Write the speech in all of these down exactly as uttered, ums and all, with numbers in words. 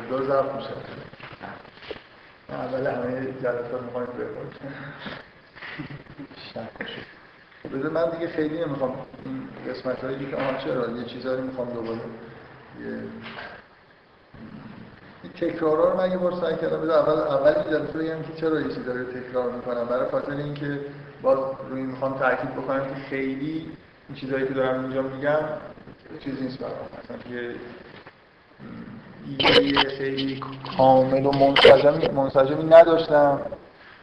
دو ضرب میشه. اول همه جلسات میخواییم بخورد شکر شد. بذار من دیگه خیلی نمیخوام این قسمت هایی که آها چرا یه چیزهایی میخوام دوباره این تکرارها رو من یه بار سعی کردم. بذار اول اول جلسه بگم که چرا یه چیز داره تکرار میکنم، برای خاطر اینکه باز روی میخوام تاکید بکنم که خیلی این چیزهایی که دارم اینجا میگم چیز نیست برام، مثلا که ایده خیلی کامل و منسجم منسجمی نداشتم.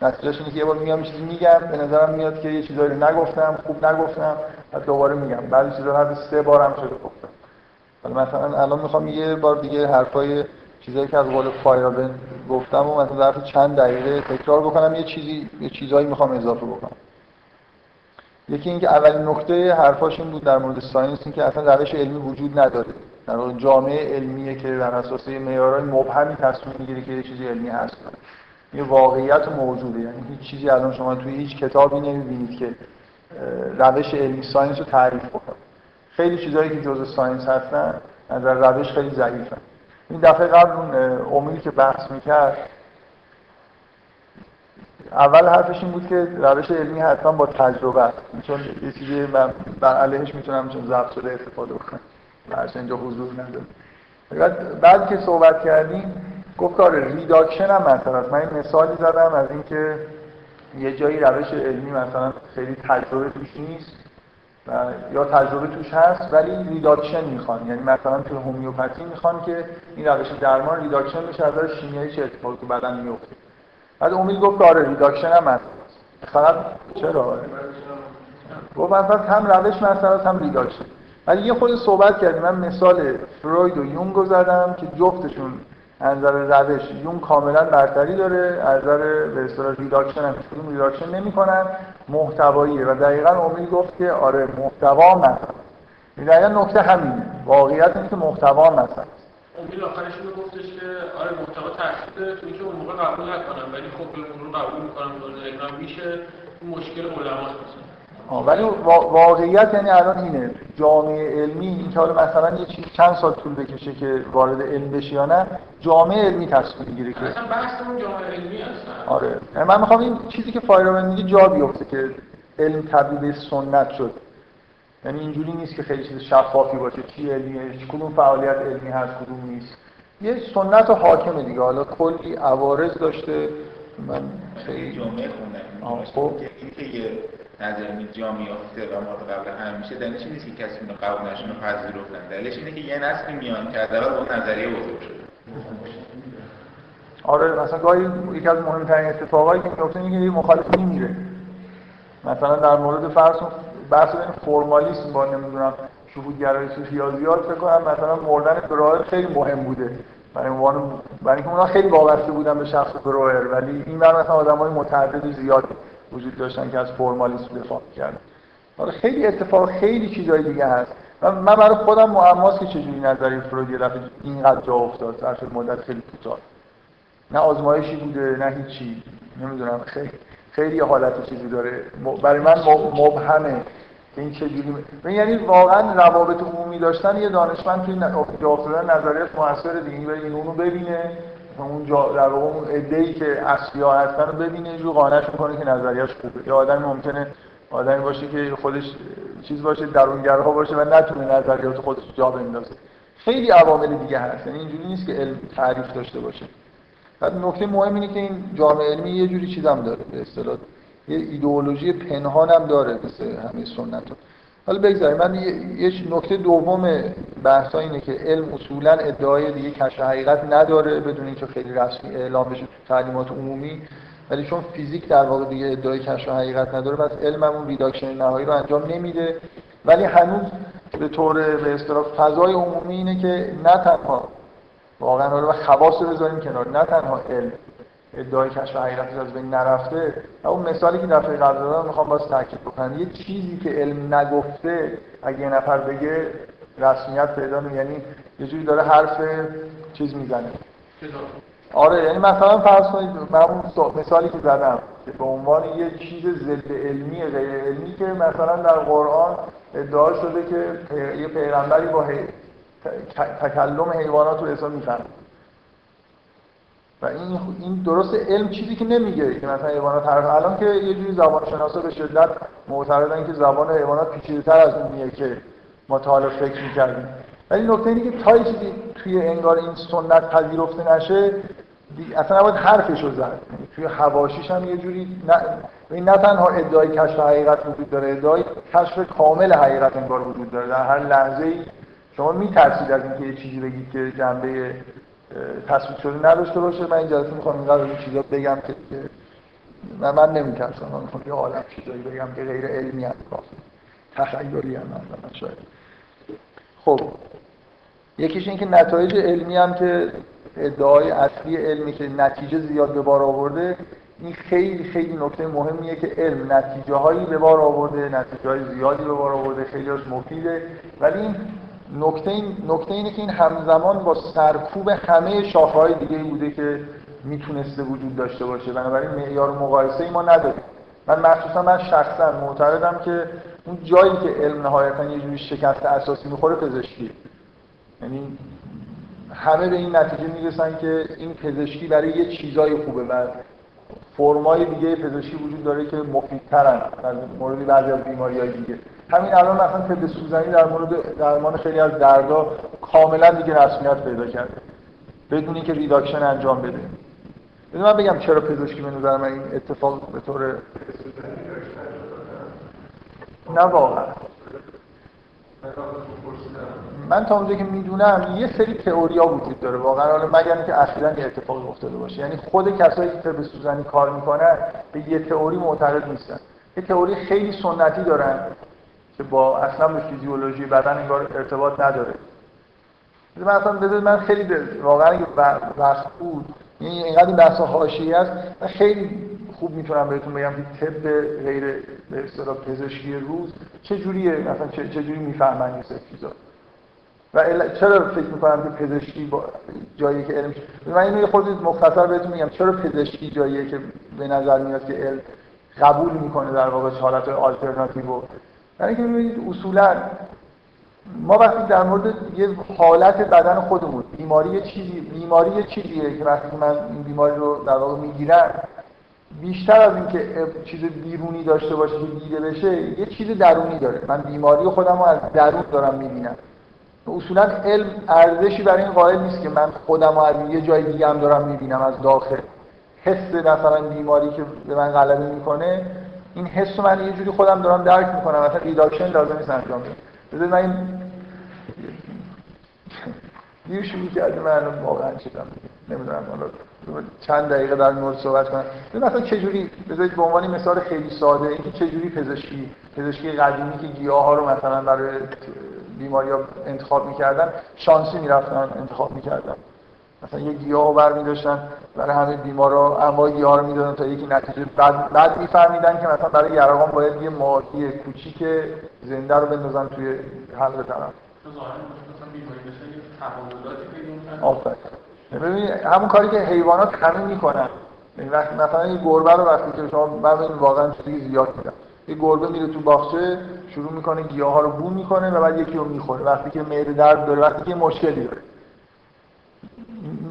نتیجه‌اش اینه که یه بار میگم چیزی میگم، به نظرم میاد که یه چیزایی رو نگفتم، خوب نگفتم، بعد دوباره میگم. بعضی چیزا رو سه بارم شده گفتم. ولی مثلا الان میخوام یه بار دیگه حرفای چیزایی که از قول فایرابن گفتم و مثلا ظرف چند دقیقه تکرار بکنم، یه چیزی یه چیزایی میخوام اضافه بکنم. یکی اینکه اولین نکته حرفاش این بود در مورد ساینس، این که اصلا روش علمی وجود نداره. در واقع جامعه علمیه که بر اساس معیارهای مبهمی تصمیم میگیره که یه چیزی علمی هست. این واقعیت موجوده، یعنی هیچ چیزی الان شما توی هیچ کتابی نمیبینید که روش علمی ساینس رو تعریف بکنه. خیلی چیزایی که جزء ساینس هستن از روش خیلی ضعیفن. این دفعه قبل اون امیدی که بحث میکرد اول حرفش این بود که روش علمی حتما با تجربه است، چون یه چیزی من بر علیهش میتونم چون ضبط شده استفاده بکنم، برش اینجا حضور ندارم. بعد بعد که صحبت کردیم گفت کار ریداکشن هم مثلا است. من این مثالی زدم از اینکه یه جایی روش علمی مثلا خیلی تجربه توش نیست و یا تجربه توش هست ولی ریداکشن میخوان، یعنی مثلا تو هومیوپاتی میخوان که این روش درمان ریداکشن بشه از نظر شیمیایی چه اتفاقی تو بدن میفته. بعد امید گفت کار ریداکشن هم مثلا است. خب چرا؟ گفت مثلا هم روش مثلا است هم ریداکشن. ولی یه خود صحبت کردیم، من مثال فروید و یونگ زدم که جفتشون از نظر روش یون کاملا برتری داره، از نظر به اصطلاح ریداکشن هم چون ریداکشن نمی‌کنن، محتواییه. و دقیقاً امید گفت که آره محتوا مثلا است. دقیقاً نکته همینه، واقعیت اینه که محتوا مثلا است. امید آخرش رو گفتش که آره محتوا تاثیر داره، تو اینکه اون موقع قبول نکنم ولی خب اون رو قبول می‌کنم اونم میشه مشکل علماست. آه ولی واقعیت یعنی الان اینه، جامعه علمی اینکه حالا مثلا یه چیز چند سال طول بکشه که وارد علم بشه یا نه، جامعه علمی تصمیم میگیره که اصلا بحثمون جامعه علمی هستن. آره من میخوام این چیزی که فایرابن میگه جا بیفته که علم تبدیل به سنت شد، یعنی اینجوری نیست که خیلی چیز شفافی باشه چی علمیه، کدوم فعالیت علمی هست کدوم نیست، یه سنت حاکمه دیگه. حالا کلی عوارض داشته من خیلی جامعه خوندم اینکه نظرمی جامعه یافته و ما تا قبل همیشه دلیلش نیست که کسی اینو قبول نشون و پذیرفتن، دلیلش اینه که یه نسلی میان که از اول با نظریه بزرگ شده. آره مثلا گاهی یکی از مهمترین اتفاقایی که میفته اینه که یه مخالفی میره، مثلا در مورد فرض بحث بین فرمالیسم با نمیدونم شهودگرایی سوفیازیات فکر کنم مثلا مردن براهر خیلی مهم بوده، برای عنوان برای اینکه اونا خیلی وابسته بودن به شخص براهر، ولی این بر مثلا آدمای متعدد زیاد وجود داشتن که از فرمالیسم دفاع کردن. حالا خیلی اتفاق خیلی چیزای دیگه هست. من من برای خودم معماست که چجوری نظریه فروید یه دفعه اینقدر جا افتاد ظرف مدت خیلی کوتاه. نه آزمایشی بوده نه هیچی. نمیدونم خیلی خیلی حالت چیزی داره. برای من مبهمه که این چجوری، یعنی واقعا روابط عمومی داشتن یه دانشمند توی جا افتادن نظریات موثر دیگه، ببین اونو ببینه اون جا در واقع اون ادعی که اصلیا هستن رو ببینه جو قانعش میکنه که نظریه‌اش خوبه. یه آدمی ممکنه آدمی باشه که خودش چیز باشه درونگرها باشه و نتونه نظریات خودش جا بندازه. خیلی عوامل دیگه هست، یعنی اینجوری نیست که علم تعریف داشته باشه. بعد نکته مهم اینه که این جامعه علمی یه جوری چیزام داره به اصطلاح یه ایدئولوژی پنهانم داره مثل همه سنت‌ها. حالا بگذاریم من یه نکته دوم بحث ها اینه که علم اصولاً ادعای دیگه کشف حقیقت نداره بدون اینکه خیلی رسمی اعلام بشه تو تعلیمات عمومی، ولی چون فیزیک در واقع دیگه ادعای کشف حقیقت نداره بس علم همون ریداکشن نهایی رو انجام نمیده. ولی هنوز به طور به اصطلاح فضای عمومی اینه که نه تنها واقعاً حالا خواص بذاریم کنار، نه تنها علم ادعای کشف حقیقت از بین نرفته. اون مثالی که دفعه قبل دادم میخوام باز تاکید بکنم، یه چیزی که علم نگفته اگه یه نفر بگه رسمیت پیدا نمی‌کنه، یعنی یه جوری داره حرف چیز میزنه. آره یعنی مثلا فرض کنید اون مثالی که زدم به عنوان یه چیز ضد علمی غیر علمی که مثلا در قرآن ادعا شده که یه پیغمبری با هی... تکلم حیوانات رو اصلا میفهمه. و این این درست علم چیزی که نمیگه که مثلا حیوانات هر الان که یه جوری زبان شناسا به شدت معترضن که زبان حیوانات پیچیده‌تر از اونیه که ما تا حالا فکر می‌کردیم، ولی نکته اینه که تا یه چیزی توی انگار این سنت پذیرفته نشه اصلا نباید حرفشو زد. توی حواشیش هم یه جوری نه, نه تنها ادعای کشف حقیقت وجود داره، ادعای کشف کامل حقیقت انگار وجود داره. در هر لحظه‌ای شما می‌ترسید از اینکه یه چیزی بگید که جنبه تصویب شده نداشته باشه. من این جلسه میخوام اینقدر این چیزا بگم که من, من نمیترسم. من میخوام یه عالم چیزایی بگم که غیر علمی هست، تخیلی هم هستم شاید. خب یکیش این که نتایج علمی هم که ادعای اصلی علمی که نتیجه زیاد به بار آورده، این خیلی خیلی نکته مهمیه که علم نتیجه هایی به بار آورده، نتیجه های زیادی به بار آورده، خیلی هاش مفیده، ولی این نکته, این نکته اینه که این همزمان با سرکوب همه شاخه‌های دیگه بوده که میتونسته وجود داشته باشه، بنابراین معیار مقایسه ما نداریم. من مخصوصا من شخصا معتقدم که اون جایی که علم نهایتاً یه جوری شکست اساسی میخوره پزشکی، یعنی همه به این نتیجه میرسن که این پزشکی برای یه چیزای خوبه و فرمای دیگه پزشکی وجود داره که مفیدترن در مورد بعضی از بیماری‌های دیگه. همین الان مثلا طب سوزنی در مورد درمان خیلی از دردا کاملا دیگه رسمیت پیدا کرده بدون اینکه ریداکشن انجام بده. بذار من بگم چرا پزشکی به نظر من این اتفاق به طور نه واقعا من تا اونجایی که میدونم یه سری تئوریا وجود داره واقعا، حالا مگر اینکه اخیراً یه اتفاقی افتاده باشه، یعنی خود کسایی که طب سوزنی کار میکنن به یه تئوری معترض نیستن، یه تئوری خیلی سنتی دارن که با اصلا به فیزیولوژی بدن انگار ارتباط نداره. من اصلا بذارید من خیلی دل. واقعا اگه وقت بود یعنی اینقدر این بحث حاشیه‌ای است، من خیلی خوب میتونم بهتون بگم که طب غیر به اصطلاح پزشکی روز چه جوریه، مثلا چه چه جوری میفهمن این چیزا و چرا فکر میکنم که پزشکی با جایی که علم. من اینو خودم مختصر بهتون میگم چرا پزشکی جاییه که به نظر میاد که علم قبول میکنه در واقع حالت آلترناتیو. یعنی که ببینید اصولا ما وقتی در مورد یه حالت بدن خودمون بیماری یه چیزی بیماری یه چیزیه که وقتی من این بیماری رو در واقع میگیرم بیشتر از اینکه چیز بیرونی داشته باشه که دیده بشه یه چیز درونی داره. من بیماری خودم رو از درون دارم میبینم. اصولا علم ارزشی برای این قائل نیست که من خودم رو از یه جای دیگه هم دارم میبینم از داخل. حس مثلا بیماری که به من غلبه میکنه این حس من یه جوری خودم دارم درک میکنم، مثلا ریداکشن لازم نیست انجام بدم. بذارید من این دیو شروع کرده من واقعا چیزم نمیدونم حالا چند دقیقه در مورد صحبت کنم. مثلا چه جوری بذارید به عنوان مثال خیلی ساده اینکه چه جوری پزشکی پزشکی قدیمی که گیاها رو مثلا برای بیماری‌ها انتخاب میکردن شانسی میرفتن انتخاب میکردن، مثلا یه گیاه رو برمی داشتن برای همه بیمارا اما گیاه رو میدادن تا یکی نتیجه بعد, بعد میفهمیدن که مثلا برای یرقان باید یه ماهی کوچیک زنده رو بندازن توی حلق طرف. تو ظاهر مثلا بیماری بشه یه تحولاتی پیدا آفرین. ببینید همون کاری که حیوانات همه میکنن. یعنی وقتی مثلا یه گربه رو وقتی که شما ببین واقعا چیزی زیاد میگم. یه گربه میره تو باغچه شروع میکنه گیاها رو بو میکنه و بعد یکی رو میخوره وقتی که معده درد داره، وقتی که مشکلی داره.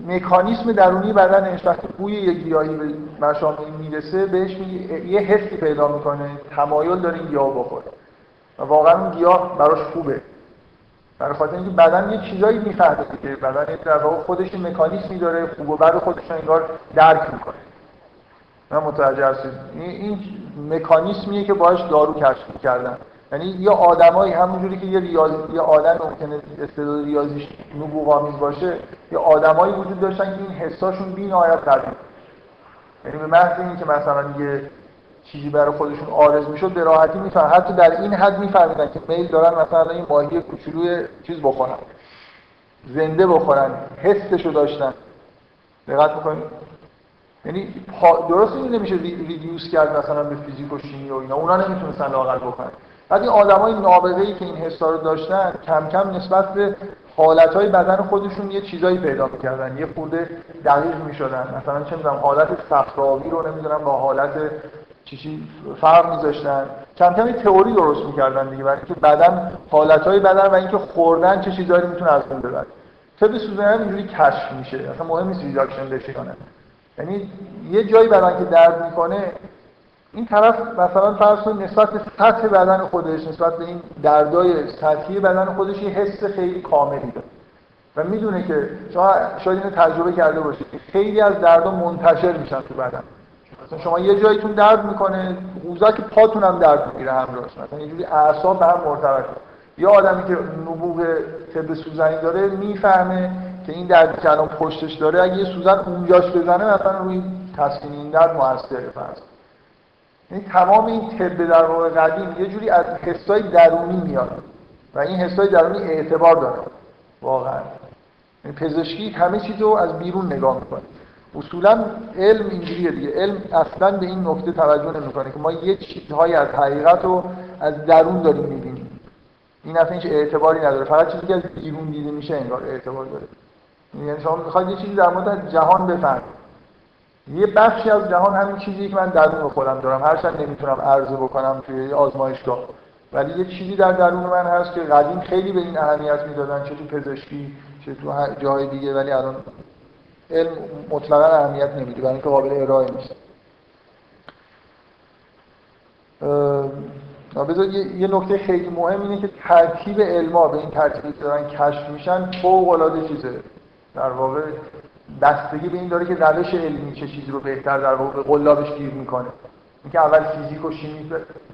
مکانیسم درونی بدنش وقتی بوی یه گیاهی به مشامه میرسه بهش میگه یه حسی پیدا میکنه تمایل داره این گیاه بخوره و واقعا اون گیاه براش خوبه، برای خاطر اینکه بدن یه چیزایی میفهمه که بدن در واقع خودش مکانیسمی داره خوب و بد خودش انگار درک میکنه. من متوجه هستید این مکانیسمیه که باهاش دارو کشف کردن. یعنی یه آدمایی همونجوری که یه ریاضی یه آدم ممکنه استعداد ریاضیش نبوغامیز باشه، یه آدمایی وجود داشتن که این حساشون بی‌نهایت قویه. یعنی به محض اینکه مثلا یه چیزی برای خودشون آرزو میشد به راحتی میفهمن، حتی در این حد میفهمیدن که میل دارن مثلا این ماهی کوچولوی چیز بخورن، زنده بخورن، حسشو داشتن. دقت می‌کنید؟ یعنی درست نمیشه ریدیوس کرد مثلا به فیزیک و شیمی و اینا، اونا نمیتونن لاغر بکنن. بعد این آدمای نابغه‌ای که این حسا رو داشتن کم کم نسبت به حالتهای بدن خودشون یه چیزایی پیدا می‌کردن، یه خورده دقیق می‌شدن. مثلا چه می‌دونم حالت صفراوی رو نمی‌دونم با حالت چیزی فرق می‌ذاشتن. کم کم یه تئوری درست می‌کردن دیگه برای اینکه بدن حالتهای بدن و اینکه خوردن چه چیزایی می‌تونه از اون ببره. طب سوزنی اینجوری کشف میشه. اصلا مهم نیست ریداکشن بشه کنه. یعنی یه جایی بدن که درد میکنه، این طرف مثلا فرض کنید نسبت به سطح بدن خودش، نسبت به این دردای سطحی بدن خودش یه حس خیلی کاملی داره و میدونه که شما شاید اینو تجربه کرده باشید که خیلی از دردا منتشر میشن تو بدن. مثلا شما یه جاییتون درد میکنه، قوزک پاتون هم درد میگیره همراهش، مثلا یه جوری اعصاب به هم مرتبطه. یا آدمی که نبوغ طب سوزنی داره میفهمه که این دردی که الان پشتش داره اگه یه سوزن اونجاش بزنه مثلا روی تسکین این درد موثره. فرض یعنی تمام این طب در واقع قدیم یه جوری از حسای درونی میاد و این حسای درونی اعتبار داره واقعا. یعنی پزشکی همه چیز رو از بیرون نگاه میکنه. اصولا علم اینجوریه دیگه، علم اصلا به این نکته توجه نمیکنه که ما یه چیزهایی از حقیقت رو از درون داریم میبینیم، این اصلا هیچ اعتباری نداره، فقط چیزی که از بیرون دیده میشه انگار اعتبار داره. یعنی شما میخواید یه چیزی در مورد جهان بفهمید، یه بخشی از جهان همین چیزیه که من درون خودم دارم، هرچند نمیتونم عرضه بکنم توی آزمایشگاه، ولی یه چیزی در درون من هست که قدیم خیلی به این اهمیت میدادن، چه تو پزشکی چه تو جای دیگه، ولی الان علم مطلقا اهمیت نمیده برای اینکه قابل ارائه نیست. بذارید یه نکته خیلی مهم اینه که ترتیب علما به این ترتیبی که دارن کشف میشن فوق العاده چیزه، در واقع بستگی به این داره که روش علمی چه چیزی رو بهتر در واقع به قلابش گیر میکنه. اینکه اول فیزیک و شیمی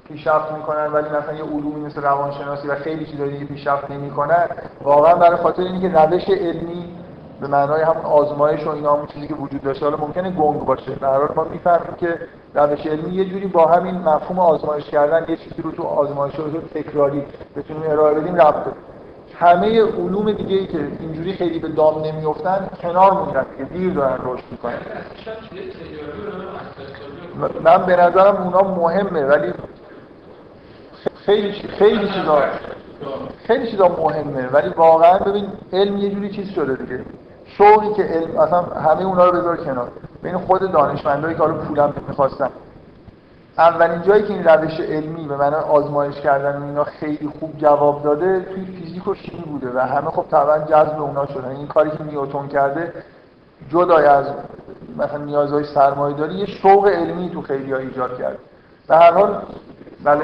پیشرفت میکنن ولی مثلا یه علومی مثل روانشناسی و خیلی چیزا دیگه پیشرفت نمیکنن، واقعا برای خاطر اینکه روش علمی به معنای همون آزمایش و اینا همون چیزی که وجود داشته حالا ممکنه گنگ باشه، به هر حال ما میفهمیم که روش علمی یه جوری با همین مفهوم آزمایش کردن یه چیزی رو تو آزمایش رو تکراری بتونیم ارائه بدیم ربط بده. همه علوم دیگه ای که اینجوری خیلی به دام نمیافتن کنار موندن که دیر دارن رشد میکنن. من به نظرم اونا مهمه ولی خیلی خیلی چیزا خیلی چیزا مهمه ولی واقعا ببین علم یه جوری چیز شده دیگه، شوقی که علم اصلا همه اونا رو بذار کنار، ببین خود دانشمندایی که حالا پولم می‌خواستن اولین جایی که این روش علمی به معنای آزمایش کردن اینا خیلی خوب جواب داده توی فیزیک و شیمی بوده و همه خب طبعا جذب اونا شدن. این کاری که نیوتن کرده جدای از مثلا نیازهای سرمایه‌داری یه شوق علمی تو خیلی‌ها ایجاد کرد. به هر حال بله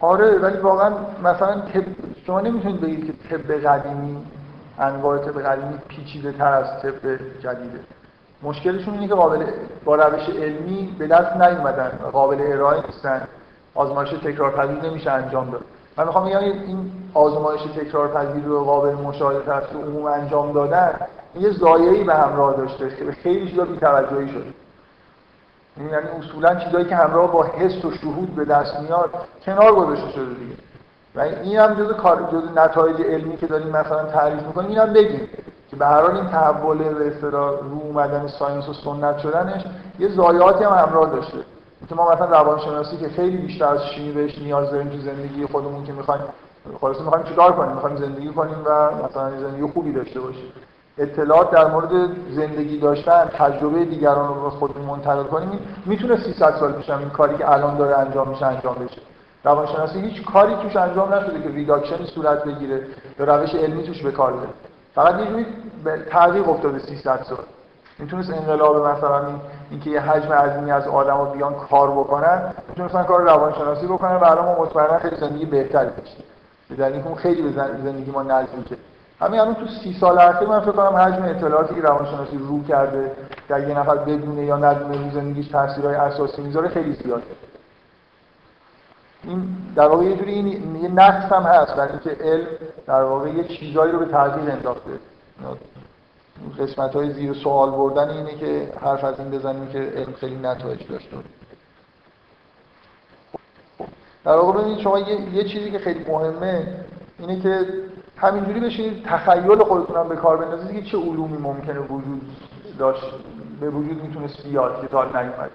آره، ولی واقعا مثلا طب... شما نمیتونید بگید که طب قدیمی، انواع طب قدیمی پیچیده تر از طب جدیده. مشکلشون اینه که قابل با روش علمی به دست نیومدن، قابل ارائه نیستن، آزمایش تکرارپذیر نمیشه انجام داد. من میخوام بگم این آزمایش تکرارپذیر رو قابل مشاهده تر از عموم انجام دادن یه زایعی به همراه داشته، خیلی چیزا بی‌توجهی شده. یعنی اصولا چیزایی که همراه با حس و شهود به دست میاد کنار گذاشته شده دیگه. و این هم جزء کار جزء نتایج علمی که داریم مثلا تعریف می‌کنیم، اینم بگیم که به هر حال این تحول به اصطلاح رو اومدن ساینس و سنت شدنش یه ضایعاتی هم همراه داشته. مثلا ما مثلا روانشناسی که خیلی بیشتر از شیمی بهش نیاز داریم تو زندگی خودمون، که می‌خوایم خلاصه می‌خوایم چیکار کنیم، می‌خوایم زندگی کنیم و مثلا زندگی خوبی داشته باشیم، اطلاعات در مورد زندگی داشتن، تجربه دیگران رو خودمون منتقل کنیم، میتونه سیصد سال پیش هم این کاری که الان داره انجام میشه انجام بشه. روانشناسی هیچ کاری توش انجام نشده که ریداکشنی صورت بگیره یا روش علمی توش به کار بره، فقط یه جوری به تعقیب افتاده. سیصد سال میتونست انقلاب مثلا اینکه یه حجم عظیمی از آدم‌ها بیان کار بکنن، میتونستن کار روانشناسی بکنن و الان مطمئنا خیلی زندگی بهتری داشتیم، به دلیل اینکه خیلی به زندگی ما نزدیکه. همین الان تو سی سال اخیر من فکر کنم حجم اطلاعاتی که روانشناسی رو کرده در یه نفر بدونه یا ندونه روی زندگیش تاثیرهای اساسی میذاره خیلی زیاده. این در واقع یه جوری این یه نقص هم هست، یعنی که علم در واقع یه چیزایی رو به تعویق انداخته. قسمت‌های زیر سوال بردن اینه که حرف از این بزنیم که علم خیلی نتایج داشته. در واقع ببینید شما یه, یه چیزی که خیلی مهمه اینه که همینجوری بشینید تخیل خودتون هم به کار بندازید که چه علومی ممکنه وجود داشت به وجود میتونست بیاد که تا نیومده.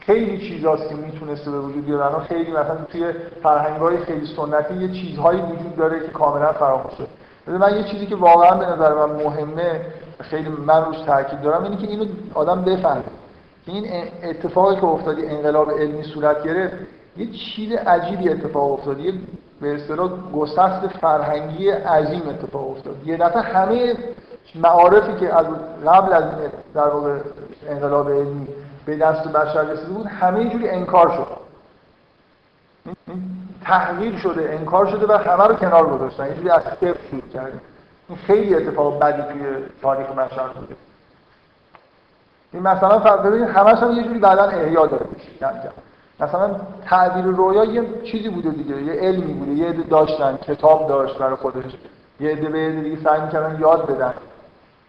خیلی چیزاست که میتونسته به وجود بیاد، الان خیلی مثلا توی فرهنگ‌های خیلی سنتی یه چیزهایی وجود داره که کاملا فراموش شده. من یه چیزی که واقعا به نظر من مهمه، خیلی من روش تاکید دارم، اینه که اینو آدم بفهمه که این اتفاقی که افتاد، انقلاب علمی صورت گرفت، یه چیز عجیبی اتفاق افتاد، یه به اصطلاح گسست فرهنگی عظیم اتفاق افتاد. یه دفعه همه معارفی که از قبل از در واقع انقلاب علمی به دست بشر رسیده بود همه اینجوری انکار شد، تحقیر شده، انکار شده و همه رو کنار گذاشتن، اینجوری از صفر شروع کردن. این خیلی اتفاق بدی توی تاریخ بشر بوده. این مثلا فرض همش هم یه جوری بعداً احیا داره میشه. مثلا تعبیر رویا یه چیزی بوده دیگه، یه علمی بوده، یه عده داشتن، کتاب داشت برای خودش، یه عده به عده دیگه سعی می‌کردن یاد بدن.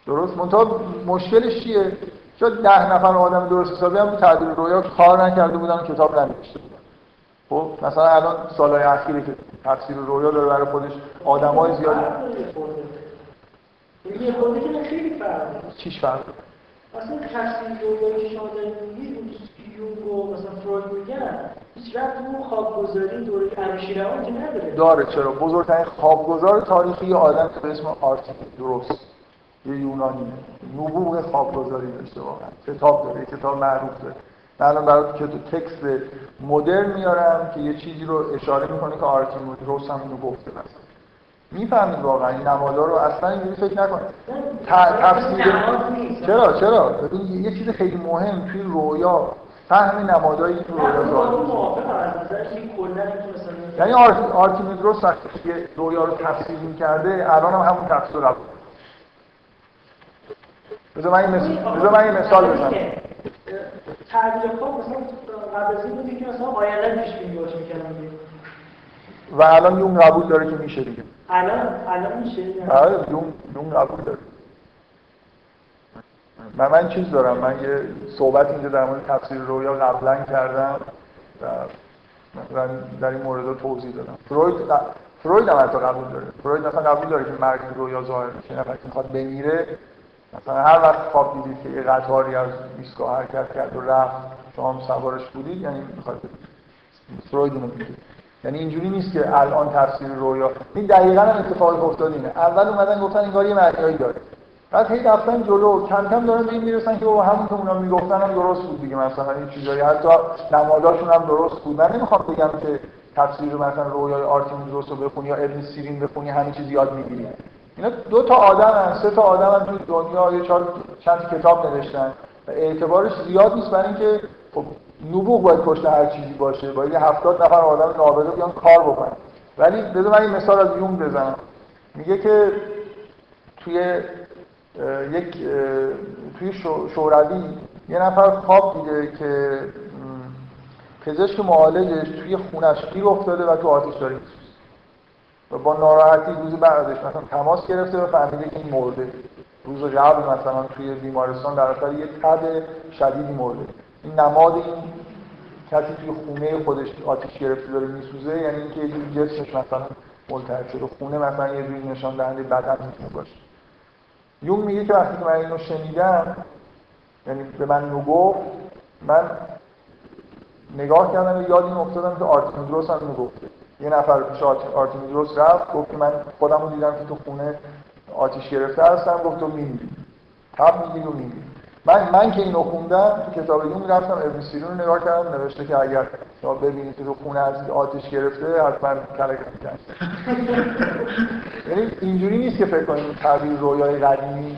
درست؟ منتها مشکلش چیه؟ شاید ده نفر آدم درست حسابی هم تعبیر رویا کار نکرده بودن و کتاب ننوشته بودن. خب مثلا الان سال‌های اخیره که تفسیر رویا داره برای خودش آدمای زیادی یه خودی که خیلی فرق چیش فرق اصلا تفسیر رویایی که شما دارید می‌گید یونگ مثلا فروید میگن هیچ ربطی به خوابگزاری دوره انوشیروان که نداره. داره. چرا؟ بزرگترین خوابگزار تاریخی یه آدم به اسم آرتیمیدوروس، یه یونانیه، نبوغ خوابگزاری داشته، واقعا کتاب داره، کتاب معروف داره. من الان براتون که تکست مدرن میارم که یه چیزی رو اشاره میکنه که آرتیمیدوروس هم اینو گفته مثلا. میفهمید واقعا این نمادا رو اصلا اینجوری فکر نکنید. تفسیر چرا چرا؟ ببین یه چیز خیلی مهم توی رویا فهم نمادایی که رویا ظاهر میشه. یعنی آرتیمیدوروس وقتی رویا رو تفسیر می‌کرده الان هم همون تفسیر رو. بذار من این مثال بزنم. تعبیر خواب مثلا قبل از این بودی که مثلا آینده پیش بینی باشه می‌کردن. و الان یون قبول داره که میشه دیگه. الان الان میشه. آره یون یون قبول داره. من من چیز دارم، من یه صحبت اینجا در مورد تفسیر رویا قبلا کردم و مثلا در این موردها توضیح دادم. فروید فروید هم حتی قبول داره. فروید مثلا قبول داره که مرگ رویا ظاهر میشه، نه فقط میخواد بمیره. مثلا هر وقت خواب دیدید که یه قطاری از ایستگاه حرکت کرد و رفت، شما هم سوارش بودید، یعنی میخواد فروید اینو میگه. یعنی اینجوری نیست که الان تفسیر رویا این دقیقاً هم اتفاق افتاد اینه. اول اومدن گفتن این کار یه معنایی داره. بعد هی رفتن جلو کم کم دارن به این میرسن که او همون که اونا میگفتن هم درست بود دیگه، مثلا این چیزایی حتی نماداشون هم درست بود. من نمیخوام بگم که تفسیر مثلا رویای آرتیمیدوروس رو بخونی یا ابن سیرین بخونی همین چیز یاد میگیری. اینا دو تا آدمن، سه تا آدمن تو دنیا، یه چهار چند کتاب نوشتن و اعتبارش زیاد نیست، برای اینکه خب نبوغ باید پشت هر چیزی باشه، باید هفتاد نفر آدم نابغه بیان کار بکنن. ولی بذار من این مثال از یونگ بزنم. میگه که توی یک توی شوروی یه نفر خواب دیده که پزشک معالجش توی خونش گیر افتاده و تو آتش داره می‌سوزه و با ناراحتی روز بعدش مثلا تماس گرفته و فهمیده که این مرده. روز قبل مثلا توی بیمارستان در اثر یه تب شدیدی مرده. این نماد این کسی توی خونه خودش آتش گرفته داره می‌سوزه، یعنی اینکه یه جسمش مثلا ملتهب شده، خونه مثلا یه جوری نشان دهنده بدن میتونه باشه. یون میگه که وقتی که من اینو شنیدم، یعنی به من اینو گفت، من نگاه کردم و یاد این افتادم که آرتیمیدوروس هم اینو گفته. یه نفر پیش آرتیمیدوروس رفت، گفت که من خودم رو دیدم که تو خونه آتیش گرفته هستم، گفت تو میمیری، تب میگیری و میمیری. من من که اینو خوندم تو کتاب یون رفتم ابن سیرین رو نگاه کردم، نوشته که اگر شما ببینید که تو خونه از آتش گرفته حتما کلک می‌کنید. یعنی اینجوری نیست که فکر کنید تعبیر رویای قدیمی.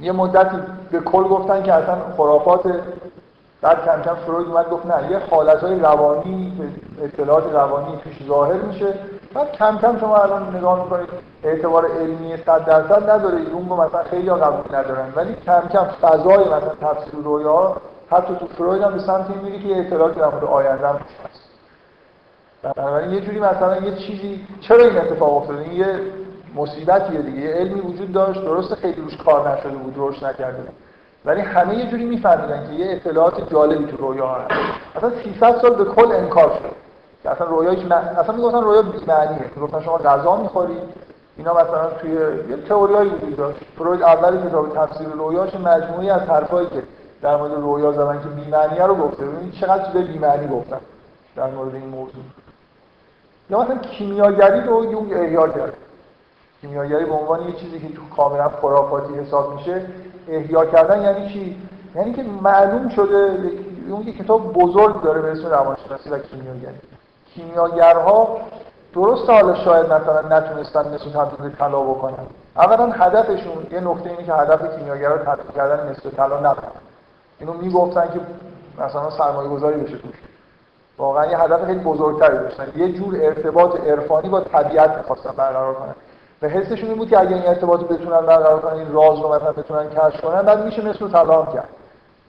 یه مدتی به کل گفتن که اصلا خرافات، بعد کم کم فروید اومد گفت نه، یه حالت‌های روانی، اطلاعات روانی توش ظاهر میشه. بعد کم کم شما الان نگاه می‌کنید اعتبار علمی صد درصد نداره، یونگ مثلا خیلی قبول ندارن، ولی کم کم فضای مثلا تفسیر رویا حتی تو فروید هم به سمت این میره که اطلاعاتی در مورد آینده هم هست. بنابراین یه جوری مثلا یه چیزی، چرا این اتفاق افتاد؟ این یه مصیبتیه دیگه، یه علمی وجود داشت، درسته خیلی روش کار نشده بود، روش نکرده بود، ولی همه یه جوری می‌فهمیدن که یه اطلاعات جالبی تو رویا هست. اصلا سیصد سال به کل انکار شد. اصلا رویا هیچ معنی، اصلا میگفتن رویا بی معنیه، میگفتن شما غذا میخورید. اینا مثلا توی یه تئوریایی وجود داشت. فروید اول کتاب تفسیر رویاش مجموعه‌ای از حرفایی که در مورد رویا زدن که بی معنیه رو گفته. ببینید چقدر چیزای بی معنی گفتن در مورد این موضوع. یا مثلا کیمیاگری رو یونگ احیا کرد. کیمیاگری به عنوان یه چیزی که کاملا خرافاتی حساب میشه، احیا کردن یعنی چی؟ یعنی که معلوم شده یون که کتاب بزرگ داره به اسم روانشناسی و کیمیاگری. کیمیاگرها درست حالا شاید مثلا نتونستن نسبت تبدیل طلا بکنن. اولا هدفشون یه نکته اینه که هدف کیمیاگرها تبدیل کردن نسبت طلا نبود. اینو میگفتن که مثلا سرمایه‌گذاری بشه توش. واقعا یه هدف خیلی بزرگتری داشتن. یه جور ارتباط عرفانی با طبیعت می‌خواستن برقرار کنن. و حسشون این بود که اگه این ارتباط بتونن برقرار کنن، این راز رو مثلا بتونن کشف کنن، بعد میشه مثل طلا کرد.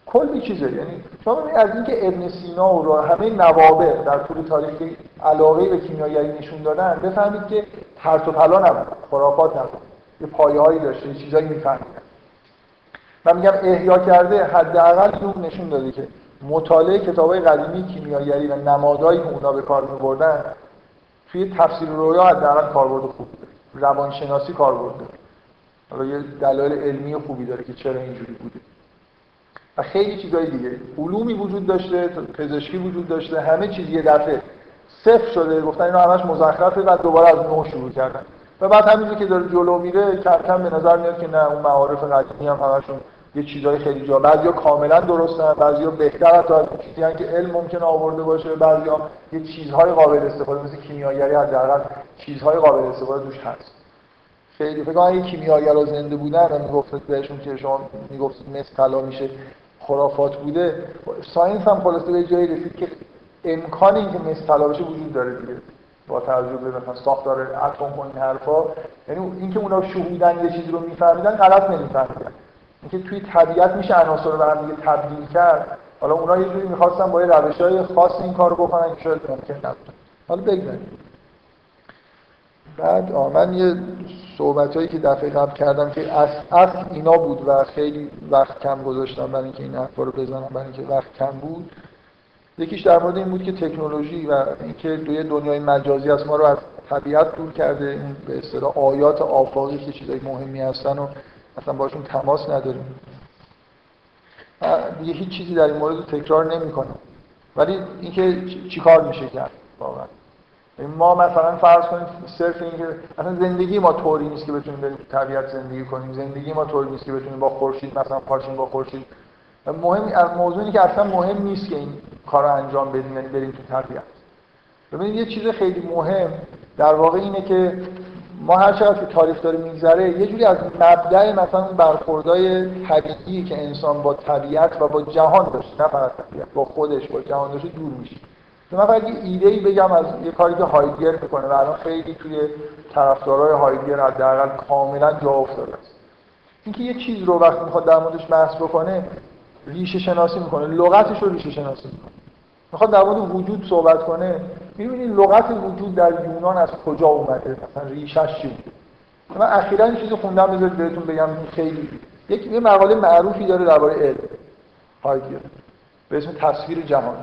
کلی چیزه. یعنی شما از اینکه ابن سینا و همه نوابغ در طول تاریخ علاقه به کیمیاگری نشون دادن، بفهمید که ترس و طلا نبود، خرافات نبود. یه پایه‌ای داشته، چیزایی می‌فهمیدن. من میگم احیا کرده، حداقل اون نشون داده که مطالعه کتاب‌های قدیمی کیمیاگری و نمادایی که اونا به کار می‌بردن توی تفسیر رؤیا حداقل کاربرد خوبی داره. روانشناسی کاربرد داره. حالا یه دلایل علمی خوبی داره که چرا اینجوری بوده. و خیلی چیزای دیگه، علومی وجود داشته، پزشکی وجود داشته، همه چیز یه دفعه صفر شده، گفتن اینا همش مزخرفه و دوباره از نو شروع کردن. و بعد همینجوری که داره جلو میره کم کم به نظر میاد که نه، اون معارف قدیمی هم همشون یه چیزای خیلی جا، بعضیا کاملا درستن، بعضیا بهتر تا چیزی ان که علم ممکنه آورده باشه، بعضیا یه چیزهای قابل استفاده مثل کیمیاگری حداقل چیزهای قابل استفاده توش هست. خیلی فکر کنم کیمیاگرها زنده بودن میگفتید بهشون که شما میگفتید مثل طلا میشه، خرافات بوده. ساینس هم خلاصه به جایی رسید که امکان این که مثل طلا بشه وجود داره دیگه، با تجربه مثلا ساختار اتم و این حرفا. یعنی اینکه اونا شهودن یه چیزی رو میفهمیدن، غلط نمیفهمیدن. اینکه توی طبیعت میشه عناصر رو به هم دیگه تبدیل کرد، حالا اونا یه جوری می‌خواستن با روش‌های خاص این کارو بکنن که شاید ممکن نبود. حالا بگذارید. بعد آمن یه صحبتایی که دفعه قبل کردم که اصل اصل اینا بود و خیلی وقت کم گذاشتم برای اینکه این حرفا رو بزنم، برای اینکه وقت کم بود. یکیش در مورد این بود که تکنولوژی و اینکه دوی دنیای مجازی از ما رو از طبیعت دور کرده، این به اصطلاح آیات آفاقی که چیزای مهمی هستن و اصلا باشون تماس نداریم. دیگه هیچ چیزی در این مورد تکرار نمی‌کنم. ولی اینکه چیکار میشه کرد واقعا؟ ما مثلا فرض کنیم صرف این که اصلا زندگی ما طوری نیست که بتونیم بریم طبیعت زندگی کنیم، زندگی ما طوری نیست که بتونیم با خورشید مثلا پارشیم با خورشید. مهم از موضوع اینه که اصلا مهم نیست که این کارو انجام بدیم، یعنی بریم تو طبیعت. ببینید یه چیز خیلی مهم در واقع اینه که ما هر چقدر که تاریخ داره میگذره یه جوری از مبدأ مثلا برخوردای طبیعی که انسان با طبیعت و با جهان داشته، نه فقط طبیعت، با خودش با جهان داشته دور میشه. من فقط یه ایده‌ای بگم از یه کاری که هایدگر میکنه و الان خیلی توی طرفدارای هایدگر حداقل کاملا جا افتاده است. اینکه یه چیز رو وقتی میخواد در موردش بحث بکنه ریشه شناسی میکنه، لغتش رو ریشه شناسی میکنه. میخواد در مورد وجود صحبت کنه، میبینید لغت وجود در یونان از کجا اومده، مثلا ریشه‌ش چی بود. من اخیراً یه چیزی خوندم، بذارید بهتون بگم. خیلی یک یه مقاله معروفی داره درباره علم هایدگر به اسم تصویر جهان.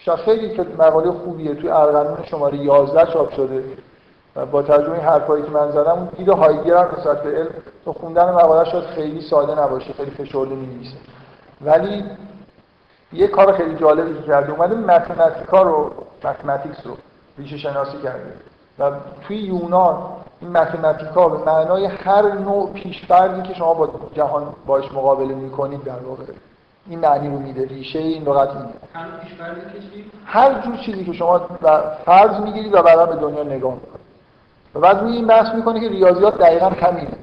شاخه‌ای که مقاله خوبیه، توی ارقنون شماره یازده چاپ شده و با ترجمه حرفایی که من زدم اون دید هایدگر نسبت به علم. تو خوندن مقاله شاید خیلی ساده نباشه، خیلی فشرده می‌نویسه، ولی یه کار خیلی جالبی که کرده، اومده متماتیکا رو متماتیکس رو ریشه شناسی کرده و توی یونان این متماتیکا به معنای هر نوع پیشفرضی که شما با جهان باش مقابله می‌کنید در واقع این معنی رو میده، ریشه این لغت میده. هر جور چیزی که شما فرض میگیرید و بعدا به دنیا نگاه میکنید و بعد روی این بحث میکنه که ریاضیات دقیقاً همینه.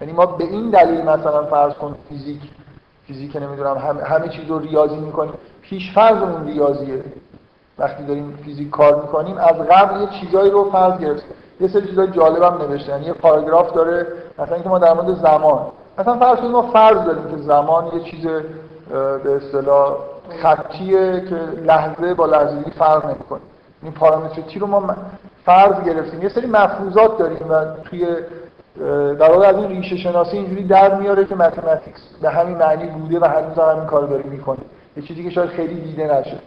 یعنی ما به این دلیل مثلا فرض کن فیزیک فیزیک نمیدونم هم همه چیز رو ریاضی میکنیم، پیش فرضمون ریاضیه. وقتی داریم فیزیک کار میکنیم از قبل یه چیزایی رو فرض گرفتیم. یه سری چیزای جالبم نوشته، یعنی یه پاراگراف داره مثلا اینکه ما در مورد زمان، مثلا فرض کنیم ما فرض داریم که زمان یه چیز به اصطلاح خطیه که لحظه با لحظه دیگه فرق نمی‌کنه. این پارامتر تی رو ما فرض گرفتیم. یه سری مفروضات داریم و توی در واقع از این ریشه شناسی اینجوری در میاره که متماتیکس به همین معنی بوده و هنوز هم این کارو داره می‌کنه. یه چیزی که شاید خیلی دیده نشه.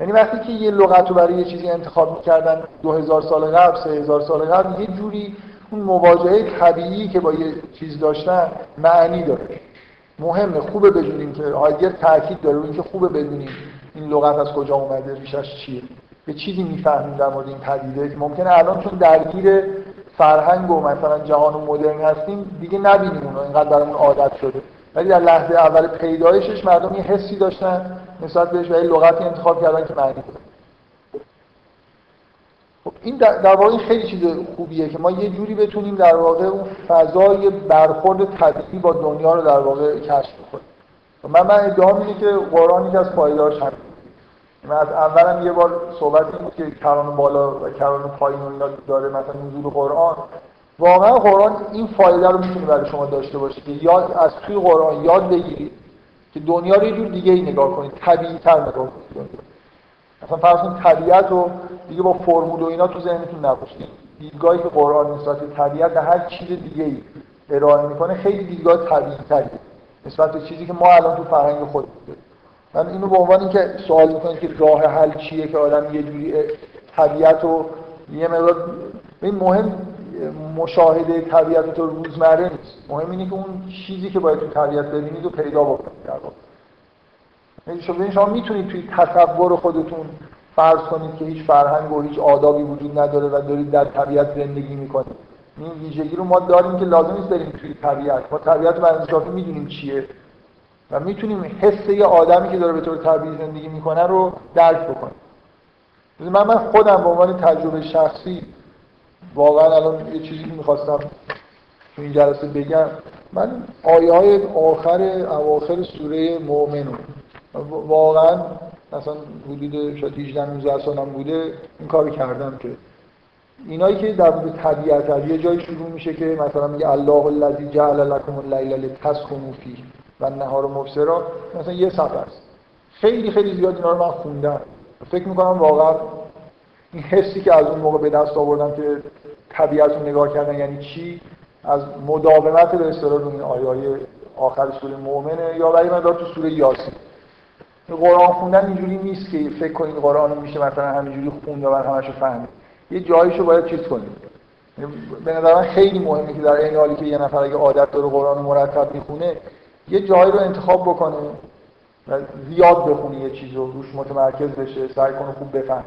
یعنی وقتی که یه لغت رو برای یه چیزی انتخاب می‌کردن دو هزار سال قبل، سه هزار سال قبل، یه جوری اون مواجهه طبیعی که با یه چیز داشتن معنی داره. مهمه، خوبه بدونیم که هایدگر تاکید داره اینکه خوبه بدونیم این لغت از کجا اومده، ریشش چیه. یه چیزی می‌فهمیم در مورد این پدیده که ممکنه الان چون درگیر فرهنگ و مثلا جهان و مدرن هستیم دیگه نبینیم اون، اینقدر برامون عادت شده، ولی در لحظه اول پیدایشش مردم یه حسی داشتن نسبت بهش و یه لغتی انتخاب کردن که معنی داره. خب این در واقع خیلی چیز خوبیه که ما یه جوری بتونیم در واقع اون فضای برخورد طبیعی با دنیا رو در واقع کشف کنیم. من من ادعام اینه که قرآنی که از پایدارش هم من از اولم یه بار صحبت این بود که کران بالا و کران پایین و اینا داره مثلا نزول قرآن. واقعا قرآن این فایده رو میتونه برای شما داشته باشه که یاد از توی قرآن یاد بگیرید که دنیا رو یه جور دیگه ای نگاه کنید، طبیعی تر نگاه کنید. مثلا فرض کنید طبیعت رو دیگه با فرمول و اینا تو ذهنتون نباشید. دیدگاهی که قرآن نسبت طبیعت به هر چیز دیگه‌ای ارائه میکنه خیلی دیدگاه طبیعی‌تره نسبت به چیزی که ما الان تو فرهنگ خودمون داریم. من اینو به عنوان اینکه سوال میکنید که راه حل چیه که آدم یه جوری طبیعت رو یه مقدار این مهم مشاهده طبیعت تو روزمره نیست، مهم اینه که اون چیزی که باید تو طبیعت ببینید رو پیدا بکنید. در واقع شما میتونید توی تصور خودتون فرض کنید که هیچ فرهنگ و هیچ آدابی وجود نداره و دارید در طبیعت زندگی میکنید. این ویژگی رو ما داریم که لازم نیست بریم توی طبیعت، ما طبیعت رو بنز کافی میدونیم چیه و میتونیم حس یه آدمی که داره به طور طبیعی زندگی میکنه رو درک بکنیم. من من خودم به عنوان تجربه شخصی واقعا الان یه چیزی که میخواستم تو این جلسه بگم، من آیه های آخر اواخر سوره مؤمن واقعا مثلا حدود شاید هجده نوزده سالم بوده این کارو کردم که اینایی که در مورد طبیعت هست یه جایی شروع میشه که مثلا میگه الله الذی جعل لکم اللیل لتسکنوا فیه و النهار مبصرا، مثلا یه صفحه است. خیلی خیلی زیاد اینا رو من خوندم. فکر میکنم واقعا این حسی که از اون موقع به دست آوردم که طبیعت رو نگاه کردن یعنی چی، از مداومت به اصطلاح اون آیه‌های آخر سوره مؤمنه یا برای من داد تو سوره یاسین. قرآن خوندن اینجوری نیست که فکر کنید قرآن میشه مثلا همینجوری خوند و همش رو فهمید. یه جاییشو باید چیز کنید. به نظر من خیلی مهمه که در عین حالی که یه نفر اگه عادت داره قرآن رو مرتب میخونه، یه جایی رو انتخاب بکنه و زیاد بخونه، یه چیزی رو روش متمرکز بشه، سعی کنه خوب بفهمه.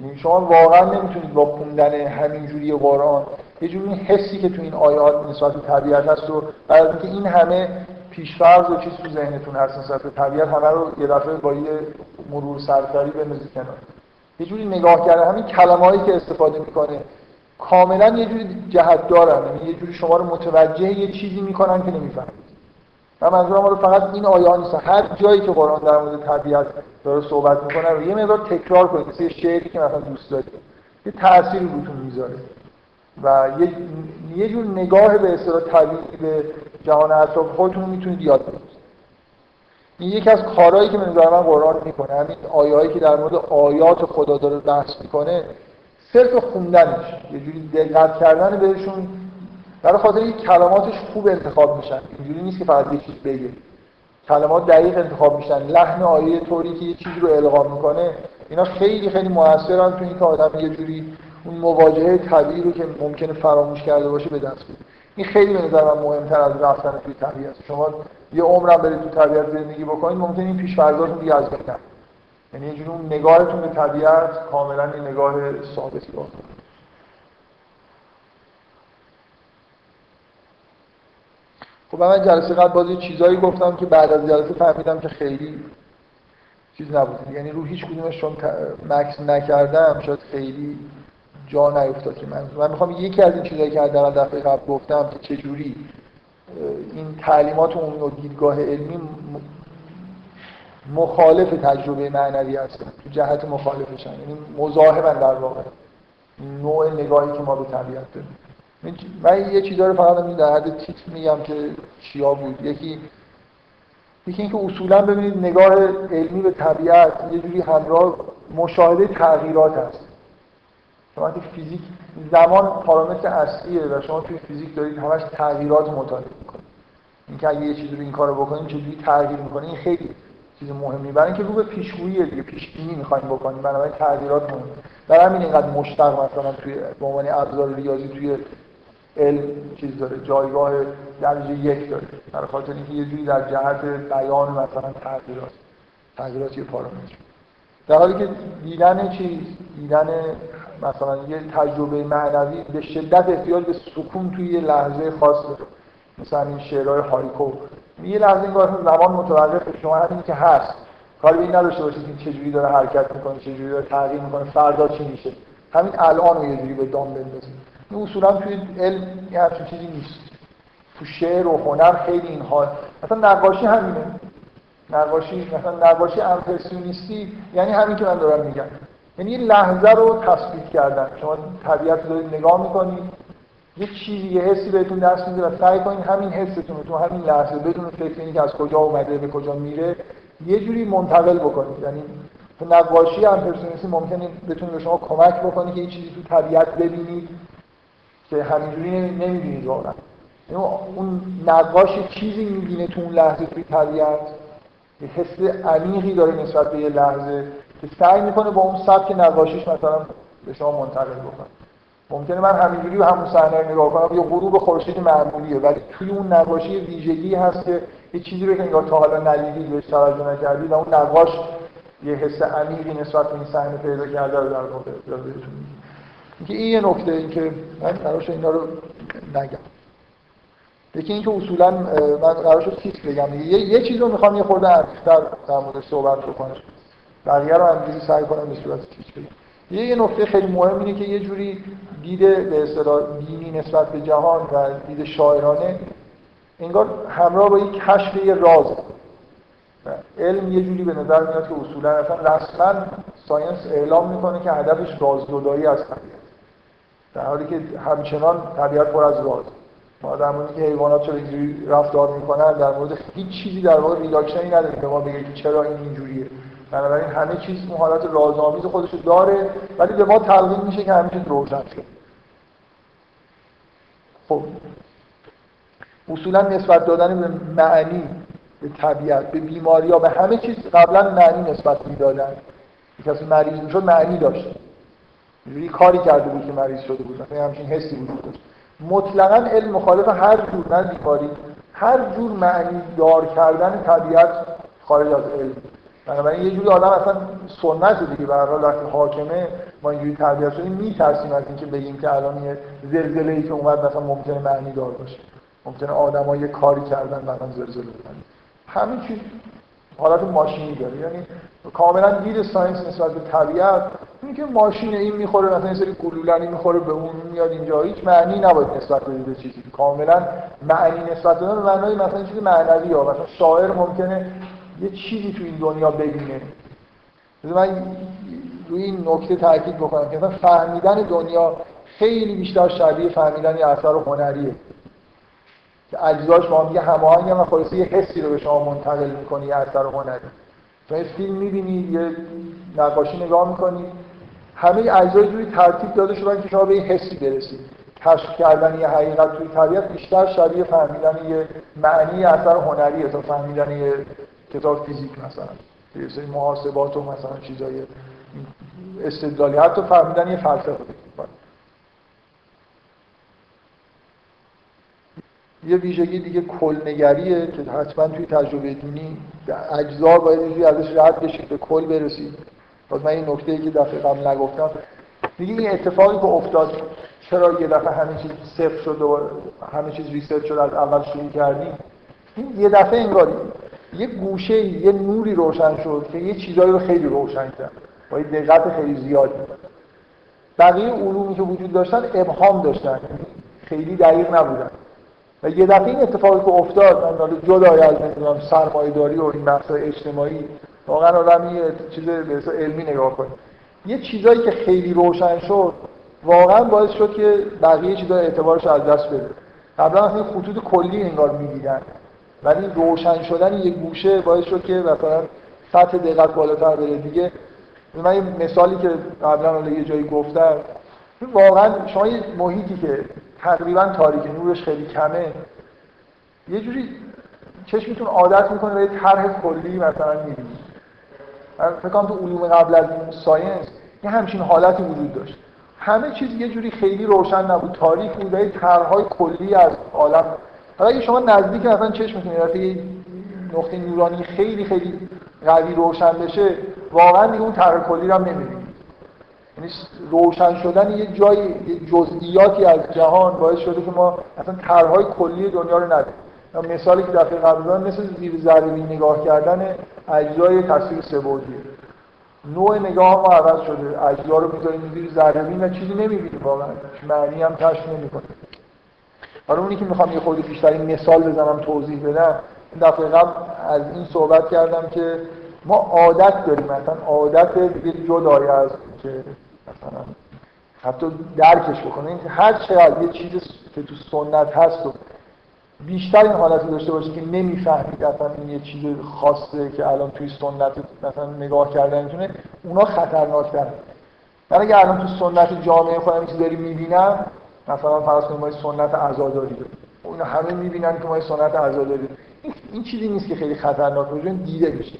یعنی شما واقعا نمیتونید با خوندن همینجوری قرآن یه جوری حسی که تو این آیات نسبت به طبیعت هست و برای اینکه این همه پیشفرض و چیز تو ذهنتون هست نسبت به طبیعت، همه رو یه دفعه با یه مرور سرسری بندازید کنار. یه جوری نگاه کردن همین کلمه‌هایی که استفاده میکنه کاملا یه جوری جهت دارن، یعنی یه جوری شما رو متوجه یه چیزی میکنن که نمیفهمید. من منظورم رو فقط این آیات نیست، هر جایی که قرآن در مورد طبیعت داره صحبت میکنه رو یه مقدار تکرار کنید، مثل یه شعری که مثلا دوست دارید یه تأثیری روتون میذاره و یه یه جور نگاه به اصطلاح طبیعی به جهان اطراف خودتون میتونید یاد بگیرید. این یکی از کارهایی که به نظر من قرآن میکنه، همین آیه‌هایی که در مورد آیات خدا داره بحث میکنه، صرف خوندنش یه جوری دقت کردن بهشون در خاطر اینکه کلماتش خوب انتخاب میشن، اینجوری نیست که فقط یه چیز بگه، کلمات دقیق انتخاب میشن، لحن آیه طوری که یه چیزی رو القا میکنه، اینا خیلی خیلی موثرن تو اینکه آدم یه جوری اون مواجهه طبیعی رو که ممکنه فراموش کرده باشه به دست بیاره. این خیلی به نظر من مهمتر از رفتن توی طبیعت. شما یه عمرم برید تو طبیعت زندگی بکنید، ممکنه این پیش‌فرضاتون دیگه از بین بره. یعنی یه جوری اون نگاهتون به طبیعت کاملا یه نگاه ثابتی باشه. خب من جلسه قبل باز یه چیزایی گفتم که بعد از جلسه فهمیدم که خیلی چیز نبود، یعنی رو هیچ کدومش چون مکس نکردم شاید خیلی جا نیفتاد که من من میخوام یکی از این چیزایی که در دفعه قبل گفتم که چجوری این تعلیمات و دیدگاه علمی مخالف تجربه معنوی هستن، تو جهت مخالفشن، یعنی مزاحما در واقع این نوع نگاهی که ما به طبیعت داریم. من یه چیزا رو فقط همین در حد تیتر میگم که چیا بود. یکی یکی اینکه اصولا ببینید نگاه علمی به طبیعت یه جوری همراه مشاهده تغییرات هست. شما توی فیزیک زمان پارامتر اصلیه و شما توی فیزیک دارید همش تغییرات مطالعه می‌کنید. اینکه اگه یه چیزی رو این کارو بکنیم چجوری تغییر می‌کنه، این خیلی چیز مهمی برای اینکه رو به پیشگوییه دیگه، پیشبینی می‌خوایم بکنیم، بنابراین تغییرات مهمه. در همین اینقدر مشتق مثلا توی به عنوان ابزار ریاضی توی علم چیز داره، جایگاه درجه یک داره، در خاطر اینکه یه جوری در جهت بیان مثلا تغییرات تغییرات یه پارامتر، در حالی که دیدن چیز دیدن مثلا یه تجربه معنوی به شدت احتیاج به سکون توی یه لحظه خاص داره. مثلا این شعرهای هاریکو یه لحظه انگار زمان متوقف شما همین که هست کاری به این نداشته باشید که چجوری داره حرکت میکنه، چجوری داره تغییر میکنه، فردا چی میشه. همین الان رو یه جوری به دام بندازید. این اصولا توی علم یه همچین چیزی نیست. تو شعر و هنر خیلی اینها، مثلا نقاشی همینه. نقاشی مثلا نقاشی امپرسیونیستی یعنی همین که من دارم میگم. یعنی یه لحظه رو تصویر کردن. شما طبیعت رو دارید نگاه میکنید، یه چیزی، یه حسی بهتون دست میده و سعی کنید همین حستون رو تو همین لحظه بدون فکر اینکه از کجا اومده به کجا میره یه جوری منتقل بکنید. یعنی نقاشی امپرسیونیستی ممکنه بتونه به شما کمک بکنه که یه چیزی تو طبیعت ببینید که همینجوری نمیبینید واقعا. اون نقاش چیزی میبینه تو اون لحظه توی طبیعت، یه حس عمیقی داره نسبت به یه لحظه که سعی میکنه با اون سبک نقاشیش مثلا به شما منتقل بکنه. ممکنه من همینجوری به همون صحنه رو نگاه کنم، یه غروب خورشید معمولیه، ولی توی اون نقاشی ویژگی هست که یه چیزی رو که نگاه تا حالا ندیدید بهش توجه نکردید و اون نقاش یه حس عمیقی نسبت به این صحنه پیدا کرده رو در واقع اجازه بهتون میده. اینکه این یه نکته، اینکه من قرارش اینا رو نگم. یکی اینکه اصولا من قرارش تیتر بگم. یه یه چیزی رو می‌خوام یه خورده عمیق‌تر در موردش صحبت بکنم. بقیه رو همینجوری سعی کنم به صورت تیتر بگم. یه نکته خیلی مهم اینه که یه جوری دید به اصطلاح دینی نسبت به جهان و دید شاعرانه انگار همراه با یک کشف یه راز. علم یه جوری به نظر میاد که اصولا اصلا رسما ساینس اعلام میکنه که هدفش رازگدایی از طبیعت، در حالی که همچنان طبیعت پر از راز. ما در مورد اینکه حیوانات چه جوری رفتار میکنن در مورد هیچ چیزی در واقع ریلاکشنی نداره که ما بگیم چرا این اینجوریه. بنابراین همه چیز اون حالت رازآمیز خودشو داره ولی به ما تلقین میشه که همه چیز روشن شه. خب اصولا نسبت دادن به معنی به طبیعت، به بیماری ها، به همه چیز قبلا معنی نسبت میدادن. کسی مریض میشد معنی داشت، یه کاری کرده بود که مریض شده بود، مثلا همچین حسی بود داشت. مطلقاً علم مخالف هر جور نه بیماری، هر جور معنی دار کردن طبیعت خارج از علم. بنابراین یه جوری آدم اصلا سنت دیگه به هر حال وقتی حاکمه ما اینجوری تربیت شدیم میترسیم از اینکه بگیم که الان یه زلزله‌ای که اومد مثلا ممکنه معنی دار باشه، ممکنه آدم‌ها یه کاری کردن مثلا زلزله بزنه. همین چیز حالت ماشینی داره. یعنی کاملا دید ساینس نسبت به طبیعت اینه که ماشین این میخوره مثلا این سری گلوله‌ای میخوره به اون میاد اینجا، هیچ معنی نباید نسبت بدید به چیزی. کاملا معنی نسبت دادن معنای مثلا چیز معنویه. مثلا شاعر ممکنه یه چیزی تو این دنیا ببینه. من روی این نکته تاکید بکنم که مثلا فهمیدن دنیا خیلی بیشتر شبیه فهمیدن یه اثر هنریه که اجزاش با هم یه هماهنگن و خلاصه یه حسی رو به شما منتقل می‌کنه. یه اثر هنری شما یه فیلم می‌بینید، یه نقاشی نگاه می‌کنید، همه اجزا جوری ترتیب داده شدن که شما به یه حسی برسید. کشف کردن یه حقیقت توی طبیعت بیشتر شبیه فهمیدن یه معنی اثر هنریه تا فهمیدن یه کتاب فیزیک مثلا، یه سری محاسبات و مثلا چیزای استدلالی، حتی فهمیدن یه فلسفه. یه ویژگی دیگه کلنگریه که حتما توی تجربه دینی اجزا باید اینجوری ازش رد بشید به کل برسید. باز من این نکته‌ای که دفعه قبل نگفتم دیگه، این اتفاقی که افتاد چرا یه دفعه همه چیز صفر شد و همه چیز ریست شد، از اول شروع کردیم، یه دفعه انگار یه گوشه یه نوری روشن شد که یه چیزایی رو خیلی روشن کرد با یه دقت خیلی زیاد. بقیه علومی که وجود داشتن ابهام داشتن، خیلی دقیق نبودن و یه دفعه این اتفاقی که افتاد، من حالا جدای از نمیدونم سرمایه‌داری و این بحث‌های اجتماعی، واقعا آدم یه چیز به حساب علمی نگاه کنه، یه چیزایی که خیلی روشن شد واقعا باعث شد که بقیه چیزا اعتبارش از دست بده. قبلا اصلا خطوط کلی انگار می‌دیدن ولی روشن شدن یه گوشه باعث شد که مثلا سطح دقت بالاتر بره دیگه. من یه مثالی که قبلا یه جایی گفتم، واقعا شما یه محیطی که تقریبا تاریک، نورش خیلی کمه، یه جوری چشمتون عادت میکنه به یه طرح کلی مثلا میبینید. من فکر کنم تو علوم قبل از این ساینس یه همچین حالتی وجود داشت، همه چیز یه جوری خیلی روشن نبود، تاریک بود، یه طرح‌های کلی از عالم. حالا اگه شما نزدیک مثلا چشمتون یه نقطه نورانی خیلی خیلی قوی روشن بشه، واقعا دیگه اون طرح کلی رو هم نمیبینید. یعنی روشن شدن یه جای جزئیاتی از جهان باعث شده که ما اصلا طرح‌های کلی دنیا رو نداریم. مثالی که دفعه قبل دادم مثل زیر ذره بین نگاه کردن اجزای تصویر سه‌بعدیه. نوع نگاه ما عوض شده، اجزا رو می‌ذاریم می‌بینیم ذره‌بین و چیزی نمی‌بینیم واقعا، معنی هم کشف نمی‌کنه. حالا اونی که می‌خوام یه خورده بیشتر مثال بزنم توضیح بدم، دفعه قبل از این صحبت کردم که ما عادت داریم، مثلا عادت دیگه جدای از که مثلا حتی درکش بکنیم هر چقدر یه چیزی که تو سنت هست و بیشتر این حالتی داشته باشه که نمیفهمید اصلا این یه چیز خاصه که الان توی سنت مثلا نگاه کردن میتونه اونا خطرناک‌تره. من اگه الان تو سنت جامعه خودم این چیز داری میبینم، مثلا فرض کنید ما سنت عزاداری داریم، اونا همه میبینن که ما سنت عزاداری داریم، این چیزی نیست که خیلی خطرناک باشه دیده بشه،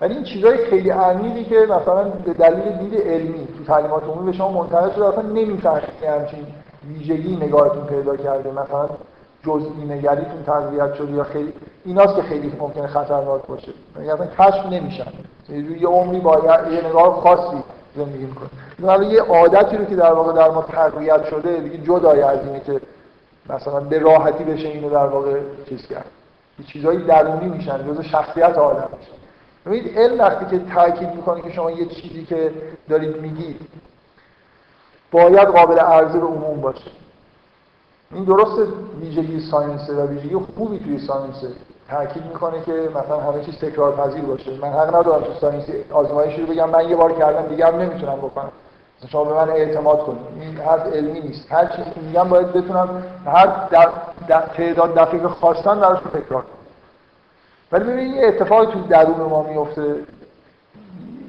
ولی این چیزای خیلی عمیقی که مثلا به دلیل دید علمی تو تعلیمات عمومی به شما منتقل شده اصلا نمیفهمید همچین ویژگی نگاهتون پیدا کرده، مثلا جزئی نگریتون تقویت شده یا خیلی ایناست که خیلی ممکنه خطرناک باشه، یعنی اصلا کشف نمیشن، یه عمری با یه نگاه خاصی زندگی می‌کنه. مثلا یه عادتی رو که در واقع در ما تقویت شده دیگه جدای از اینه که مثلا به راحتی بشه اینو در واقع چیز کرد، چیزای درونی میشن، جزء شخصیت آدم میشن. ببینید علم وقتی که تاکید میکنه که شما یه چیزی که دارید میگید باید قابل عرضه به عموم باشه، این درسته ویژگی ساینسه و ویژگی خوبی توی ساینسه، تاکید میکنه که مثلا همه چیز تکرار پذیر باشه. من حق ندارم تو ساینس آزمایشی رو بگم من یه بار کردم دیگه هم نمیتونم بکنم، شما به من اعتماد کنید، این حرف علمی نیست. هر چیزی که میگم باید بتونم هر در, در تعداد دقیق خواستن براش تکرار کنم. ولی ببینید یه اتفاقی تو درون ما میفته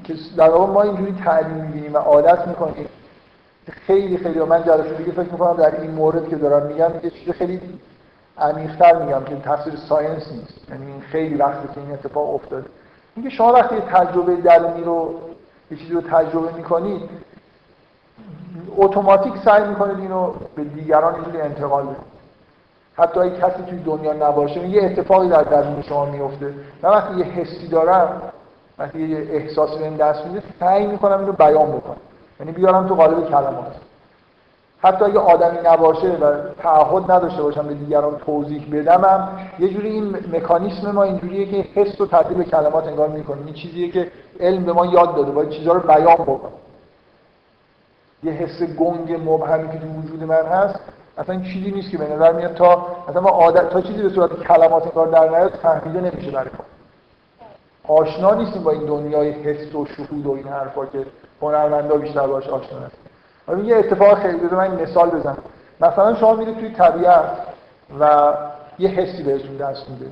که در واقع ما اینجوری تعلیم می‌بینیم و عادت می‌کنیم. خیلی خیلی من جلسه دیگه فکر می‌کنم در این مورد که دارم میگم یه چیز خیلی عمیق‌تر میگم که تفسیر ساینس نیست، یعنی خیلی وقته که این اتفاق افتاده. اینکه شما وقتی تجربه درونی رو یه چیزی رو تجربه می‌کنید اتوماتیک سعی می‌کنید اینو به دیگران اینجوری انتقال بدید. حتی اگه کسی توی دنیا نباشه یه اتفاقی در درون شما میفته. من وقتی یه حسی دارم، وقتی یه احساسی بهم دست میده، سعی میکنم اینو بیان بکنم، یعنی بیارم تو قالب کلمات. حتی اگه آدمی نباشه و تعهد نداشته باشم به دیگران توضیح بدمم، یه جوری این مکانیسم ما اینجوریه که حس رو تبدیل به کلمات انگار میکنیم. این چیزیه که علم به ما یاد داده، باید چیزا رو بیان بکنم. یه حس گنگ مبهمی که تو وجود من هست اصلا چیزی نیست که به نظر میاد تا اصلا ما عادت تا چیزی به صورت کلمات این کار در نیاد فهمیده نمیشه برای ما. آشنا نیستیم با این دنیای حس و شهود و این حرفا که هنرمندا بیشتر باهاش آشنا هستن. حالا یه اتفاق خیلی بده من مثال بزنم. مثلا شما میرید توی طبیعت و یه حسی بهتون دست میده.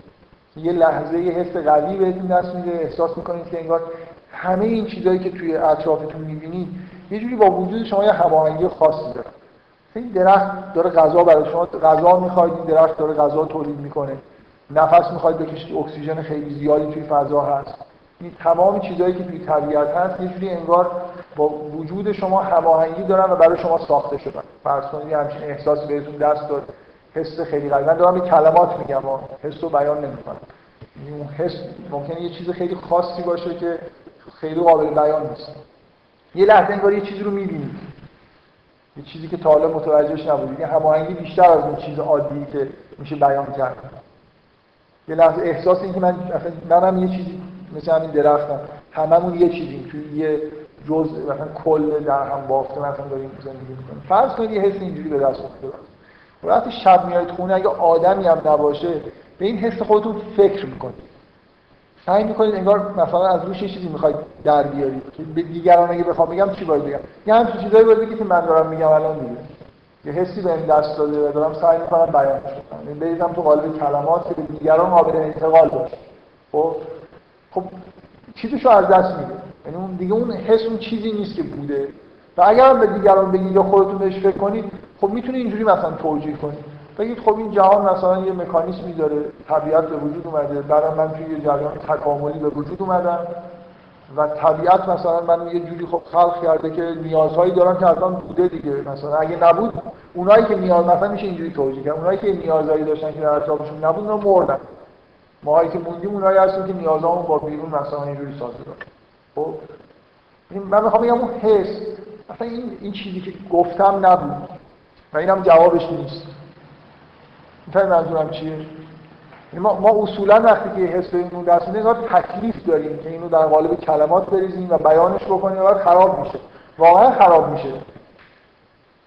یه لحظه یه حس قوی بهتون دست میده، احساس میکنید که انگار همه این چیزایی که توی اطرافتون میبینید یه جوری با وجود شما یه هماهنگی خاصی داره. این درخت داره غذا برای شما غذا می‌خواید، این درخت داره غذا تولید می‌کنه، نفس می‌خواید بکشید، اکسیژن خیلی زیادی توی فضا هست. این تمام چیزایی که توی طبیعت هست یه جوری انگار با وجود شما هماهنگی دارن و برای شما ساخته شدن. فرض کنید همچین احساسی بهتون دست داد، حس خیلی قوی. من دارم کلمات میگم اما حس رو بیان نمی‌کنم. این حس ممکنه یه چیز خیلی خاصی باشه که خیلی قابل بیان نیست. یه لحظه انگار یه چیزی رو می‌بینید، یه چیزی که تا حالا متوجهش نبودید، یه هماهنگی بیشتر از اون چیز عادی که میشه بیان کرد. یه لحظه احساس این که من منم یه چیزی مثل همین درختم، هممون یه چیزیم، توی یه جزء مثلا کل در هم بافته مثلا داریم زندگی می‌کنیم. فرض کنید یه حس اینجوری به دست اومده. وقتی شب میاید خونه اگه آدمی هم نباشه به این حس خودتون فکر می‌کنید. سعی می‌کنید انگار مثلا از روش یه چیزی می‌خواید در بیارید که به دیگران اگه بخوام بگم چی باید بگم، یه همچین چیزایی باید بگید که من دارم میگم الان میگم، یه حسی بهم دست داده و دارم سعی می‌کنم بیانش کنم، بریزم تو قالب کلمات که به دیگران قابل انتقال باشه. خب خب چیزشو از دست میده، یعنی اون دیگه اون حس اون چیزی نیست که بوده و اگر به دیگران بگید یا خودتون بهش فکر کنید خب می‌تونید اینجوری مثلا توجیه کنید، بگید خب این جهان مثلا یه مکانیزمی داره، طبیعت به وجود اومده، برای من توی یه جریان تکاملی به وجود اومدم و طبیعت مثلا من یه جوری خب خلق کرده که نیازهایی دارم که اصلا بوده دیگه، مثلا اگه نبود اونایی که نیاز مثلا میشه اینجوری توجیه کرد، اونایی که نیازهایی داشتن که در اطرافشون نبود اونا مردن، ماهایی که موندیم اونایی هستن که نیازامون با بیرون مثلا اینجوری سازگار. خب من میخوام بگم اون حس اصلا این این چیزی که گفتم نبود و اینم جوابش نیست. فهمیدم منظورم چیه؟ ما, ما اصولا وقتی که حس اینو دست می‌دیم ما تکلیف داریم که اینو در قالب کلمات بریزیم و بیانش بکنیم و خراب میشه، واقعا خراب میشه.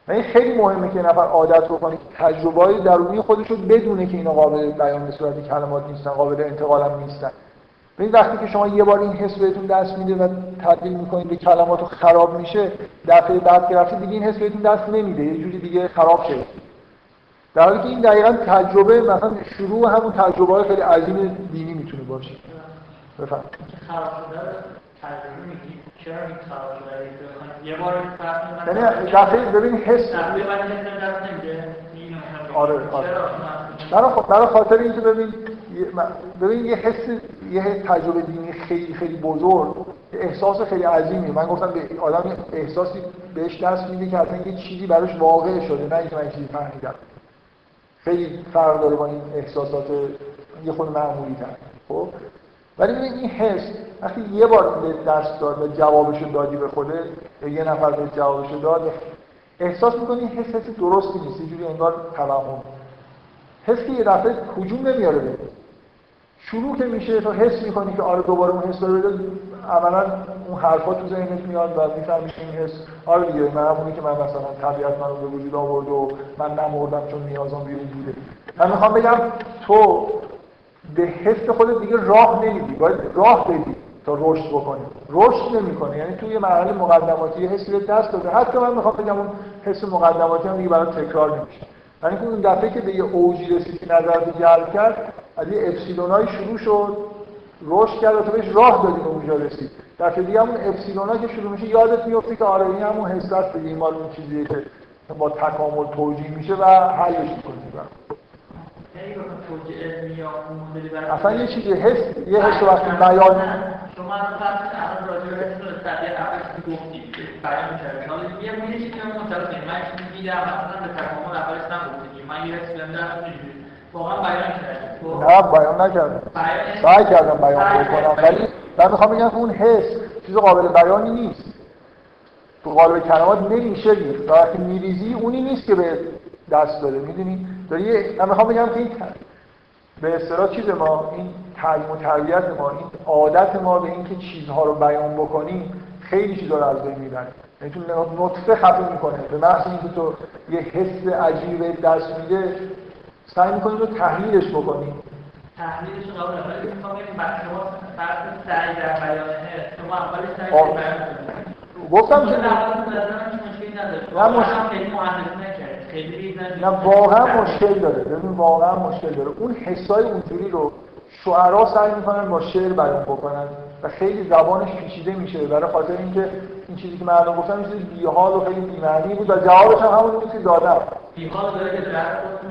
یعنی خیلی مهمه که نفر عادت بکنه که تجربه‌های درونی خودش رو بدونه که اینا قابل بیان به صورت کلمات نیستن، قابل انتقال هم نیستن. ببین وقتی که شما یه بار این حس بهتون دست میده و تبدیل می‌کنید به کلمات و خراب میشه، دفعه بعد که رفتید دیگه این حس بهتون دست نمیده، یه جوری دیگه خراب شده. در حالی که این دقیقاً تجربه مثلا شروع همون تجربه‌های خیلی عظیم دینی میتونه باشه. بفهمید خراب شده تجربه میگی چرا این خراب شده؟ یه بار فقط یعنی دفعه ببین حس دفعه بعد حس دست نمیده. آره آره. برای خاطر اینکه ببین ببین یه حس یه تجربه دینی خیلی خیلی بزرگ، احساس خیلی عظیمی. من گفتم به آدم احساسی بهش دست میده که اصلا یه چیزی براش واقع شده، نه اینکه من چیزی فهمیدم. خیلی فرق داره با این احساسات یه خود معمولی تر. خب ولی ببین این حس وقتی یه بار به دست داد و جوابشو دادی به خوده، یه نفر به جوابشو داد، احساس می‌کنی حس حس درستی نیست، یه جوری انگار توهم. حسی یه دفعه هجوم نمیاره بهت. شروع که میشه تو حس می‌کنی که آره دوباره اون حس رو بده، اولا اون حرفا تو ذهنت میاد و میفهمی این حس آره دیگه من همونی که من مثلا طبیعت منو به وجود آورد و من نمردم چون نیازم بیرون بوده. من میخوام بگم تو به حس خودت دیگه راه نمیدی، باید راه بدی تا رشد بکنه. رشد نمی‌کنه، یعنی توی مرحله مقدماتی حسی دست داده. حتی من میخوام بگم اون حس مقدماتی هم دیگه برات تکرار نمیشه. یعنی اون دفعه که به یه اوجی رسید که نظرت جلب کرد، از یه اپسیلونای شروع شد، رشد کرد و تو بهش راه دادی به اونجا رسید. دفعه دیگه همون اپسیلونا که شروع میشه یادت میفته که آره این همون حس است دیگه، این مال اون چیزیه که با تکامل توجیه میشه و حلش می‌کنی. یعنی اون توجیه علمی مدلی برای اصلا یه چیزی حس، یه حس وقتی بیان شما اصلا از راجع به حس طبیعی اولش گفتید، بیان کردید. حالا یه مدلی که ما مطالعه می‌کنیم میگه اصلا به تکامل اولش نگفتید. من یه رسیدم نمی‌دونم واقعا بیان کردم. نه بیان نکردم. سعی کردم بیان بکنم ولی من میخوام بگم اون حس چیز قابل بیانی نیست. تو قالب کلمات نمیشه گفت. وقتی میریزی اونی نیست که به دست داره. میدونی؟ داری من میخوام بگم که این به اصطلاح چیز ما، این تعلیم و تربیت ما، این عادت ما به اینکه چیزها رو بیان بکنیم خیلی چیزا رو از بین میبره. یعنی تو نطفه خفه میکنه. به محض اینکه تو یه حس عجیبی دست میده سعی میکنید رو تحلیلش بکنید. تحلیلش رو قبول دارید که میخوام بگم بچه ها فرض سعی در بیانه شما اولش سعی در بیانه گفتم که نه مشکل خیلی مهندس نکرد خیلی نه واقعا مشکل داره. ببین واقعا مشکل داره. اون حسای اونجوری رو شعرا سعی میکنن با شعر بیان بکنن و خیلی زبانش پیچیده میشه برای خاطر اینکه این چیزی که من الان گفتم یه چیز بی‌حال و خیلی بی‌معنی بود و جوابش هم همون بود که دادم. بی‌حال داره که درست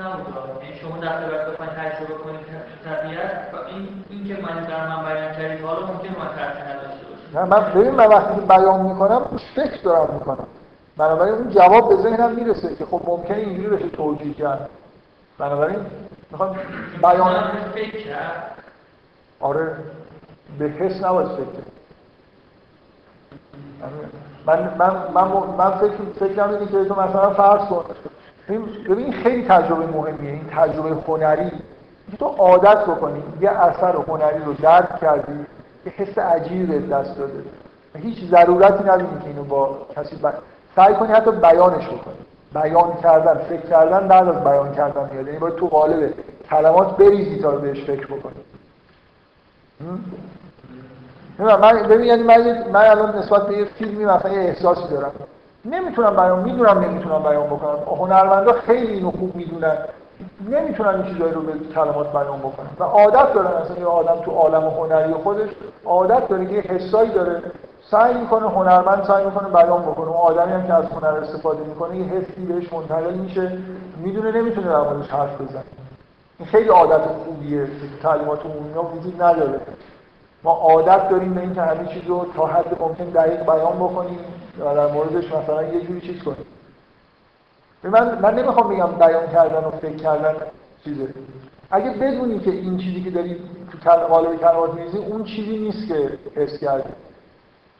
نبود. یعنی شما دفعه بعد بخواید تجربه کنید طبیعت و این اینکه من در من بیان کردید حالا ممکنه من ترجمه نداشته باشه. نه من ببین من وقتی بیان میکنم فکر دارم میکنم. بنابراین اون جواب به ذهنم میرسه که خب ممکنه اینجوری بشه توجیه کرد. بنابراین میخوام بیان فکر آره به حس نباید فکر من من من من فکر فکرم اینه که تو مثلا فرض کن ببین خیلی تجربه مهمیه این تجربه هنری که تو عادت بکنی یه اثر هنری رو درک کردی یه حس عجیبی به دست داده هیچ ضرورتی نبینی که اینو با کسی ب... سعی کنی حتی بیانش بکنی. بیان کردن فکر کردن بعد از بیان کردن میاد، یعنی باید تو قالب کلمات بریزی تا بهش فکر بکنی. من ببین یعنی من من الان نسبت به یه فیلمی مثلا یه احساسی دارم نمیتونم بیان میدونم نمیتونم بیان بکنم. هنرمندا خیلی اینو خوب میدونن نمیتونن این چیزایی رو به کلمات بیان بکنن و عادت دارن. اصلا یه آدم تو عالم هنری خودش عادت داره که یه حسایی داره سعی میکنه هنرمند سعی میکنه بیان بکنه. اون آدمی هم که از هنر استفاده میکنه یه حسی بهش منتقل میشه میدونه نمیتونه در موردش حرف بزنه. این خیلی عادت خوبیه. تعلیمات عمومی وجود نداره. ما عادت داریم به این که همه چیز رو تا حد ممکن دقیق بیان بکنیم و در موردش مثلا یه جوری چیز کنیم. من, من نمیخوام بگم بیان کردن و فکر کردن چیزه. اگه بدونی که این چیزی که داری قالب کلمات میریزی اون چیزی نیست که حس کردی،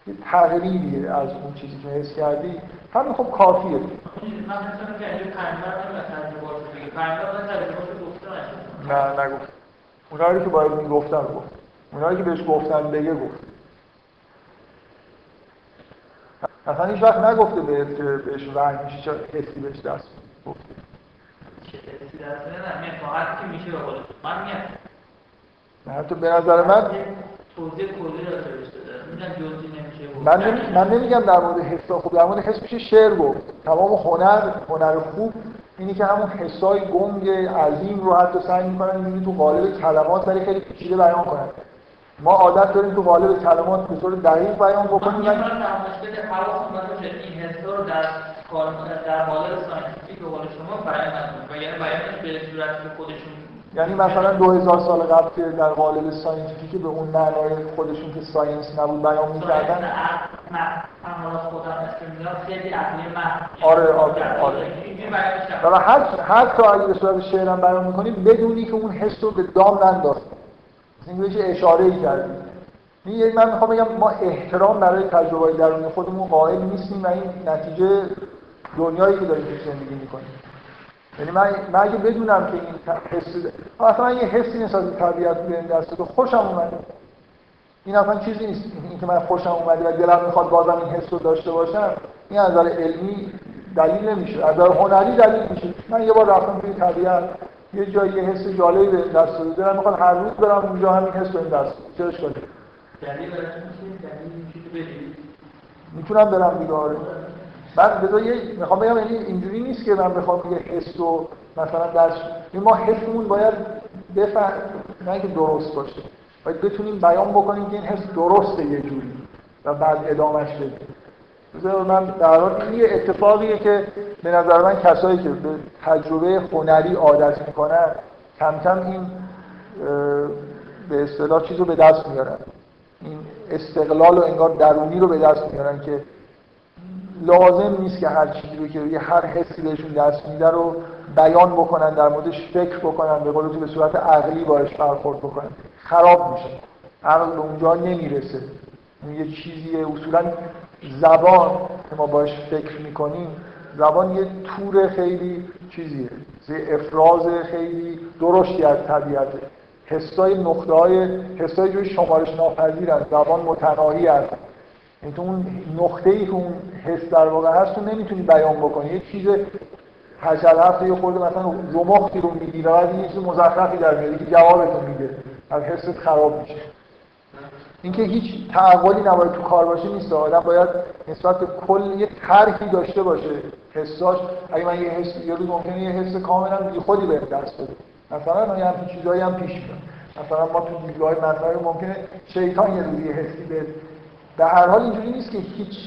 یه تغییریه از اون چیزی که حس کردی، همین خب کافیه. من مثلا که اینجا پنجره رو مثلا بگم پنجره رو مثلا گفتم. نه نگفتم. اونا رو که باید میگفتن گفت، اونا رو که بهش گفتن بگه گفت. اصلا هیچ وقت نگفته بهت که بهش وحی میشه چه حسی بهش دست گفته چه حسی دست نه نه مفاهمتی میشه به قول من میاد نه تو به نظر من توضیح کلی را فرشته دارم جزئی نمیشه من من نمیگم در مورد حسا خوب در مورد حس میشه شعر گفت تمام هنر هنر خوب اینی که همون حسای گنگ عظیم رو حتی سعی می‌کنن اینو تو قالب کلمات ولی خیلی پیچیده بیان کنن ما عادت داریم تو قالب کلمات به طور دقیق بیان بکنیم من مشکل حواس من تو این حسا رو در در قالب ساینتیفیک به قول شما بیان نکنید و یعنی بیانش به صورت خودشون یعنی مثلا دو هزار سال قبل که در قالب ساینتیفیکی به اون معنای خودشون که ساینس نبود بیان می‌کردن اما خودم استمینا خیلی عقلی محض آره آره آره و حتی حتی اگه به صورت شعر هم بیان می‌کنید بدونی که اون حس رو به دام نندازید این بهش اشاره‌ای کردید یعنی من می‌خوام بگم ما احترام برای تجربه‌های درونی خودمون قائل نیستیم و این نتیجه دنیایی که داریم زندگی می‌کنیم یعنی من من اگه بدونم که این حس اصلا یه حسی نیست از طبیعت بهم دست داد خوشم اومده این اصلا چیزی نیست اینکه من خوشم اومده و دلم میخواد بازم این حس رو داشته باشم این از نظر علمی دلیل نمیشه از نظر هنری دلیل میشه من یه بار رفتم توی طبیعت یه جایی یه حس جالبی به دست داد دلم میخواد هر روز برم اونجا همین حس رو دست چرا شده دلیل برای اینکه دلیل بدید میتونم برم دیگه آره بعد بذار یه میخوام بگم یعنی اینجوری نیست که من بخوام یه حس رو مثلا درش ما حسمون باید بفهم نه اینکه درست باشه باید بتونیم بیان بکنیم که این حس درسته یه جوری و بعد ادامهش بدیم بذار من در واقع این یه اتفاقیه که به نظر من کسایی که به تجربه هنری عادت میکنن کم کم این به اصطلاح چیزو به دست میارن این استقلال و انگار درونی رو به دست میارن که لازم نیست که هر چیزی رو که هر حسی بهشون دست میده رو بیان بکنن در موردش فکر بکنن به قول تو به صورت عقلی باش برخورد بکنن خراب میشه عقل اونجا نمیرسه اون یه چیزیه اصولا زبان که ما باش فکر میکنیم زبان یه تور خیلی چیزیه یه افراز خیلی درشتی از طبیعته حسای نقطه های حسای جوی شمارش ناپذیرن زبان متناهی هست این تو اون نقطه‌ای که اون حس در واقع هست تو نمیتونی بیان بکنی یه چیز حشره‌ای یه خورده مثلا رمختی رو میگیره ولی یه چیز مزخرفی در میاد که جوابتون میده از حست خراب میشه اینکه هیچ تعقلی نباید تو کار باشه نیست آدم باید نسبت به کل یه طرحی داشته باشه حساش اگه من یه حس یه روز ممکنه یه حس کاملا بی خودی به دست بده مثلا یه همچین چیزایی هم پیش میاد مثلا ما تو دیدگاه مطلب ممکنه شیطان یه روزی حسی بده در هر حال اینجوری نیست که هیچ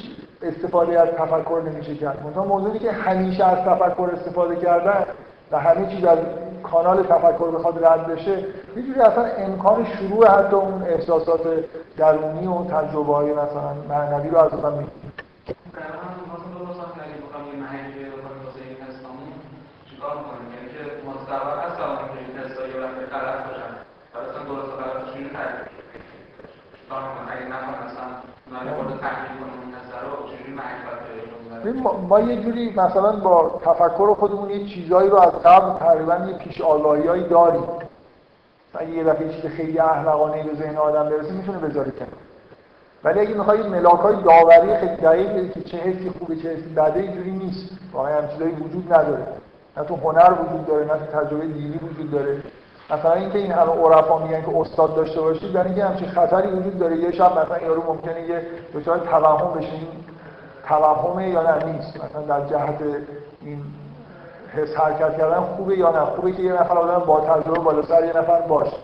استفاده از تفکر نمیشه کرد. مثلا موضوعی که همیشه از تفکر استفاده کردن و همه چیز از کانال تفکر بخواد رد بشه، یه جوری اصلا امکان شروع حتی اون احساسات درونی و تجربه‌های مثلا معنوی رو از اون میگیره. مثلا مثلا مثلا اگه بخوام یه معنی رو بخوام واسه این هستمون چیکار کنم؟ یعنی که مستقر اصلا این حسای رو به طرف باشن. مثلا درست قرار شروع کرد. تا اگه نفهمم مثلا ما, ما یه جوری مثلا با تفکر خودمون یه چیزایی رو از قبل تقریبا یه پیش آگاهی‌هایی داریم اگه یه دفعه چیز خیلی احمقانه به ذهن آدم برسه میتونه بذاری کنه ولی اگه میخوایی ملاک‌های داوری خیلی دقیق که چه حسی خوبه چه حسی بده اینجوری نیست واقعا همچین چیزایی وجود نداره نه تو هنر وجود داره نه تو تجربه دینی وجود داره مثلا اینکه این همه عرفا میگن که استاد داشته باشید در اینکه همچین خطری وجود داره یه شب مثلا یارو ممکنه یه دچار توهم بشین توهمه یا نه نیست مثلا در جهت این حس حرکت کردن خوبه یا نه خوبه که یه نفر آدم با تجربه بالا سر یه نفر باشه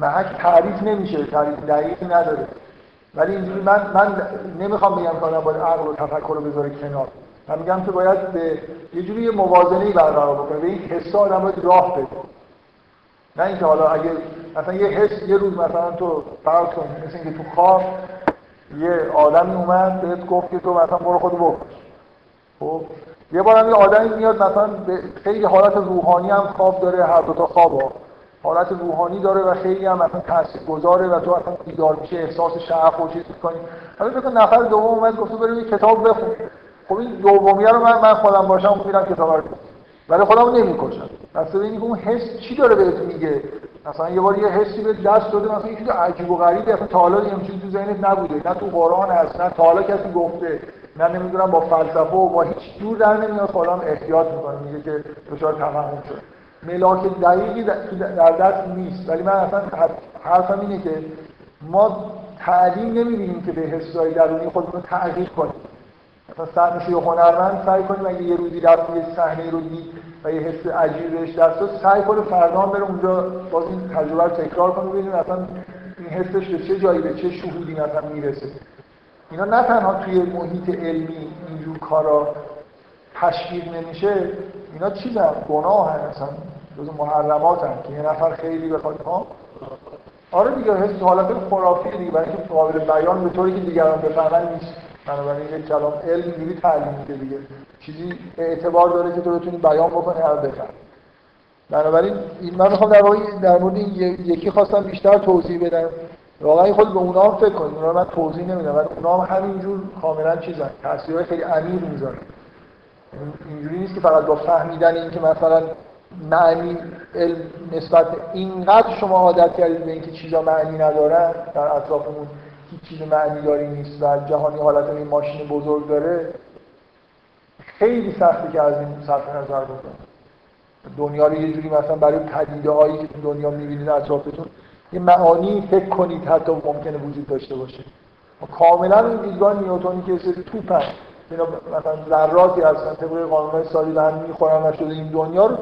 محک تعریف نمیشه تعریف دقیقی نداره ولی اینجوری من من نمیخوام بگم که آدم باید عقل و تفکر رو بذاره کنار من میگم که باید به یه جوری یه موازنه‌ای برقرار بکنه به این حس آدم باید راه بده نه اینکه حالا اگه مثلا یه حس یه روز مثلا تو فرض کن مثل اینکه تو خواب یه آدمی اومد بهت گفت که تو مثلا برو خودت بکش خب یه بارم یه آدمی میاد مثلا خیلی حالت روحانی هم خواب داره هر دو تا خوابه حالت روحانی داره و خیلی هم مثلا تاثیرگذاره و تو مثلا بیدار میشه احساس شعف و چیز می‌کنی حالا تو نفر دوم اومد گفت برو یه کتاب بخون خب این دومیه رو من من خودم باشم میرم کتاب رو برای خودم نمی‌کشم. واسه اینکه اون حس چی داره بهت میگه؟ مثلا یه بار یه حسی به دست داده، مثلا یه چیز عجیب و غریبی، اصلا تا حالا یه چیزی تو ذهنت نبوده، نه تو قرآن هست، نه تا حالا کسی گفته، نه نمیدونم با فلسفه و با هیچ جور در نمیاد، خودم احتیاط می‌کنم، میگه که دچار توهم شد. ملاک دقیقی در دست نیست، ولی من اصلا حرفم اینه که ما تعلیم نمی‌بینیم که به حسای درونی خودمون تعقیق کنیم. مثلا سعی میشه هنرمند سعی کنیم اگه یه روزی در یه صحنه رو دید و یه حس عجیبی بهش دست داد، سعی کنه فردا بره اونجا باز این تجربه رو تکرار کنه، ببینیم مثلا این حسش به چه جایی، به چه شهودی مثلا میرسه. اینا نه تنها توی محیط علمی اینجور کارا تشویق نمیشه، اینا چیزا گناهه، مثلا جزو محرماتن که یه نفر خیلی بخواد ها آره دیگه، حس حالت خرافی دیگه، برای اینکه قابل بیان به طوری که دیگران بفهمن نیست. بنابراین یک کلام علم اینجوری تعلیم میده دیگه، چیزی اعتبار داره که تو بتونی بیان بکنی هر بخر. بنابراین این من میخوام در واقع در مورد این یکی خواستم بیشتر توضیح بدم، واقعا خود به اونا فکر کنید، اونا رو من توضیح نمیدم ولی اونا هم همینجور کاملا چیزن، تاثیرهای خیلی عمیق میذاره. اینجوری نیست که فقط با فهمیدن این که مثلا معنی علم نسبت اینقدر شما عادت کردید به اینکه چیزا معنی ندارن، در اطرافمون هیچ چیز معنی داری نیست و جهانی حالت این ماشین بزرگ داره، خیلی سخته که از این صرف نظر بکنه. دنیا رو یه جوری مثلا برای پدیده هایی که تو دنیا می‌بینید اطرافتون یه معانی فکر کنید حتی ممکنه وجود داشته باشه. ما کاملا این دیدگاه نیوتونی که سری توپن اینا مثلا ذراتی هستن طبق قانون‌های ساری به هم می‌خورن و شده این دنیا رو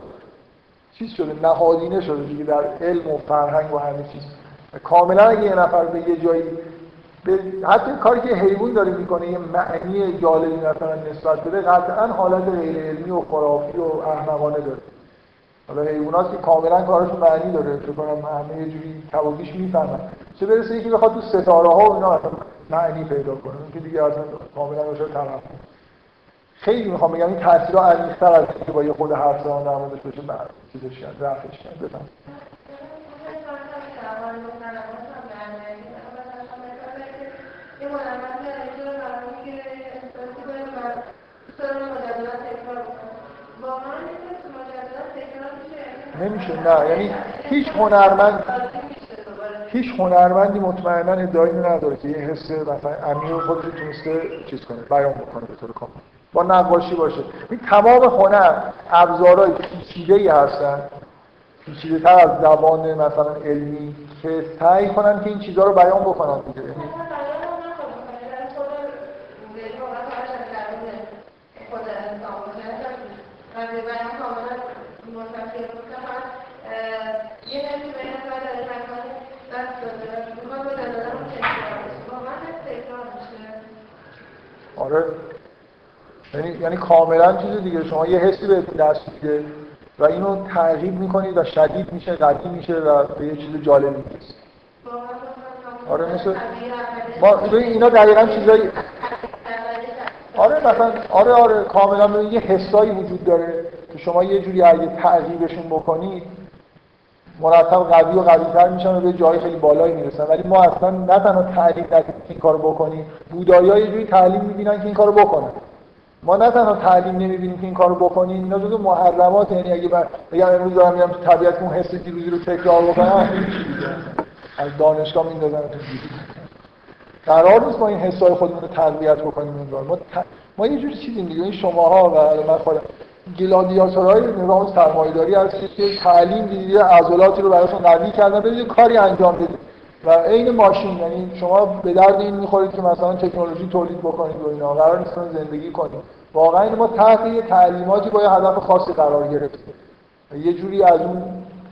چیز شده، نهادینه شده دیگه در علم و فرهنگ و همه چیز. کاملا اگه یه نفر به یه جایی حتی کاری که حیوان داره میکنه یه معنی جالبی مثلا نسبت بده، قطعاً حالت غیر علمی و خرافی و احمقانه داره. حالا حیوانات که کاملاً کارشون معنی داره، فکر کنم همه یه جوری تواگیش میفهمن، چه برسه یکی بخواد تو ستاره ها و اینا مثلا معنی پیدا کنه، اون که دیگه اصلا کاملاً روش طرف. خیلی میخوام بگم این تاثیرا عمیق‌تر از اینکه با یه خود حرف زدن در موردش بشه بعد چیزش کرد، رفعش کرد. بفهم یه مولمان در اینجا رو برای میگیره احساسی باید و سرم مجددات تکرار بکنم. واقعا نیست که مجددات تکرار میشه؟ نمیشه، نه. یعنی هیچ هنرمند هیچ هنرمندی مطمئنا ادعایی نداره که یه حس مثلا عمیق خودش رو تونسته چیز کنه، بیان بکنه به طور کامل. با نقاشی باشه. این تمام هنر ابزارهای پیچیده‌ای هستن، پیچیده‌تر از زبان مثلا علمی، که سعی کنن که این چیزا رو بیان بکنن دیگه. به بیان کاملا مرتفیه بود که من یه نسی به این باید از مکان دست دادارم میکنم به دادارم تکرار میشه، با من هست تکرار میشه. آره یعنی یعنی کاملا چیز دیگه، شما یه حسی به دست میده و اینو تعریب میکنید و شدید میشه، قدی میشه و به یه چیز جالب میکنید. آره مثل ما اینا دقیقا چیزایی آره مثلا آره آره کاملا یه حسایی وجود داره که شما یه جوری اگه تعذیبشون بکنید مرتب قوی و قوی‌تر میشن و به جای خیلی بالایی میرسن، ولی ما اصلا نه تنها تعریف نکنیم این کارو بکنیم، بودایی‌ها یه جوری تعلیم می‌بینن که این کارو بکنن، ما نه تنها تعلیم نمی‌بینیم که این کارو بکنیم، اینا جزو محرمات. یعنی اگه بر... اگه امروز دارم میام تو طبیعت اون حس دیروزی رو تکرار بکنم از دانشگاه میندازن تو قرار نیست ما این حسای خودمون رو تقویت بکنیم. اونجا ما ت... ما یه جوری چیزیم دیگه، این شماها و من خودم گلادیاتورهای نظام سرمایه‌داری هستید که تعلیم دیدید، عضلات رو براتون قوی کردن، برید کاری انجام بدید و عین ماشین. یعنی شما به درد این می‌خورید که مثلا تکنولوژی تولید بکنید و اینا، قرار نیست زندگی کنید. واقعاً ما تحت یه تعلیماتی با یه هدف خاصی قرار گرفتیم، یه جوری از اون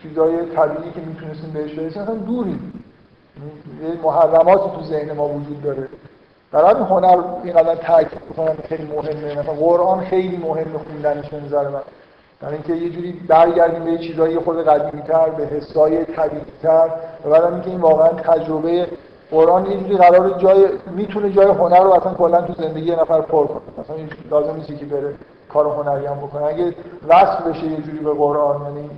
چیزای طبیعی که می‌تونستیم بهش برسیم مثلا دوریم. یه محرماتی تو ذهن ما وجود داره. برای هنر اینقدر تاکید می‌کنم خیلی مهمه، مثلا قرآن خیلی مهمه خوندنش به نظر من، برای اینکه یه جوری برگردیم به چیزایی خود قدیمی‌تر، به حسای طبیعی‌تر و بعد اینکه این واقعا تجربه قرآن یه جوری قراره جای میتونه جای هنر رو مثلا کلا تو زندگی یه نفر پر کنه، مثلا لازم نیست که بره کار هنری هم بکنه اگه وصل بشه یه جوری به قرآن. یعنی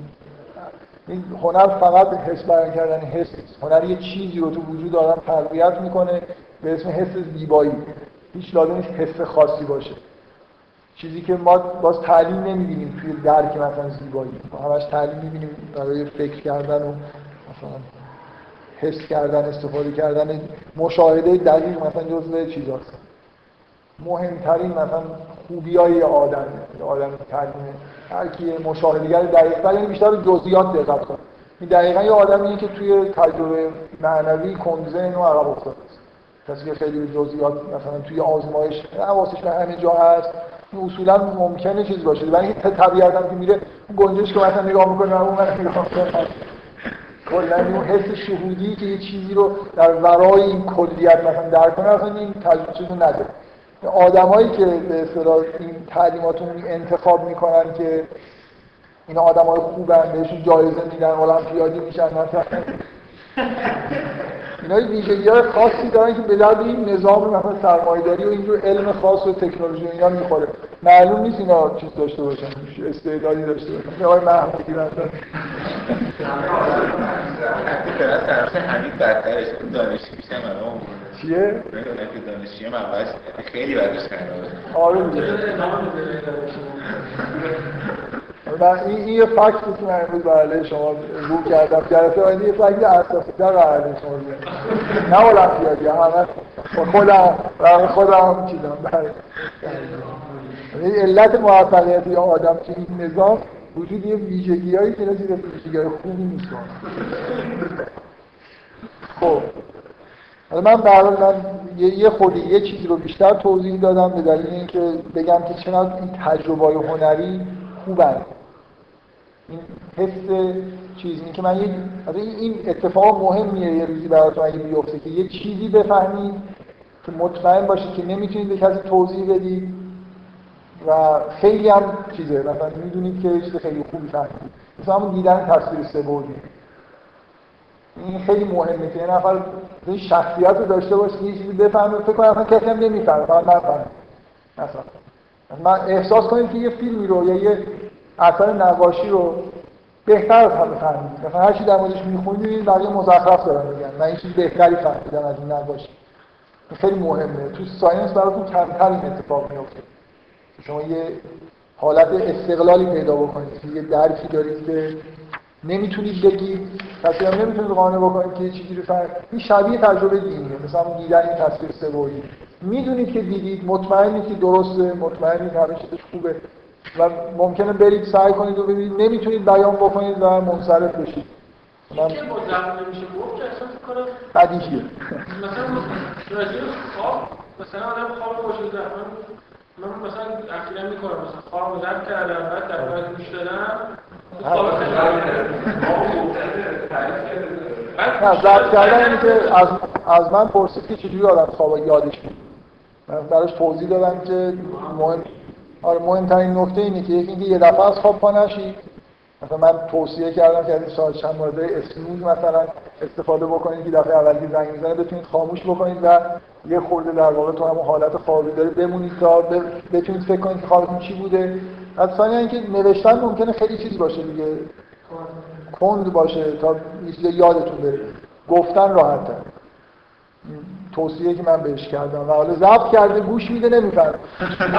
این هنر فقط حس بیان کردن حس نیست، هنر یه چیزی رو تو وجود آدم تقویت میکنه به اسم حس زیبایی. هیچ لازم نیست حس خاصی باشه، چیزی که ما باز تعلیم نمی‌بینیم توی درک مثلا زیبایی، ما همش تعلیم می‌بینیم برای فکر کردن و مثلا حس کردن، استفاده کردن، مشاهده دقیق مثلا جزء چیزاست. مهمترین مثلا خوبیای آدم، آدم تعلیم هر کی مشاهده‌گر دقیق‌تر، یعنی بیشتر به جزئیات دقت کنه. این دقیقاً یه آدمیه که توی تجربه معنوی کندزن و عقب افتاده است. کسی که خیلی جزئیات مثلا توی آزمایش حواسش به همه جا هست، اصولا ممکنه چیز باشه. ولی این طبیعتاً که میره گنجش که مثلا نگاه می‌کنه و اون نگاه می‌کنه. کلاً اون حس شهودی که یه چیزی رو در ورای این کلیت مثلا درک کنه، اصلا این تجربه نداره. آدمایی که به اصطلاح این تعلیمات رو انتخاب می‌کنن که این آدمای خوبن، بهشون جایزه میدن، المپیادی میشن مثلا. اینا یه ویژگی‌های خاصی دارن که به درد این نظام مثلا سرمایه‌داری و اینجور علم خاص و تکنولوژی و اینا میخوره. معلوم نیست اینا چیز داشته باشن، استعدادی داشته باشن. آقای محمودی مثلا مثلا حمید بدترش دانشی میشن الان چیه؟ که دانشیه مباش خیلی بدش کنه. آره دیگه. و این یه فکتی که من امروز برای شما رو کردم جلسه و این یه فکتی اساسی در برای شما رو نه المپیادی همه خودم و خودم چیزم برای این علت موفقیت یه آدم که این نظام وجود یه ویژگی هایی که نزید ویژگی های خوبی نیست کنم. خب من برای من یه خودی یه چیزی رو بیشتر توضیح دادم به دلیل اینکه بگم که چنان این تجربه‌های هنری خوبه. این حس چیزی که من یه این اتفاق مهمیه یه روزی براتون اگه بیفته که یه چیزی بفهمید که مطمئن باشید که نمیتونید به کسی توضیح بدید و خیلی هم چیزه مثلا میدونید که چیز خیلی خوبی فهمید، مثلا همون دیدن تصویر سه‌بعدی. این خیلی مهمه که یه نفر شخصیت رو داشته باشه یه چیزی بفهمه، فکر کنم کسی هم نمیفهمه فقط من فهمم. مثلا من احساس کنید که یه فیلمی رو یا یه اثر نقاشی رو بهتر از همه فهمیدید، مثلا هر چی در موردش میخونید بقیه مزخرف دارن میگن، من این چیز بهتری فهمیدم از این نقاشی. خیلی مهمه تو ساینس براتون کمتر این اتفاق میفته، شما یه حالت استقلالی پیدا بکنید، یه درکی دارید که نمیتونید بگید، کسی هم نمیتونید قانع بکنید که یه چیزی رو فهمید. این شبیه تجربه دینیه، مثلا دیدن این تصویر سه‌بعدی، میدونید که دیدید، مطمئنید که درسته، مطمئنید همه چیزش خوبه و ممکنه برید سعی کنید و ببینید نمیتونید بیان بکنید و منصرف بشید. من که مزخرف نمیشه گفت که احساس کنم بدیهیه. مثلا راجع به خواب، مثلا آدم خواب باشه در من من مثلا اخیراً می‌کنم مثلا خواب رو درک کردم بعد در واقع گوش دادم خواب خیلی بعد ضبط کردم. اینی که از از من پرسید که چجوری آدم خواب یادش میاد، من براش توضیح دادم که مهم آره مهمترین نکته اینه که اینکه یه دفعه از خواب پا نشید. مثلا من توصیه کردم که از این ساعت چند مورد اسنوز مثلا استفاده بکنید که دفعه اولی زنگ میزنه بتونید خاموش بکنید و یه خورده در واقع تو همون حالت خوابی داره بمونید تا بتونید فکر کنید که خوابتون چی بوده. از ثانیه اینکه نوشتن ممکنه خیلی چیز باشه دیگه، کند باشه تا یادتون بره، گفتن راحت‌تره. توصیه که من بهش کردم و حالا ضبط کرده گوش میده نمیفهمه. بیشترم من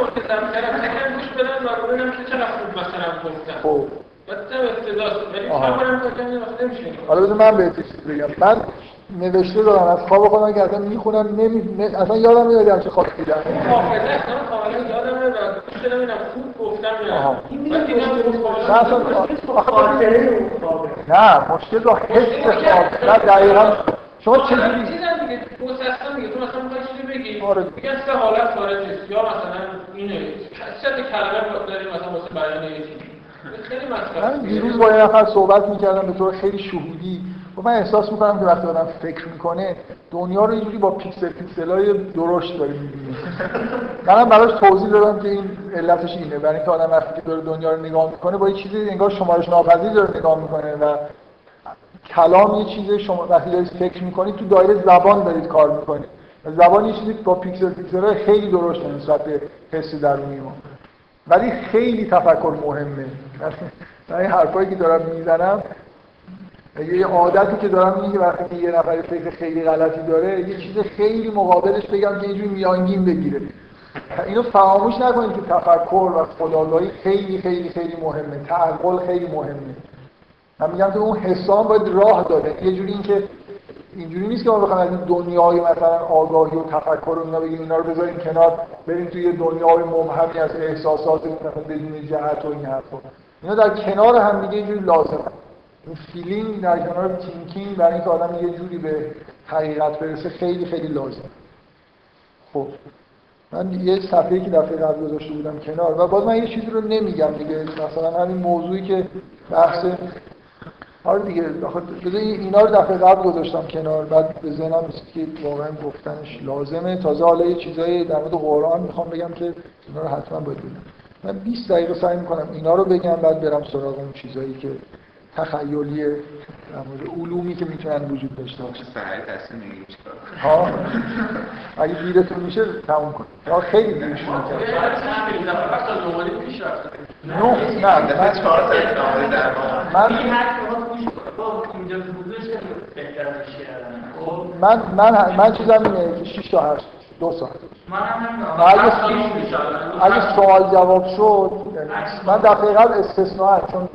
گفتم کردم تکرار گوش بدن و ببینم که چرا خوب مثلا گفتم. خب. البته استدلال ولی خبرم گفتم وقت نمیشه. حالا بذار من بهت چیزی بگم. من نوشته دارم از خواب خودم که اصلا میخونم نمی اصلا یادم نمیاد چه خواب دیدم. حافظه اصلا کاملا یادم نمیاد و گوش دادم اینا خوب گفتم اینا. این میگه نه مشکل رو حس خواب نه دقیقا شما چجوری چیزم دیگه پروسستم دیگه تو مثلا میخوای چیزی بگی میگن سه حالت خارج است یا مثلا اینه چند تا کلمه داریم مثلا واسه بیان یه چیزی خیلی مسخره. من دیروز با یه نفر صحبت میکردم به طور خیلی شهودی و من احساس میکنم که وقتی آدم فکر میکنه دنیا رو اینجوری با پیکسل پیکسلای درشت داره میبینه. منم براش توضیح دادم که این علتش اینه، برای اینکه آدم وقتی که داره دنیا رو نگاه میکنه با یه چیزی انگار شمارش ناپذیر داره نگاه میکنه و کلام یه چیزی شما وقتی دارید فکر میکنید تو دایره زبان دارید کار میکنید و زبان یه چیزی با پیکسل پیکسلای خیلی درشته نسبت به حس درونی ما، ولی خیلی تفکر مهمه. من این حرفایی که دارم میزنم یه عادتی که دارم اینه که وقتی یه نفر فکر خیلی غلطی داره یه چیز خیلی مقابلش بگم که اینجوری میانگین بگیره اینو فراموش نکنید که تفکر و خدایگی خیلی خیلی خیلی مهمه، تعقل خیلی مهمه. من میگم که اون حسام باید راه داده، یه جوری اینکه اینجوری نیست که ما بخوایم از دنیای مثلا آگاهی و تفکر و اینا بگیم اینا رو بذاریم کنار، بریم توی دنیای مبهمی از احساسات مثلا بدون جهت و این حرفا. اینا در کنار هم دیگه یه جوری لازمه. این فیلینگ در کنار تینکینگ برای اینکه آدم یه جوری به حقیقت برسه خیلی خیلی لازمه. خب من یه صفحه‌ای که دفعه قبل گذاشته بودم کنار و باز من یه چیزی رو نمیگم دیگه، مثلا همین موضوعی که بحث آره دیگه بذار اینا رو دفعه قبل گذاشتم کنار، بعد به ذهنم رسید که واقعا گفتنش لازمه. تازه حالا یه چیزایی در مورد قرآن میخوام بگم که اینا رو حتما باید بگم. من بیست دقیقه سعی میکنم اینا رو بگم، بعد برم سراغ اون چیزایی که تخیلی در مورد علومی که میتونن وجود داشته باشه. سعی تصمیم میگیری چیکار ها اگه دیرتون میشه تموم کن. ها خیلی دیرتون میشه. نه نه چهار تا اقدام در واقع من من من چیزم اینه که شش تا هشت دو ساعت من هم اگه سوال جواب شد من دفعه قبل استثناء چون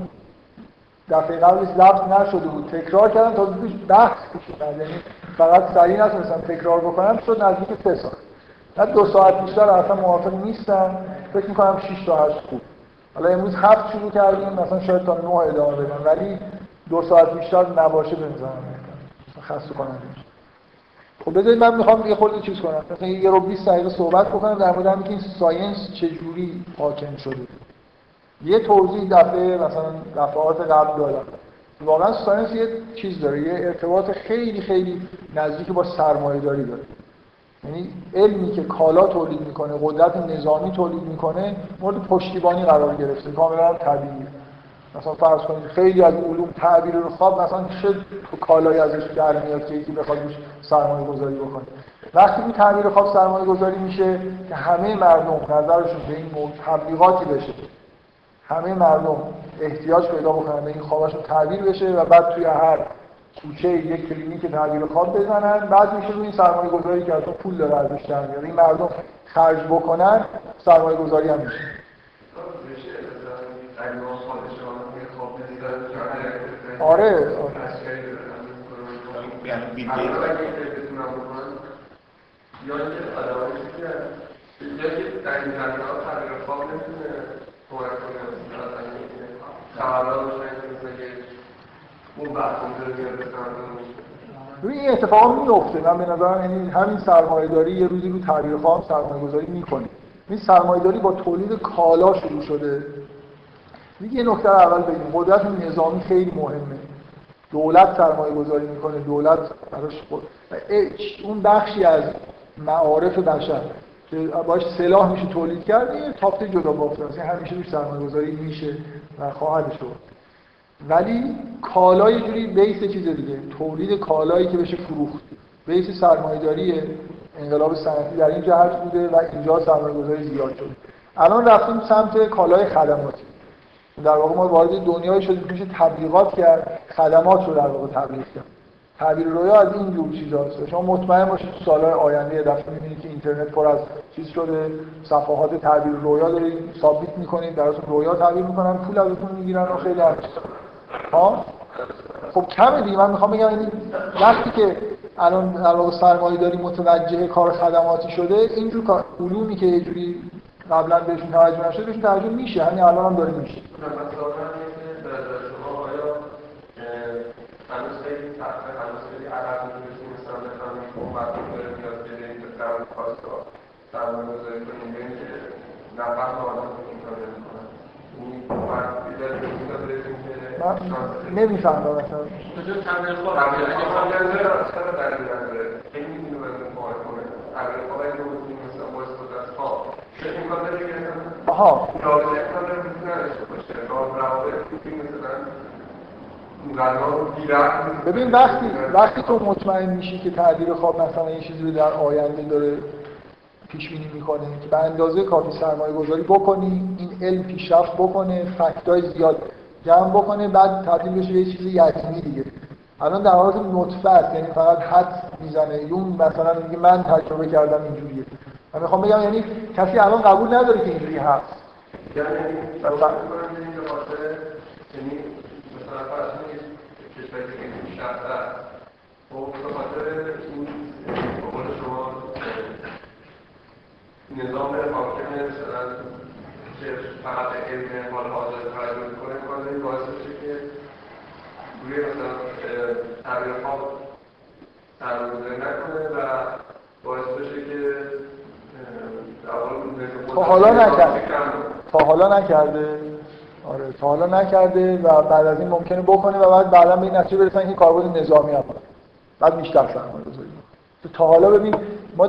دفعه قبل لفظ نشده بود تکرار کردم تا دیگه بحث بشه، یعنی فقط سریع نتونستم تکرار بکنم شد نزدیک سه ساعت. من دو ساعت بیشتر اصلا موافق نیستم، فکر می‌کنم شش تا هشت خوب. حالا امروز هفت شروع کردیم مثلا شاید تا نه ادامه بدم، ولی دو ساعت بیشتر نباشه بنظرم خسته کننده میشه. خب بذارید من میخوام یه خورده چیز کنم، مثلا یه رو بیست دقیقه صحبت بکنم در مورد اینکه این ساینس چجوری حاکم شده. یه توضیح دفعه مثلا دفعات قبل دادم. واقعا ساینس یه چیز داره، یه ارتباط خیلی خیلی نزدیک با سرمایه‌داری داره. یعنی علمی که کالا تولید میکنه، قدرت نظامی تولید میکنه، مورد پشتیبانی قرار گرفته. کاملا طبیعیه. مثلا فرض کنید خیلی از علوم تعبیر رو خواب مثلا شد کالایی ازش در میاد که یکی بخواد روش سرمایه گذاری بکنه. وقتی این تعبیر خواب سرمایه گذاری میشه که همه مردم نظرشون به این موضوع تبلیغاتی بشه، همه مردم احتیاج پیدا بکنن به این خوابشون تعبیر بشه و بعد توی هر کوچه یک کلینیک تعبیر خواب بزنن، بعد میشه روی این سرمایه گذاری که اصلا پول داره ازش در میاد این مردم خرج بکنن، سرمایه گذاری هم میشه. آره یعنی بیل گیتس یا اینکه آدمایی که یکی در این زمینه ها تغییر خواب نمیتونه کمک کنه تولد بشن که اون بحث کامپیوتر میاد بسن. این اتفاق میفته. من به نظرم همین سرمایه داری یه روزی رو تغییر خواب سرمایه گذاری میکنه. این سرمایه داری با تولید کالا شروع شده. یه نکته اول بگیم، قدرت نظامی خیلی مهمه. دولت سرمایه گذاری میکنه، دولت براش خود اون بخشی از معارف بشر که باش سلاح میشه تولید کرد یه تافته جدا بافته است، همیشه روش سرمایه گذاری میشه و خواهد شد. ولی کالا یه جوری بیس چیز دیگه، تولید کالایی که بشه فروخت بیس سرمایه داریه. انقلاب صنعتی در این جهت بوده و اینجا سرمایه گذاری زیاد شده. الان رفتیم سمت کالای خدماتی، در واقع ما وارد دنیایی شدیم که میشه تبلیغات کرد، خدمات رو در واقع تبلیغ کرد. تعبیر رویا از این جور چیزاست. شما مطمئن باشید سالهای آینده یه دفعه می‌بینید که اینترنت پر از چیز شده، صفحات تعبیر رویا دارید سابمیت می‌کنید، براتون رویا تعبیر می‌کنن، پول ازتون می‌گیرن و خیلی هرچیز. ها؟ خب کمه دیگه. من می‌خوام بگم این وقتی که الان در واقع سرمایه‌داری متوجه کار خدماتی شده، اینجور علومی که یه جوری قبلا بهشون توجه نشده بهشون توجه میشه، همین الان هم داره میشه. مثلا مثلا اینکه در نظر شما آیا هنوز خیلی تحقیق هنوز خیلی عقب می‌رسیم، مثلا بخوام اون مردم داره میاد بدهیم به سرم کاستا سرمایه گذاری کنیم به اینکه نفهم آدم این کار نمی‌کنن اونی مرد بیدر به اونجا برسیم که نمی‌فهمم مثلا کجا تعمیر خواب اگه خواب نظر اصلا در این نظره این می‌بینو بزن پاهای کنه اگر خواب این رو بزنیم مثلا با استفاده از خواب این کار داره گرسن آها رابطه اکنان رو بیدنشت باشه رابطه بیدیم مثلا ببین وقتی وقتی تو مطمئن میشی که تعبیر خواب مثلا یه چیزی رو در آینده داره پیش بینی میکنه که به اندازه کافی سرمایه گذاری بکنی، این علم پیشرفت بکنه، فکتای زیاد جمع بکنه، بعد تبدیل بشه یه چیزی یقینی دیگه. الان در حالت نطفه است، یعنی فقط حدس میزنه. اون مثلا میگه من تجربه کردم اینجوریه، من میخوام بگم یعنی کسی الان قبول نداره که اینجوری هست. یعنی مثلا فرض کنید که خاطر یعنی مثلا فرض کنید که کشوری که شهر و خاطر این قول شما نظام حاکم مثلا که فقط علم حال حاضر تغییر می‌کنه باز این باعث میشه که روی مثلا تغییرها سرمایه‌گذاری نکنه و باعث بشه که تا حالا نکرده تا حالا نکرده آره تا حالا نکرده و بعد از این ممکنه بکنه و بعد بعدا به این نتیجه برسن که کاربرد نظامی هم کنه بعد بیشتر سرمایه گذاری. تا حالا ببین ما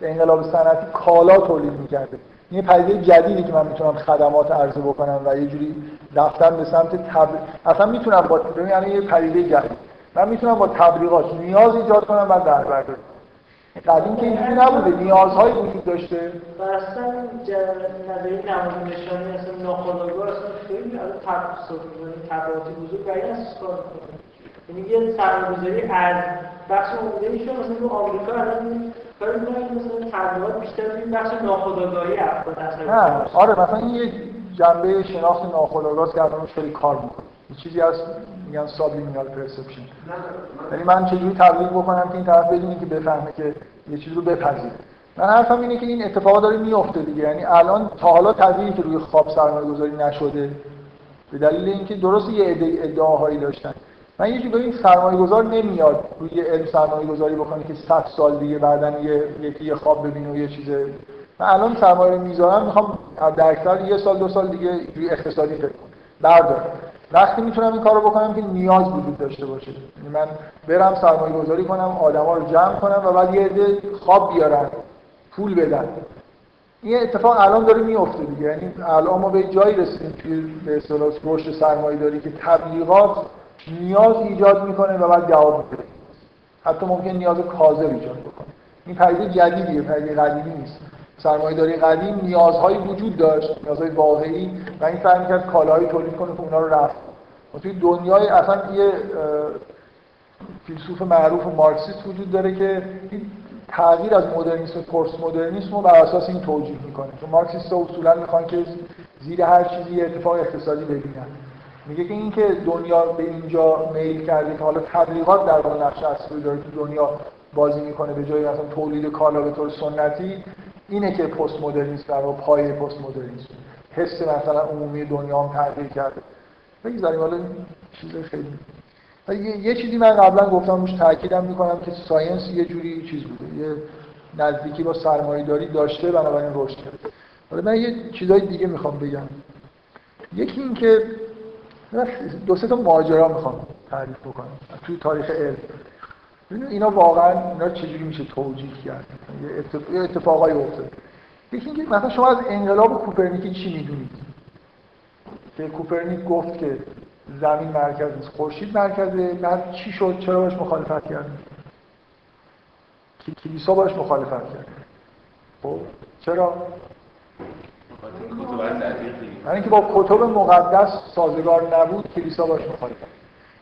انقلاب صنعتی کالا تولید میکرده، این پدیده جدیدی که من میتونم خدمات عرضه بکنم و یه جوری رفتن به سمت تبر... اصلا میتونم با ببین یعنی یه پدیده جدید من میتونم با تبلیغات نیاز ایجاد کنم و در بردارم. قدیم که اینجوری نبوده، نیازهای وجود داشته و اصلا نظری نمازنشانی اصلا ناخودآگاه اصلا خیلی از تبلیغاتی وجود برای این اساس کار میکنه، یعنی یه سرمایه‌گذاری از بخش عمده‌ایشون مثلا تو آمریکا الان کار میکنه که مثلا تبلیغات بیشتر این بخش ناخودآگاهی افراد هست. آره مثلا این یه جنبه شناخت ناخودآگاه که الان خیلی کار میکنه، یه چیزی هست میگن سابلیمینال پرسپشن، یعنی من چجوری تبلیغ بکنم که این طرف بدونه که بفهمه که یه چیزی رو بپذیره. من حرفم اینه که این اتفاقا داره میفته دیگه، یعنی الان تا حالا تبلیغی که روی خواب سرمایه‌گذاری نشده به دلیل اینکه درست یه ادعاهایی داشتن. من یه جوری سرمایه‌گذار نمیاد روی علم سرمایه‌گذاری بکنه که صد سال دیگه بعداً یه یه خواب ببینه و یه چیز. من الان سرمایه میذارم میخوام در اکثر یه سال دو سال دیگه روی اقتصادی فکر کنم. بردارم. وقتی میتونم این کارو بکنم که نیاز وجود داشته باشه، یعنی من برم سرمایه گذاری کنم، آدما رو جمع کنم و بعد یه عده خواب بیارن، پول بدن. این اتفاق الان داره میفته دیگه، یعنی الان ما به جایی رسیدیم که به اصطلاح رشد سرمایه‌داری که تبلیغات نیاز ایجاد میکنه و بعد جواب میده. حتی ممکن نیاز کاذب ایجاد بکنه. این پدیده جدیدیه، پدیده قدیمی نیست. سرمایه‌داری قدیم نیازهای وجود داشت، نیازهای واقعی، و این سعی می‌کرد کالاهایی تولید کنه که اونا رو رفع کنه. توی دنیای اصلا یه فیلسوف معروف مارکسیست وجود داره که تغییر از مدرنیسم و پست مدرنیسم رو بر اساس این توجیه می‌کنه. چون مارکسیست‌ها اصولاً می‌خوان که زیر هر چیزی اتفاق اقتصادی ببینن. میگه که این که دنیا به اینجا میل کرده که حالا تبلیغات در واقع نقش اصلی داره تو دنیا بازی می‌کنه به جای مثلا تولید کالا به طور سنتی، اینه که پست مدرنیسم در واقع پایه پست مدرنیسم حس مثلا عمومی دنیا هم تغییر کرده. بگذاریم حالا چیز خیلی یه،, یه چیزی من قبلا گفتم روش تاکیدم می‌کنم که ساینس یه جوری چیز بوده، یه نزدیکی با سرمایه‌داری داشته بنابراین رشد کرده. حالا من یه چیزای دیگه می‌خوام بگم. یکی این که دو سه تا ماجرا می‌خوام تعریف بکنم توی تاریخ علم. ببینید اینا واقعا اینا چجوری میشه توجیه کرد؟ یه اتفاقایی افتاد. یکی اینکه مثلا شما از انقلاب کوپرنیکی چی میدونید؟ که کوپرنیک گفت که زمین مرکز نیست، خورشید مرکزه. بعد چی شد؟ چرا باش مخالفت کردن؟ کلیسا باش مخالفت کرد. خب چرا؟ یعنی اینکه با کتب مقدس سازگار نبود، کلیسا باش مخالفت.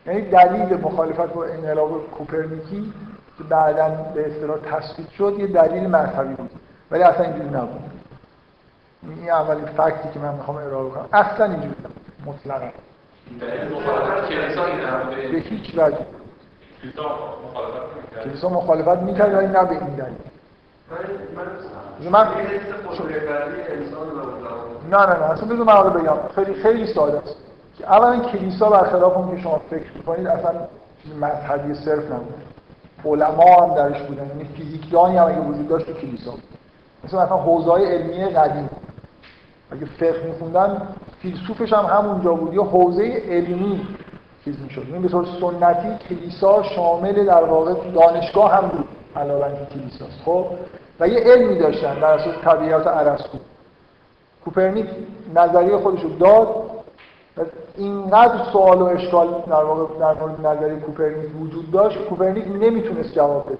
یعنی دلیل مخالفت با انقلاب کوپرنیکی که بعداً به اصطلاح تثبیت شد یه دلیل مذهبی بود، ولی اصلا اینجوری نبود. این اولین فکتی که من میخوام ارائه کنم، اصلا اینجوری نبود مطلقاً. دلیل مخالفت کلیسا نبود، به هیچ وجه. کلیسا مخالفت میکرد ولی نه به این دلیل. من من نه نه نه اصلا بذار من رو بگم، خیلی خیلی ساده است. اولا کلیسا برخلاف اون که شما فکر می‌کنید اصلا مذهبی صرف نبود، علما هم درش بودن، یعنی فیزیکدانی هم اگه وجود داشت تو کلیسا بود. مثلا اصلا حوزه‌های علمی قدیم اگه فقه می‌خوندن فیلسوفش هم همونجا بود، یا حوزه علمی چیز می‌شد. یعنی به طور سنتی کلیسا شامل در واقع دانشگاه هم بود علاوه بر کلیسا. خب و یه علمی داشتن بر اساس طبیعیات ارسطو. کوپرنیک نظریه خودش رو داد، اینقدر سوال و اشکال در واقع در مورد نظریه کوپرنیک وجود داشت، کوپرنیک نمیتونست جواب بده.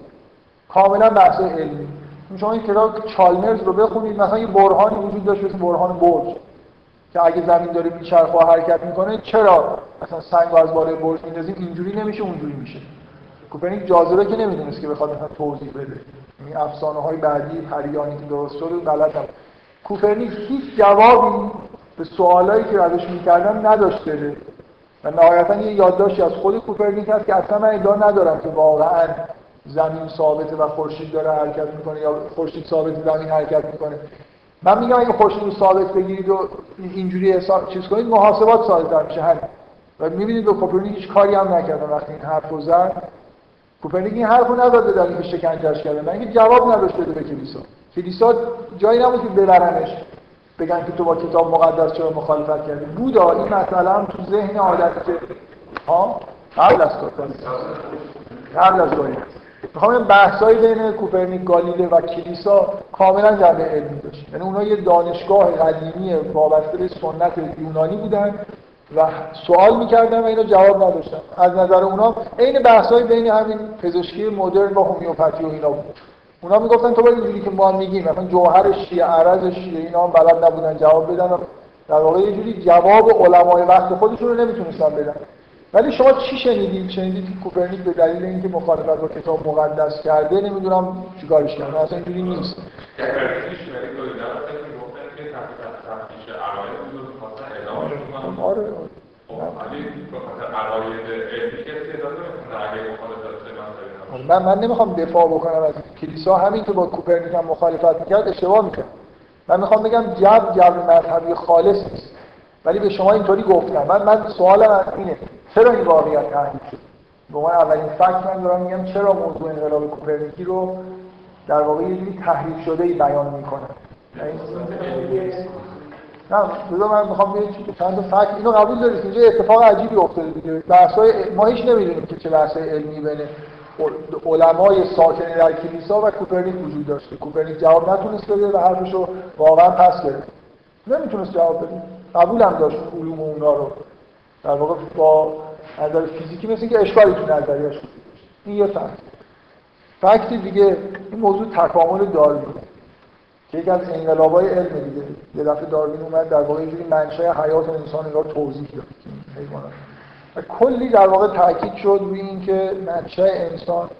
کاملا بحث علمی. شما این کتاب چالمرز رو بخونید، مثلا یه برهانی وجود داشت مثل برهان برج که اگه زمین داره میچرخه و حرکت میکنه چرا مثلا سنگو از بالای برج میندازیم اینجوری نمیشه اونجوری میشه. کوپرنیک جاذبه که نمیدونست که بخواد مثلا توضیح بده. این افسانه‌های بعدی پریانی که درست شد غلطم. کوپرنیک هیچ جوابی به سوالایی که ازش می‌کردن نداشته و نهایتاً یه یادداشتی از خود کوپرنیک هست که اصلا من ادعا ندارم که واقعاً زمین ثابته و خورشید داره حرکت میکنه یا خورشید ثابته زمین حرکت میکنه. من میگم اگه خورشید رو ثابت بگیرید و اینجوری حساب چیز کنید محاسبات ثابت میشه هر و میبینید به کوپرنیک هیچ کاری هم نکردن. وقتی این حرفو زد کوپرنیک این حرفو نداد در اینکه شکنجهش کردن، من اینکه جواب نداشت بده به کلیسا. کلیسا جایی نبود که ببرنش بگن که تو با کتاب مقدس چرا مخالفت کردی. بودا این مسئله هم تو ذهن عادت که ها قبل از قبل از دنیا میخوام بحث‌های بین کوپرنیک، گالیله و کلیسا کاملا جنبه علمی داشت. یعنی اونها یه دانشگاه قدیمی وابسته به سنت یونانی بودن و سوال میکردن و اینا جواب نداشتن. از نظر اونها عین بحث‌های بین همین پزشکی مدرن با هومیوپاتی و اینا بود. اونا میگفتن تو باید اینجوری که ما میگیم مثلا جوهر شیعه، عرض شیعه، اینا هم بلد نبودن جواب بدن و در واقع یه جوری جواب علمای وقت خودشون رو نمیتونستن بدن. ولی شما چی شنیدید؟ شنیدید که کوپرنیک به دلیل اینکه مخالفت با کتاب مقدس کرده نمیدونم چیکارش کرده. اصلا اینجوری نیست. آره من من نمیخوام دفاع بکنم از کلیسا. همین که با کوپرنیک هم مخالفت میکرد اشتباه میکنه. من میخوام بگم جبر جبر مذهبی خالص نیست. ولی به شما اینطوری گفتم. من من سوالم از اینه چرا این واقعیت تحریف شد؟ به عنوان اولین فکت من دارم میگم چرا موضوع انقلاب کوپرنیکی رو در واقع یه جوری تحریف شده‌ای بیان میکنن. نه بذار من میخوام بگم که چند تا فکت اینو قبول دارید اینجا اتفاق عجیبی افتاده دیگه. بحث‌های ما هیچ نمیدونیم که چه بحث‌های علمی بین علمای ساکن در کلیسا و کوپرنیک وجود داشته. کوپرنیک جواب نتونست بده و حرفش رو واقعا پس گرفت. نمیتونست جواب بده. قبول هم داشت علوم اونا رو. در واقع با از نظر فیزیکی مثل اینکه اشکالی تو نظریه‌اش وجود داشت. این یه فکت. فکت دیگه این موضوع تکامل داروین که یکی از انقلاب‌های علم دیگه. یه دفعه داروین اومد در واقع اینجوری منشأ حیات انسان رو توضیح داد. حیوانات. و کلی در واقع تاکید شد روی اینکه منشأ انسان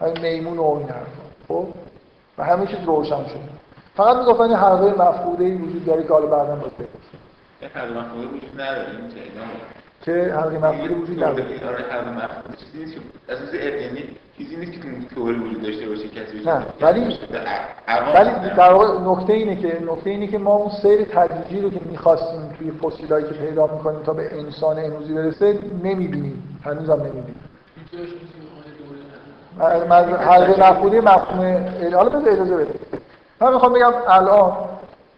همین میمون و این حرفا. خب و همه چیز روشن شد. فقط میگفتن این حلقه مفقوده‌ای وجود داره که حالا بعداً باید بپرسیم. یه حلقه مفقوده وجود نداره که حلقه مفقوده وجود نداره. حلقه مفقوده چیزی که اساس علمی چیزی نیست که تئوری وجود داشته باشه کسی وجود نداره. ولی ولی در واقع نکته اینه که نکته اینه که ما اون سیر تدریجی رو که می‌خواستیم توی فسیلایی که پیدا می‌کنیم تا به انسان امروزی برسه نمی‌بینیم. هنوزم نمی‌بینیم. من حلقه مفقوده مفهوم حالا بذار اجازه بده. من می‌خوام بگم الان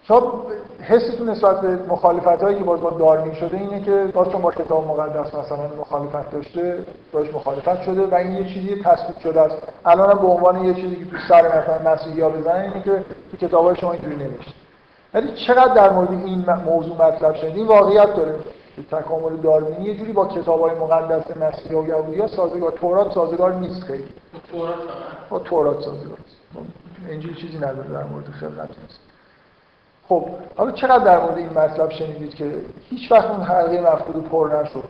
شما حستون نسبت به مخالفت‌هایی که باز با داروین شده اینه که چون با کتاب مقدس مثلا مخالفت داشته باش مخالفت شده و این یه چیزی تثبیت شده است. الانم به عنوان یه چیزی که تو سر مثلا مسیحی‌ها بزنن اینه که تو کتاب‌های شما اینجوری نمیشه. ولی چقدر در مورد این موضوع مطلب شده این واقعیت داره که تکامل داروینی یه جوری با کتاب‌های مقدس مسیحی و یهودی‌ها سازگار تورات سازگار نیست. خیلی تورات با تورات سازگار نیست. انجیل چیزی نداره در مورد خلقت. خب حالا چقدر در مورد این مطلب شنیدید که هیچ وقت اون حلقه مفقود پر نشد؟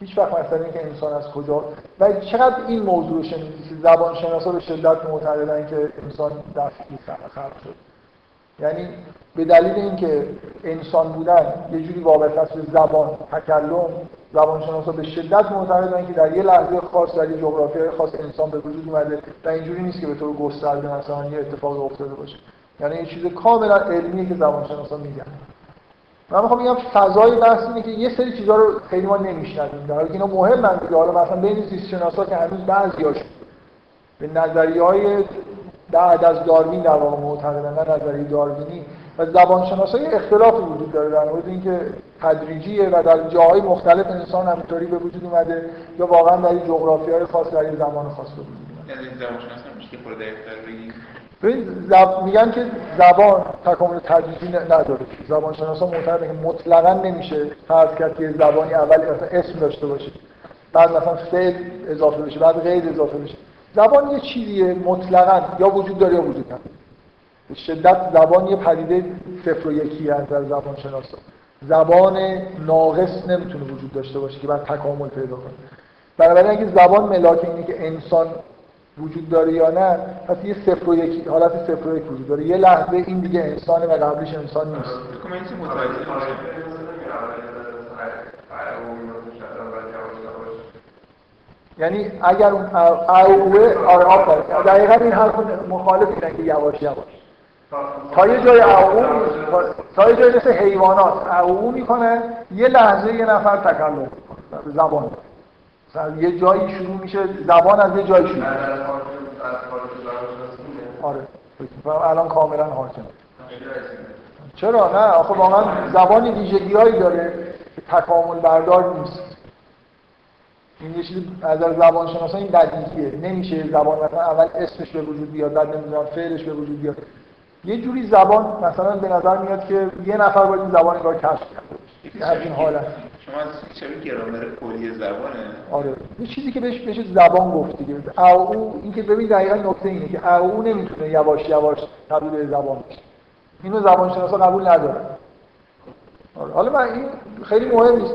هیچ وقت مثلا اینکه انسان از کجا و چقدر این موضوع رو شنیدید که زبان شناسا به شدت معتقدن که انسان دفعی خلق شد. یعنی به دلیل اینکه انسان بودن یه جوری وابسته است به زبان تکلم، زبان شناسا به شدت معتقدن که در یه لحظه خاص در یه جغرافیای خاص انسان به وجود اومده و اینجوری نیست که به طور گسترده مثلا یه اتفاق افتاده باشه. یعنی یه چیز کاملا علمیه که زبانشناسا میگن. من میخوام بگم فضای بحث اینه که یه سری چیزا رو خیلی ما نمیشناسیم. در حالی که اینا مهمن دیگه. حالا مثلا بین زیستشناسا که هنوز بعضیاش به نظریه‌های بعد از داروین در واقع معتقدن، نه نظریه داروینی و زبانشناسا یه اختلافی وجود داره در مورد اینکه تدریجیه و در جاهای مختلف انسان همینطوری به وجود اومده یا واقعا در جغرافیای خاص در یه زمان خاص به وجود اومده. یعنی زبانشناسا میشه پرده اختلافی زب... میگن که زبان تکامل تدریجی نداره. زبانشناسا معتقدن که مطلقاً نمیشه فرض کرد که زبانی اول مثلا اسم داشته باشه، بعد مثلا فعل اضافه بشه، بعد غیر اضافه بشه. زبان یه چیزیه مطلقاً یا وجود داره یا وجود نداره. به شدت زبان یه پدیده صفر و یکیه از نظر زبانشناسا. زبان ناقص نمیتونه وجود داشته باشه که بعد تکامل پیدا کنه. بنابراین اگه زبان ملاک اینه که انسان وجود داره یا نه، پس یه صفر و یک، حالت صفر و یک وجود داره. یه لحظه این دیگه انسانه و قبلش انسان نیست. یعنی اگر اون اوه آره آفر دقیقا این حرف مخالف اینه که یواش یواش تا یه جای اوه تا یه جای مثل حیوانات اوه میکنه، یه لحظه یه نفر تکلم میکنه زبان، یه جایی شروع میشه زبان، از یه جایی شروع میشه. آره الان کاملا حاکمه. چرا نه؟ آخه واقعا زبان ویژگی‌هایی داره که تکامل بردار نیست. این یه چیزی از زبانشناسا این بدیهیه، نمیشه زبان مثلا اول اسمش به وجود بیاد، بعد نمیدونم فعلش به وجود بیاد. یه جوری زبان مثلا به نظر میاد که یه نفر باید این زبان رو کشف کنه. از این حالت شما چه گرامر کلی زبانه؟ آره یه چیزی که بهش بهش زبان گفت دیگه. او این که ببین دقیقاً نکته اینه که او نمیتونه یواش یواش تبدیل به زبان بشه. اینو زبانشناسا قبول ندارن. آره حالا من این خیلی مهم نیست.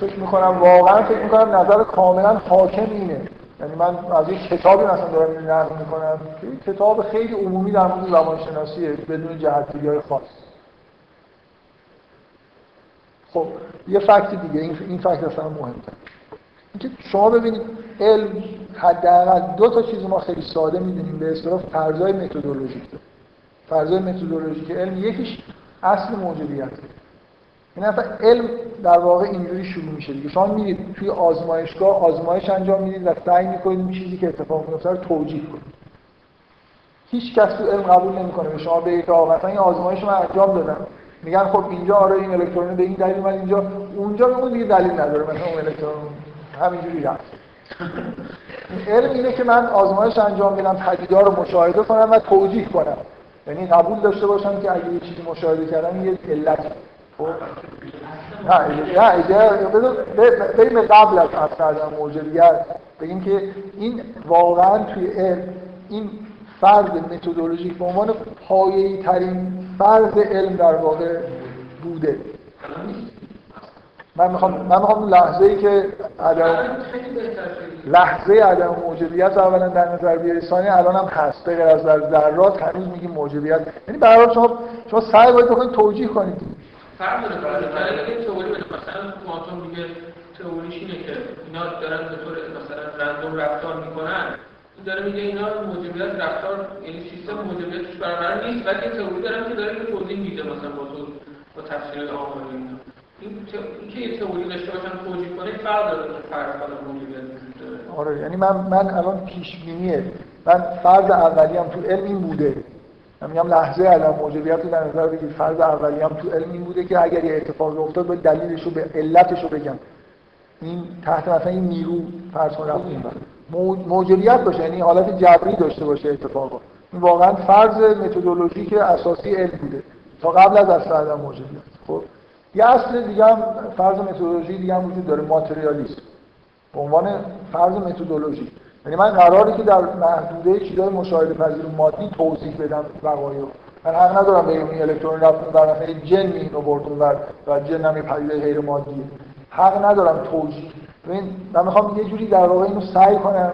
فکر میکنم واقعا فکر میکنم نظر کاملا حاکم اینه. یعنی من از یک کتابی مثلا دارم نقل میکنم، این کتاب خیلی عمومی در مورد زبانشناسیه بدون جهت‌گیری‌های خاص. خب یه فکت دیگه، این این فکت اصلا مهمه. اینکه شما ببینید علم حداقل دو تا چیز ما خیلی ساده میدونیم به اصطلاح فرضای متدولوژیک. فرضای متدولوژیک علم یکیش اصل موجودیت. این اصلا علم در واقع اینجوری شروع میشه دیگه. شما میرید توی آزمایشگاه آزمایش انجام میدید و سعی میکنید اون چیزی که اتفاق میفته رو توجیه کنید. هیچ کس تو علم قبول نمیکنه به شما بگید که مثلا این آزمایش رو انجام دادم، میگن خب اینجا آره این الکترون به این دلیل من اینجا اونجا به اون دیگه دلیل نداره، مثلا اون الکترون همینجوری رفت. علم اینه که من آزمایش انجام میدم، پدیده رو مشاهده کنم و توجیه کنم. یعنی قبول داشته باشم که اگه یه چیزی مشاهده کردم یه علت خب نه اجازه بریم قبل از اصل موجودیت بگیم که این واقعا توی علم این فرض متدولوژیک به عنوان پایه‌ای ترین فرض علم در واقع بوده. من میخوام من میخوام لحظه‌ای که عدم لحظه عدم موجودیت اولا در نظر بیارید، ثانیا الان هم هست به غیر از ذرات هنوز میگیم موجودیت. یعنی به هر حال شما شما سعی باید توجیه کنید. فرض داره که تئوری مثلا کوانتوم میگه تئوریش اینه که اینا دارن به طور مثلا رندوم رفتار میکنن، داره میگه اینا موجودیت رفتار یعنی سیستم موجودیتش برابر نیست، ولی تئوری دارن که داره توضیح میده مثلا با تو با تفسیر عام اینا این که تئوری داشته باشن توضیح کنه فرق داره که فرض داره موجودیت داره. آره یعنی من من الان پیش بینیه من فرض اولیه‌ام تو علم این بوده، من میگم لحظه علم موجودیت رو در نظر بگیر، فرض اولیه‌ام تو علم این بوده که اگر یه اتفاقی افتاد باید دلیلش رو به علتش رو بگم. این تحت مثلا این نیرو فرض کن رفت این موجودیت باشه، یعنی حالت جبری داشته باشه اتفاقا. این واقعا فرض متدولوژیک اساسی علم بوده تا قبل از اصل عدم موجودیت. خب یه اصل دیگه هم فرض متدولوژی دیگه هم وجود داره، ماتریالیسم به عنوان فرض متدولوژی. یعنی من قراره که در محدوده چیزای مشاهده پذیر مادی توضیح بدم وقایع رو. من حق ندارم بگم این الکترون رفت در مثلا جن اینو برد اونور و جن هم پدیده غیر مادیه. حق ندارم توضیح. ببین من میخوام یه جوری در واقع اینو سعی کنم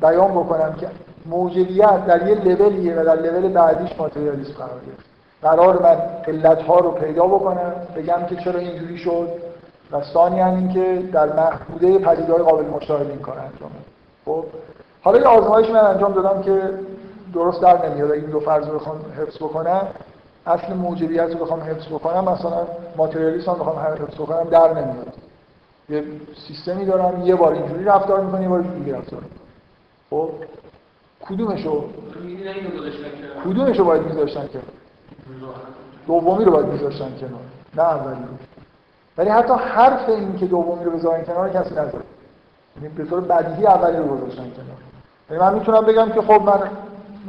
بیان بکنم که موجودیت در یه لولیه و در لول بعدیش ماتریالیسم قرار گرفت. قرار من علت‌ها رو پیدا بکنم، بگم که چرا اینجوری شد و ثانی هم این که در محدوده پدیده‌های قابل مشاهده این کار انجام بده. خب حالا یه آزمایش من انجام دادم که درست در نمیاد، این دو فرض رو بخوام حفظ بکنم، اصل موجودیت رو بخوام حفظ بکنم، مثلا ماتریالیسم رو بخوام حفظ بکنم، در نمیاد. یه سیستمی دارم یه بار اینجوری رفتار می‌کنه یه بار اینجوری رفتار می‌کنه. خب کدومشو می‌دیدن اینو گذاشتن کنار؟ کدومشو باید می‌ذاشتن کنار؟ دومی رو باید می‌ذاشتن کنار، نه اولی رو. ولی حتی حرف این که دومی رو بذارن کنار کسی نذاره. یعنی به طور بدیهی اولی رو گذاشتن کنار. یعنی من میتونم بگم که خب من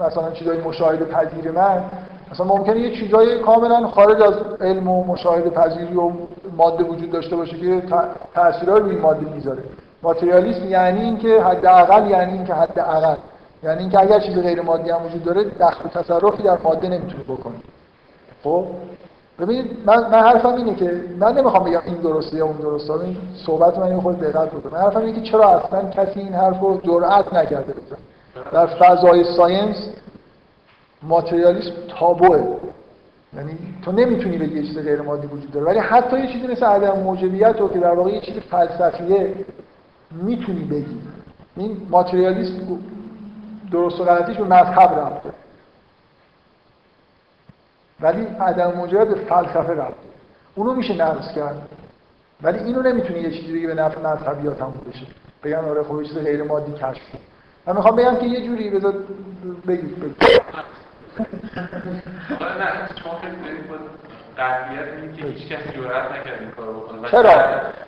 مثلا چیزای مشاهده پذیر من مثلا ممکنه یه چیزای کاملا خارج از علم و مشاهده پذیری و ماده وجود داشته باشه که تأثیرها روی ماده میذاره. ماتریالیسم یعنی اینکه حداقل یعنی اینکه حداقل یعنی اینکه اگر چیز غیر مادی هم وجود داره دخل و تصرفی در ماده نمیتونه بکنه. خب ببینید من من حرفم اینه که من نمیخوام بگم این درسته یا اون درسته، این صحبت من یه خورده دقت بکنم. من حرفم اینه که چرا اصلا کسی این حرفو جرأت نکرده بزنه. در فضای ساینس ماتریالیسم تابوئه، یعنی تو نمیتونی بگی یه چیز غیر مادی وجود داره، ولی حتی یه چیزی مثل عدم موجبیت رو که در واقع یه چیز فلسفیه میتونی بگی. این ماتریالیسم درست و غلطیش به مذهب رفته، ولی عدم موجبیت به فلسفه رفته، اونو میشه نقض کرد، ولی اینو نمیتونی یه چیزی بگی به نفع مذهبیات هم بشه بگن آره خب یه چیز غیر مادی کشف شد. من میخوام بگم که یه جوری بذار بگید بگید آره نه شما خیلی برید بود قضیت میگید که هیچ کس جرأت نکرد این کارو بکنه. چرا؟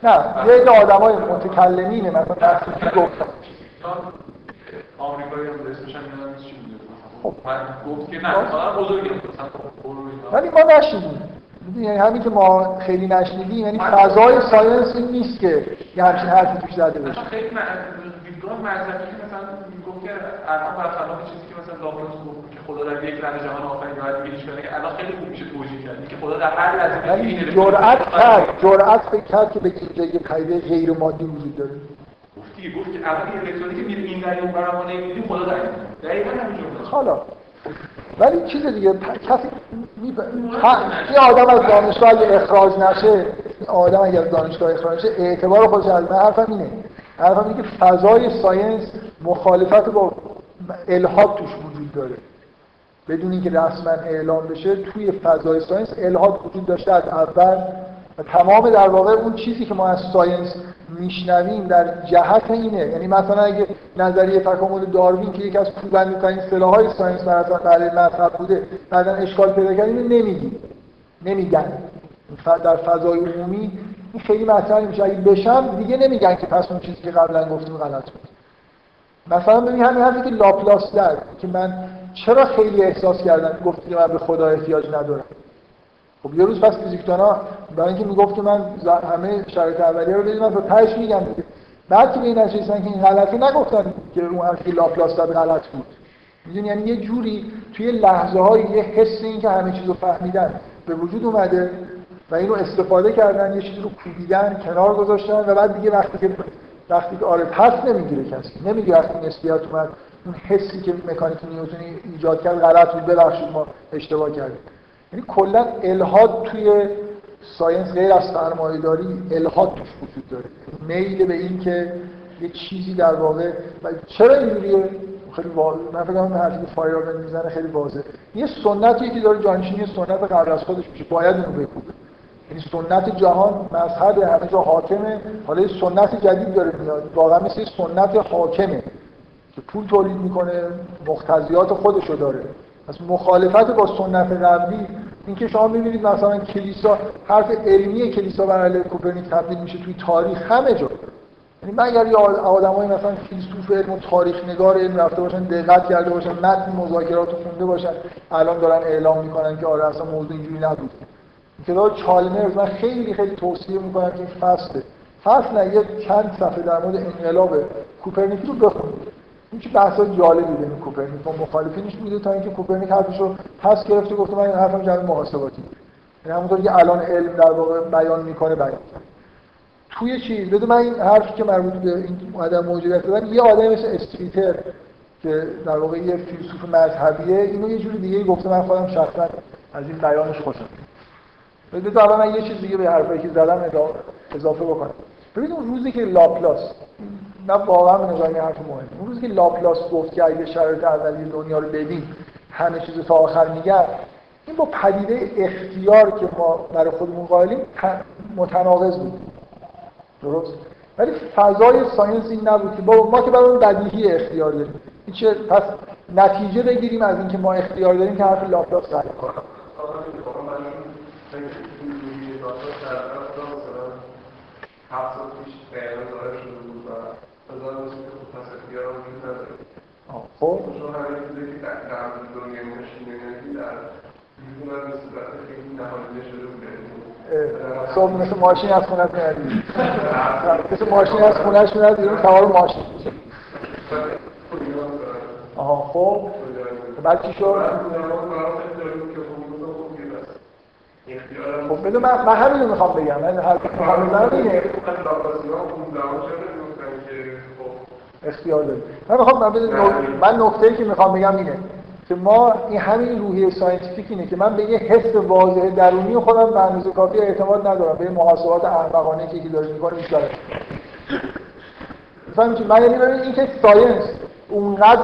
نه یه عده آدمای متکلمینه مثلا درستی گفتن آمریکایی هم درستشم میدونم چی میدونم خب من گفت که نه آدم بزرگی هم ولی ما نشیدیم، یعنی همین که ما خیلی نشنیدیم، یعنی فضای ساینس این نیست که یه همچین حرفی توش زده بشه. خیلی بیدگاه مذهبی که مثلا میگفت که الان برخلاف چیزی که مثلا لاپلاس گفت که خدا در یک رنج جهان آفرین باید بینیش کنه که الان خیلی خوب میشه توجیه کردی که خدا در هر لحظه بگی اینه جرأت کرد جرأت فکر کرد که بگی اینجا یک پدیده غیر مادی وجود داره. گفتی گفت که الان این الکترونی که میره این دریون برامانه میدیم خدا در دقیقا همینجور حالا ولی چیز دیگه کسی می این آدم از دانشگاه اگه اخراج نشه این آدم اگه از دانشگاه اخراج نشه اعتبار خودش از من حرفم اینه حرفم اینه که فضای ساینس مخالفت با الحاد توش وجود داره بدون اینکه رسما اعلام بشه. توی فضای ساینس الحاد وجود داشته از اول و تمام در واقع اون چیزی که ما از ساینس میشنویم در جهت اینه، یعنی مثلا اگه نظریه تکامل داروین که یکی از پوزنده‌ترین سلاح‌های ساینس بر اساس دلیل مذهب بوده بعداً اشکال پیدا کرد اینو نمیگیم نمیگن در فضای عمومی این خیلی مطرح نمیشه. اگه بشم دیگه نمیگن که پس اون چیزی که قبلا گفتیم غلط بود. مثلا ببین همین حرفی که لاپلاس زد که من چرا خیلی احساس کردم گفتم من به خدا احتیاج ندارم. خب یه روز پس فیزیکدانا برای اینکه میگفت که من همه شرایط اولیه رو بدید من تا تهش میگم دیگه بعد که به این نشستن که این غلطی نگفتن که اون حرفی لاپلاس داد غلط بود. میدونی یعنی یه جوری توی لحظه های یه حس این که همه چیزو فهمیدن به وجود اومده و اینو استفاده کردن یه چیزی رو کوبیدن کنار گذاشتن و بعد دیگه وقتی که وقتی که آره پس نمیگیره کسی نمیگیره وقتی نسبیات اومد اون حسی که مکانیک نیوتنی ایجاد کرد غلط بود ببخشید ما اشتباه کردیم. یعنی کلا الحاد توی ساینس غیر از سرمایه‌داری الحاد توش وجود داره، میل به این که یه چیزی در واقع چرا اینجوریه خیلی واضحه. من فکر کنم حرفی که فایرمن میزنه خیلی واضحه، یه سنتی که داره جانشینی سنت قبل از خودش میشه باید اون رو بکوبه. یعنی سنت جهان مذهب همه جا حاکمه، حالا یه سنت جدید داره میاد واقعا مثل سنت حاکمه که پول تولید میکنه مقتضیات خودشو داره. از مخالفت با سنت قبلی اینکه شما می‌بینید مثلا کلیسا حرف علمی کلیسا بر علیه کوپرنیک تبدیل میشه توی تاریخ همه جا. یعنی مگر یه آدمای مثلا فیلسوف علم و تاریخ نگار علم رفته باشن دقت کرده باشن متن مذاکراتو خونده باشن الان دارن اعلام میکنن که آره اصلا موضوع اینجوری نبود. کتاب چالمرز من خیلی خیلی توصیه میکنم که فصل فصل یه چند صفحه در مورد انقلاب کوپرنیکی رو بخونید. این چه بحثا جالبی بین کوپرنیک و مخالفینش میده تا اینکه کوپرنیک حرفش رو پس گرفته گفته من این حرفم جنبه محاسباتی، یعنی همونطور که الان علم در واقع بیان میکنه بیان توی چی بده. من این حرفی که مربوط به این عدم موجودیت دادن یه آدمی مثل استریتر که در واقع یه فیلسوف مذهبیه اینو یه جوری دیگه گفته من خودم شخصا از این بیانش خوشم میاد. بده حالا من یه چیز دیگه به حرفی که زدم اضافه بکنم. ببینید اون روزی که لاپلاس من واقعا به نظر این حرف مهمه. اون روزی که لاپلاس گفت که اگه شرایط اولیه دنیا رو بدیم همه چیز تا آخر میگرد، این با پدیده اختیار که ما برای خودمون قائلیم متناقض بود. درست؟ ولی فضای ساینس این نبود که بابا ما که برای اون بدیهی اختیار داریم. چه پس نتیجه بگیریم از اینکه ما اختیار داریم که حرف لاپلاس صحیح کنه. هفت سال پیش بیانه داره شده بود و هزار بسید که پس اختیار رو وجود نداره. خب چون همه چیزه که در دنیا نشینه نگی در بیرون هم به صورت خیلی نهانیده شده بوده. صبح مثل ماشین از خونت میادید مثل ماشین از خونش میادید اون سوار ماشین آها خب بعد چی شد؟ خب بدون من همین رو میخوام بگم من هر نظرم اینه اختیار داریم من میخوام من نکته‌ای که میخوام بگم اینه که ما این همین روحیه ساینتیفیک اینه که من به یه حس واضح درونی خودم به اندازه کافی اعتماد ندارم به محاسبات احمقانه که یکی داره میکنه هیچ داره مثلا اینکه من یعنی ببینید این که ساینس اونقدر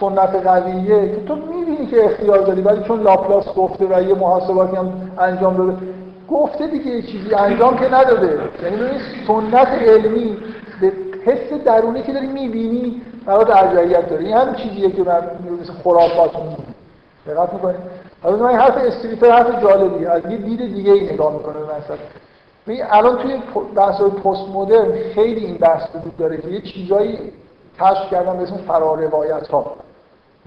سنت قویه که تو میبینی که اختیار داری ولی چون لاپلاس گفته و یه محاسباتی هم انجام داده گفته دیگه یه چیزی انجام که نداده یعنی ببینید سنت علمی به حس درونی که داری میبینی برای ارجحیت داره این همین چیزیه که من مثل خرافات میگم دقت میکنید حالا من حرف استریپر حرف جالبیه از یه دید دیگه ای نگاه میکنه مثلا ببین الان توی بحث‌های پست مدرن خیلی این بحث وجود داره که یه چیزایی کشف کردن به اسم فرا روایت‌ها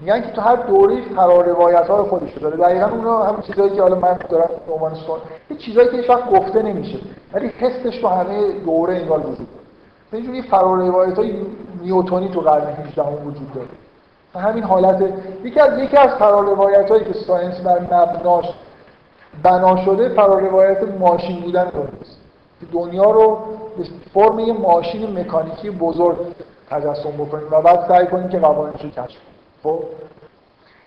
میگن که تو هر دوره‌ای فرا روایت‌ها رو خودش داره دقیقاً اونا همون چیزایی که حالا من دارم به عنوان سوال یه چیزایی که هیچ وقت گفته نمیشه ولی حسش تو همه دوره انگار وجود داره یه جوری فرا روایت‌های نیوتنی تو قرن هجدهم وجود داره و همین حالت یکی از یکی از فرا روایت‌هایی که ساینس بر مبناش بنا شده فرا روایت ماشین بودن است که دنیا رو به فرم یه ماشین مکانیکی بزرگ تجسم بکنیم و بعد سعی کنیم که قوانینش رو کشف کنیم خب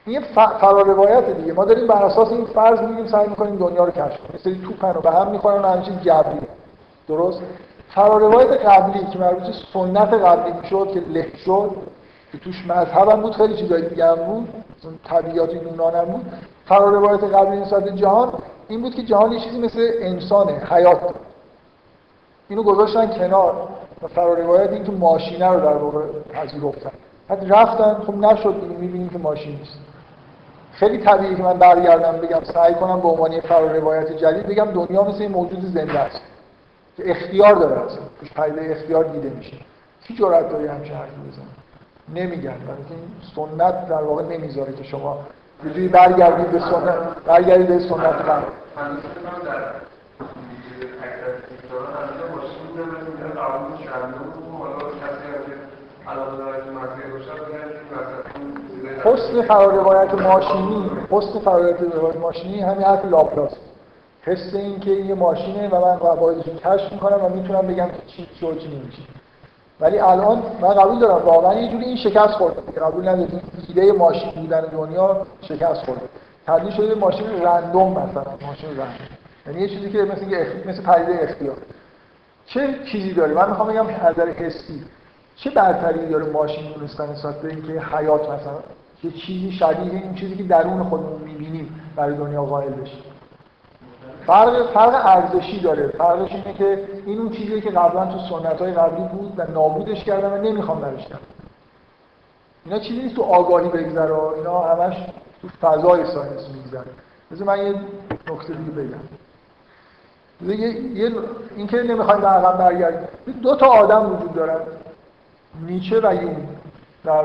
این فرا روایت دیگه ما داریم بر اساس این فرض می‌گیم سعی می‌کنیم دنیا رو کشف کنیم مثل توپن رو به هم می‌خورن همین چیز جبریه درست فرا روایت قبلی که مربوط به سنت قبلی میشد که له شد که توش مذهب هم بود خیلی چیزای دیگه هم بود اون طبیعت یونان هم بود فرا روایت قبلی نسبت به جهان این بود که جهان یه چیزی مثل انسانه حیات اینو گذاشتن کنار و فرا روایت این تو ماشینه رو در واقع پذیرفتن بعد رفتن خب نشد اینو می‌بینیم که ماشین نیست خیلی طبیعیه که من برگردم بگم سعی کنم به عنوان یه فرا روایت جدید بگم دنیا مثل این موجود زنده است که اختیار داره اصلا توش پدیده اختیار دیده میشه کی جرأت داره همچین حرفی بزنه نمیگن برای که این سنت در واقع نمیذاره که شما یه برگردید به سنت برگردید به سنت قبل همیشه من در اکثر دیکتوران همیشه ماشین بودم میگن قبول شدن و حالا کسی که علاقه داره که مسئله باشه بگن حسن فرا روایت ماشینی حسن فرا روایت ماشینی همین حرف لاپلاس حس این که یه ماشینه و من قواعدش رو کشف میکنم و میتونم بگم که چی چه چی نمیشه ولی الان من قبول دارم واقعا یه جوری این شکست خورده که قبول ندارید ایده ماشین بودن دنیا شکست خورده تبدیل شده ماشین رندوم مثلا ماشین رندوم یعنی یه چیزی که مثل مثل پدیده اختیار چه چیزی داره من میخوام بگم از نظر حسی چه برتری داره ماشین دونستن نسبت به اینکه حیات مثلا یه چیزی شبیه این چیزی که درون خودمون میبینیم برای دنیا قائل بشه فرق فرق ارزشی داره فرقش اینه که این اون چیزیه که قبلا تو سنت‌های قبلی بود و نابودش کردم و نمیخوام درش کنم اینا چیزی نیست تو آگاهی بگذره اینا همش تو فضای ساینس میگذره مثلا من یه نکته دیگه بگم دیگه یه اینکه نمیخوایم عقب برگردیم دو تا آدم وجود دارن نیچه و یون در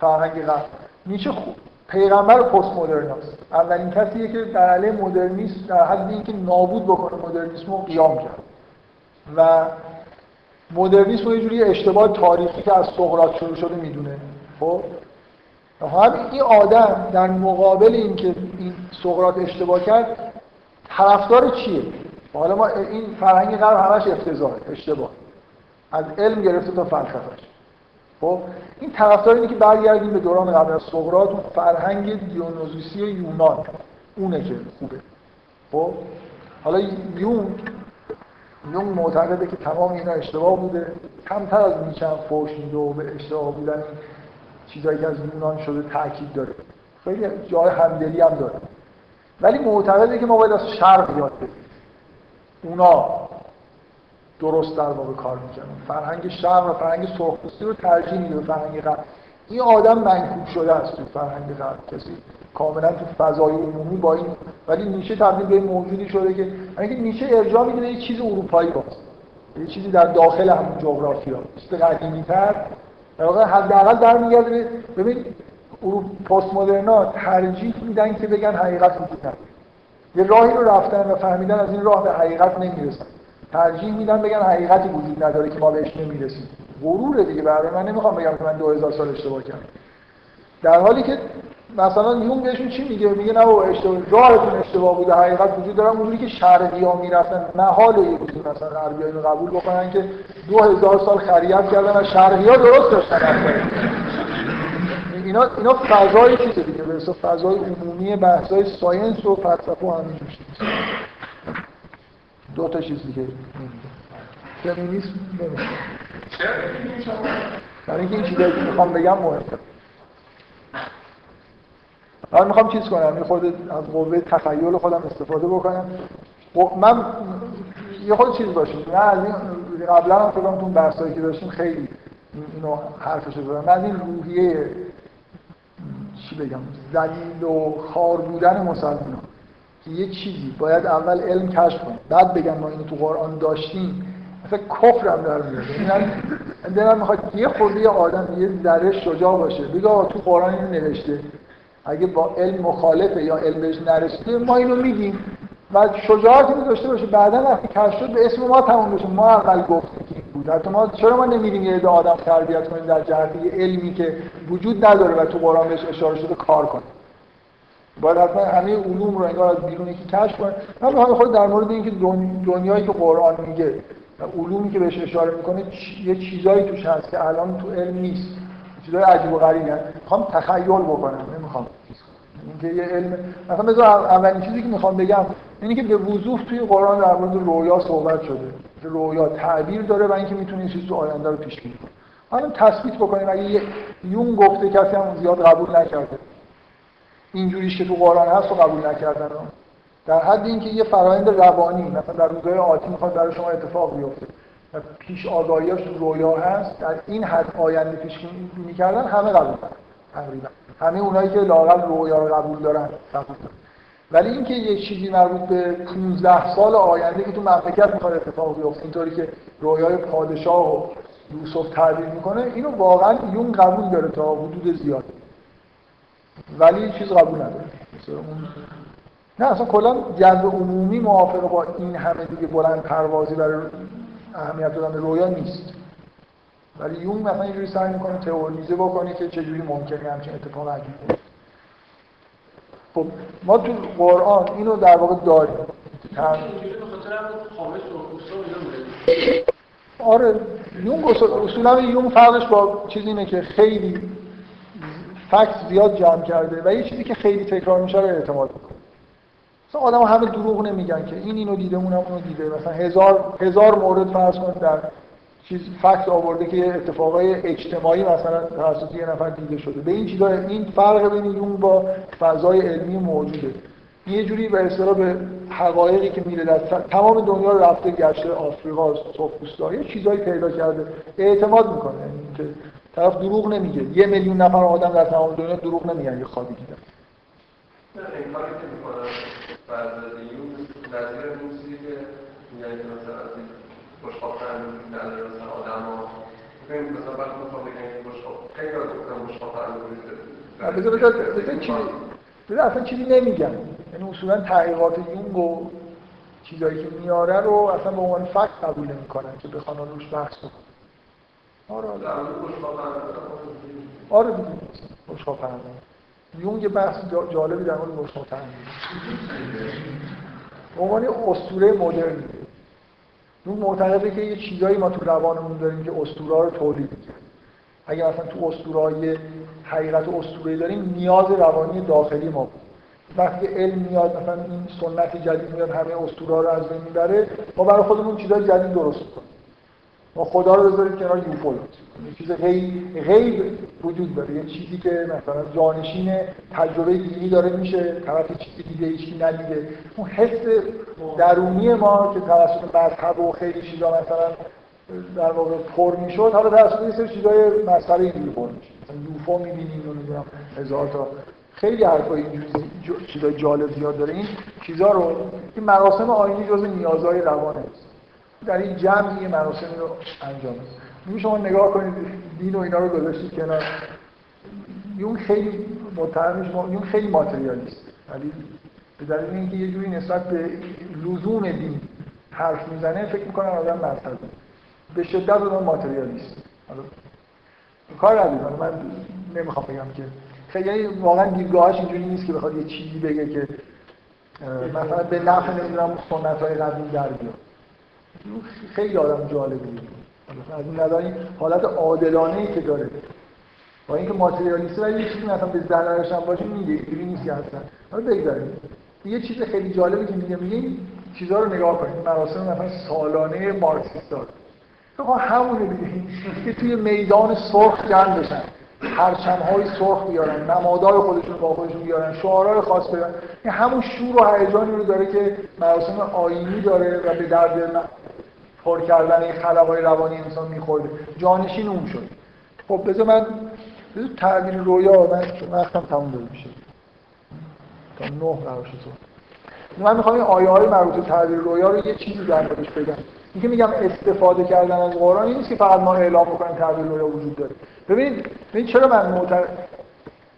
فرهنگ غرب نیچه خوب پیغمبر پست مدرناست. اولین کسیه که در علیه مدرنیسم در حد اینکه نابود بکنه مدرنیسم رو قیام کرد. و مدرنیسم رو یه جوری اشتباه تاریخی که از سقراط شروع شده میدونه. خب هم این آدم در مقابل اینکه این سقراط اشتباه کرد طرفدار چیه؟ حالا ما این فرهنگ غرب همش افتضاحه، اشتباه. از علم گرفته تا فلسفه‌اش. خب این طرفدار اینه که برگردیم به دوران قبل از سقراط اون فرهنگ دیونوزوسی یونان اونه که خوبه خب حالا یون یون معتقده که تمام اینا اشتباه بوده کمتر از نیچه هم فحش میده و به اشتباه بودن این چیزایی که از یونان شده تاکید داره خیلی جای همدلی هم داره ولی معتقده که ما باید از شرق یاد بگیریم اونا درست در واقع کار میکنه فرهنگ شرق و فرهنگ سرخپوستی رو ترجیح میده به فرهنگ غرب این آدم منکوب شده است تو فرهنگ غرب کسی کاملا تو فضای عمومی با این ولی نیچه تبدیل به موجودی شده که یعنی نیچه ارجاع میده به یه چیز اروپایی باشه یه چیزی در داخل همون جغرافیا است قدیمی‌تر در واقع حداقل برمیگرده ببین پست مدرنا ترجیح میدن که بگن حقیقت وجود نداره یه راهی رو رفتن و فهمیدن از این راه به حقیقت نمیرسن ترجیح میدن بگن حقیقتی وجود نداره که ما بهش نمیرسیم غروره دیگه برای من نمیخوام بگم که من دو هزار سال اشتباه کردم در حالی که مثلا یون بهشون چی میگه؟ میگه نه او اشتباه، راهتون اشتباه بوده، حقیقت وجود داره. اونجوری که شرقی‌ها میرفتن محال یه چیزی مثلا غربی‌ها رو قبول بکنن که دو هزار سال خریت کردن و شرقی‌ها درست داشتن. اینا اینا فضای چیزه دیگه، به اصطلاح فضای عمومی بحث‌های ساینس و فلسفه و همین چیزا. دو تا چیز دیگه فمینیسم نمیشه. برای اینکه این چیزایی که میخوام بگم مهمه. من میخوام چیز کنم، یه خورده از قوه تخیل خودم استفاده بکنم. من یه خورده چیز باشیم. من از این قبلا هم خودم تون بحثایی که داشتیم خیلی اینو حرفشو زدم. من از این روحیه چی بگم؟ ذلیل و خار بودن مسلمان‌ها. که یه چیزی باید اول علم کشف کنه. بعد بگن ما اینو تو قرآن داشتیم. اصلا کفرم در میاد. من دلم میخواد یه خورده آدم یه ذره شجاع باشه. بگه آقا تو قرآن اینو نوشته. اگه با علم مخالفه یا علم بهش نرسیده ما اینو میگیم و شجاعتی رو داشته باشه. بعدا وقتی کشف شد به اسم ما تموم بشه، ما اول گفتیم که این بود. حتی ما چرا ما نمیریم یه عده آدم تربیت کنیم در جهت علمی که وجود نداره و تو قرآن بهش اشاره شده کار کنیم؟ باید حتما همه علوم رو انگار از بیرون یکی کشف کنیم. من میخوام خود در مورد اینکه دنیایی که قرآن میگه علومی که بهش اشاره میکنه یه چیزایی توش هست که الان تو علم نیست، چیزای عجیب و غریبی هست. میخوام تخیل بکنم، نمیخوام اینکه یه علم مثلا بذار اولین چیزی که میخوام بگم اینه که به وضوح توی قرآن در مورد رویا صحبت شده. رویا تعبیر داره و اینکه میتونی چیز تو آینده رو پیش بینی کنی. حالا تثبیت بکنیم اگه یه یون گفته کسی هم زیاد قبول نکرده، اینجوریش که تو قرآن هست رو قبول نکردن، در حد اینکه یه فرآیند روانی مثلا در روزهای آتی میخواد برای شما اتفاق بیفته، پیش آگاهی‌هاش تو رویا هست، در این حد آینده پیش بینی کردن همه قبول دارن، تقریبا همه اونایی که لااقل رویا رو قبول دارن قبول دارن. ولی اینکه یه چیزی مربوط به پانزده سال آینده که تو مملکت میخواد اتفاق بیفته، اینطوری که رویای پادشاه و یوسف تعبیر میکنه، اینو واقعا یون قبول داره تا حدود زیاد، ولی چیز قبول نداره. نه اصلا کلا جذب عمومی موافق با این همه دیگه بلند پروازی برای اهمیت دادن رویا نیست. ولی یون مثلا اینجوری سعی میکنه تئوریزه بکنه که چجوری ممکنه همچین اتفاق عجیبی بیفته. خب ما تو قرآن اینو در واقع داریم. آره یون اصولا یون فرقش با چیز اینه که خیلی فکت زیاد جمع کرده و یه چیزی که خیلی تکرار میشه رو اعتماد میکنه. مثلا آدم همه دروغ نمیگن که این اینو دیده اونم اونو دیده. مثلا هزار هزار مورد فرض کن در چیز فکت آورده که یه اتفاقای اجتماعی مثلا توسط یه نفر دیده شده. به این چیزا این فرق بین اون با فضای علمی موجوده. یه جوری به اصطلاح به حقایقی که میره در تمام دنیا رفته گشته، آفریقا، سفوستا، یه چیزایی پیدا کرده، اعتماد میکنه. یعنی که طرف دروغ نمیگه. یه میلیون نفر آدم در تمام دنیا دروغ نمیگن یه خوابی دیدن. این کاری که میکنم فرزاد یون نظیر موسیقی که میگه که مثلا از این بشخاب فرمونی نداره مثلا آدم ها میکنیم مثلا برد میخواه بگنیم بشخاب خیلی را دکتن بشخاب فرمونی داریم بذار اصلا چیزی نمیگم. یعنی اصولا تحقیقات یون و چیزایی که میاره رو اصلا به عنوان فکت قبول نمی کنن که بخوان روش بحث بکنن. آره آره آره بگیم بشخاب فرمونی یون یه بحث جالبی در مورد مشتاقان به عنوان اسطوره مدرن. اون معتقده که یه چیزایی ما تو روانمون داریم که اسطوره‌ها رو تولید می‌کنه. اگه مثلا تو اسطوره‌های حقیقت اسطوره‌ای داریم، نیاز روانی داخلی ما بود. وقتی علم میاد مثلا این سنت جدید میاد همه اسطوره‌ها رو از بین می‌بره، ما برای خودمون چیزای جدید درست می‌کنیم. ما خدا رو بذاریم کنار یوفو، یه چیز غیب غیب وجود داره، یه چیزی که مثلا جانشین تجربه دینی داره میشه، طرف چیزی دیگه هیچی ندیده. اون حس درونی ما که توسط مذهب و خیلی چیزا مثلا در واقع پر میشد، حالا توسط یه سری چیزای مسخره اینجوری پر میشه، مثلا یوفو میبینید و نمیدونم هزار تا خیلی حرفای اینجوری چیزای جالب زیاد داره. این چیزا رو این مراسم آینی جزء نیازهای روانه در این جمعی مراسم رو انجام میدن. شما نگاه کنید دین و اینا رو گذاشتید کنار. یون خیلی متهمش ما یون خیلی ماتریالیست. ولی به دلیل اینکه یه جوری نسبت به لزوم دین حرف میزنه فکر می‌کنم آدم مذهبی. به شدت آدم ماتریالیست. حالا کار ندارم. من نمیخوام بگم که خیلی واقعا دیدگاهش اینجوری نیست که بخواد یه چیزی بگه که مثلا به نفع نمیدونم سنت‌های قدیم در بیاد. خیلی آدم جالبیه. مثلا از این نظر این حالت عادلانه‌ای که داره. با اینکه ماتریالیسته ولی یه چیزی مثلا به ضررش هم باشه میگه، اینجوری نیست که اصلا. حالا بگذاریم. یه چیز خیلی جالبی که میگه میگه چیزا رو نگاه کنید. مراسم مثلا سالانه مارکسیستا. تو همونه دیگه که توی میدان سرخ جمع بشن. پرچم‌های سرخ بیارن، نمادهای خودشون با خودشون بیارن، شعارهای خاص بیارن. این همون شور و هیجانی رو داره که مراسم آیینی داره و به درد پر کردن این خلبای روانی انسان می‌خورده. جانشین اون شد. خب بذار من بذار تعبیر رویا من وقتم تموم داره میشه. تا نه قرار شد. من می‌خوام این آیه‌های مربوط به تعبیر رویا رو یه چیزی در موردش بگم. اینکه میگم استفاده کردن از قرآن این نیست که فقط ما اعلام بکنیم تعبیر رویا وجود داره. ببینید ببینید چرا من معترض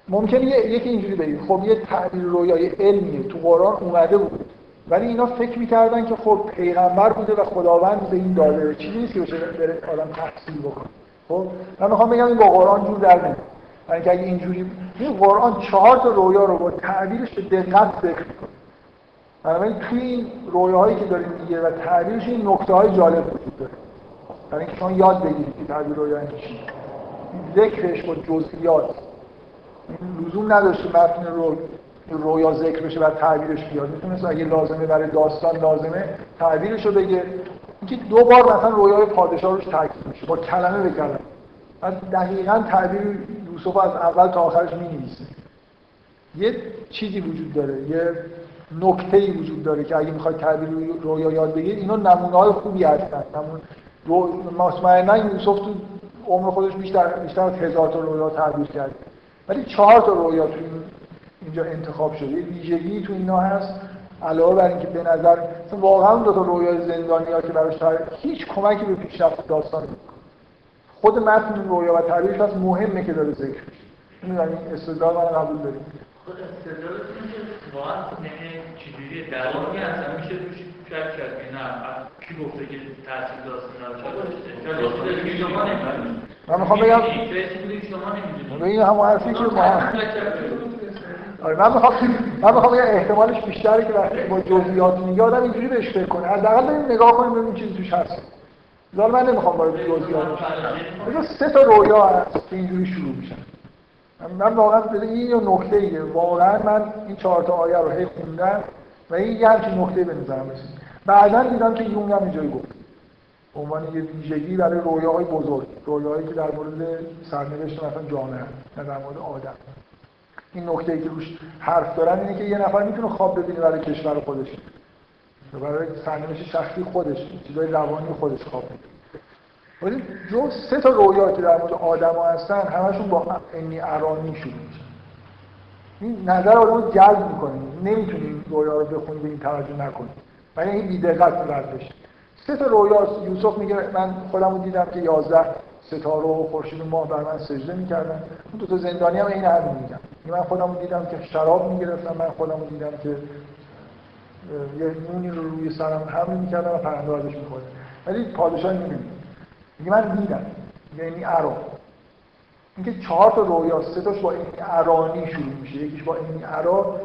ممکنه یکی اینجوری بگید خب یه تعبیر رویای علمیه تو قرآن اومده بود ولی اینا فکر می‌کردن که خب پیغمبر بوده و خداوند بوده این داده چیزی نیست که بشه بره آدم تفسیر بکنه. خب من می‌خوام بگم این با قرآن جور در نمیاد. یعنی که اگه اینجوری این قرآن چهار تا رویا رو با تعبیرش به دقت ذکر می‌کنه. بنابراین توی این رویاهایی که داریم دیگه و تعبیرش این نکته‌های جالب وجود داره. برای اینکه شما یاد بگیرید که تعبیر رویا یعنی چی. ذکرش با جزئیات لزوم نداشته متن رو رویا ذکر بشه و تعبیرش بیاد. میتونست اگه لازمه برای داستان لازمه تعبیرش رو بگه. اینکه دو بار مثلا رویای پادشاه روش تاکید میشه با کلمه به کلمه. دقیقاً تعبیر یوسف از اول تا آخرش می‌نویسه. یه چیزی وجود داره، یه نکته‌ای وجود داره که اگه می‌خواید تعبیر رویا یاد بگیرید اینا نمونه‌های خوبی هستن. نمون دو مطمئناً یوسف تو عمر خودش بیشتر بیشتر از هزار تا رویا تعبیر کرد ولی چهار تا رویا تو اینجا انتخاب شده. یه ویژگی تو اینا هست علاوه بر اینکه به نظر واقعا دو تا رویای زندانی‌ها که براش هیچ کمکی به پیشرفت داستان نمی‌کنه. خود متن رویا و تعبیرش از مهمه که داره ذکر میشه. می‌دونید این استدلال رو قبول دارید؟ خود استدلال اینکه واقعا چجوری درونی اصلا میشه روش شک کرد که نه کی گفته که تاثیر داستان نداره؟ چرا شما نمی‌فهمید؟ من می‌خوام بگم شما نمی‌دونید. همون حرفی که ما آره من می‌خوام من می‌خوام بگم احتمالش بیشتره که وقتی با جزئیات میگه آدم اینجوری بهش فکر کنه. حداقل بریم نگاه کنیم ببینیم چیزی توش هست. لازم من نمی‌خوام وارد جزئیات بشم. مثلا سه تا رویا هست که اینجوری شروع میشن. من واقعا این یه نکته‌ایه. واقعا من این چهار تا آیه رو هی خوندم و این یه همچین نکته به نظرم رسید. بعدا دیدم که یونگ هم اینجایی گفت به عنوان یه ویژگی برای رویاهای بزرگ، رویاهایی که در مورد سرنوشت مثلا جامعه نه در مورد آدم. این نکته‌ای که روش حرف دارن اینه که یه نفر میتونه خواب ببینه برای کشور خودش، برای سرنوشت شخصی خودش، چیزای روانی خودش خواب ببینه. ولی جو سه تا رویا که در مورد آدم‌ها هستن همشون با انی ارانی شروع میشه. این نظر آدمو جلب می‌کنه. نمی‌تونید رویا رو بخونید و این توجه نکنید. ولی این بی‌دقت رد بشه. سه تا رویا یوسف میگه من خودمو دیدم که یازده ستاره و خورشید و ماه بر من سجده می‌کردن. اون دو تا زندانی هم این حرفو میگن. من خودمو دیدم که شراب می‌گرفتم، من خودمو دیدم که یه نونی رو روی سرم حمل می‌کردم و پرنده‌هاش می‌خوردم. ولی پادشاه نمی‌دونه. میگه من دیدم یعنی ارا. اینکه چهار تا رویا سه تاش با این ارانی شروع میشه، یکیش با این ارا.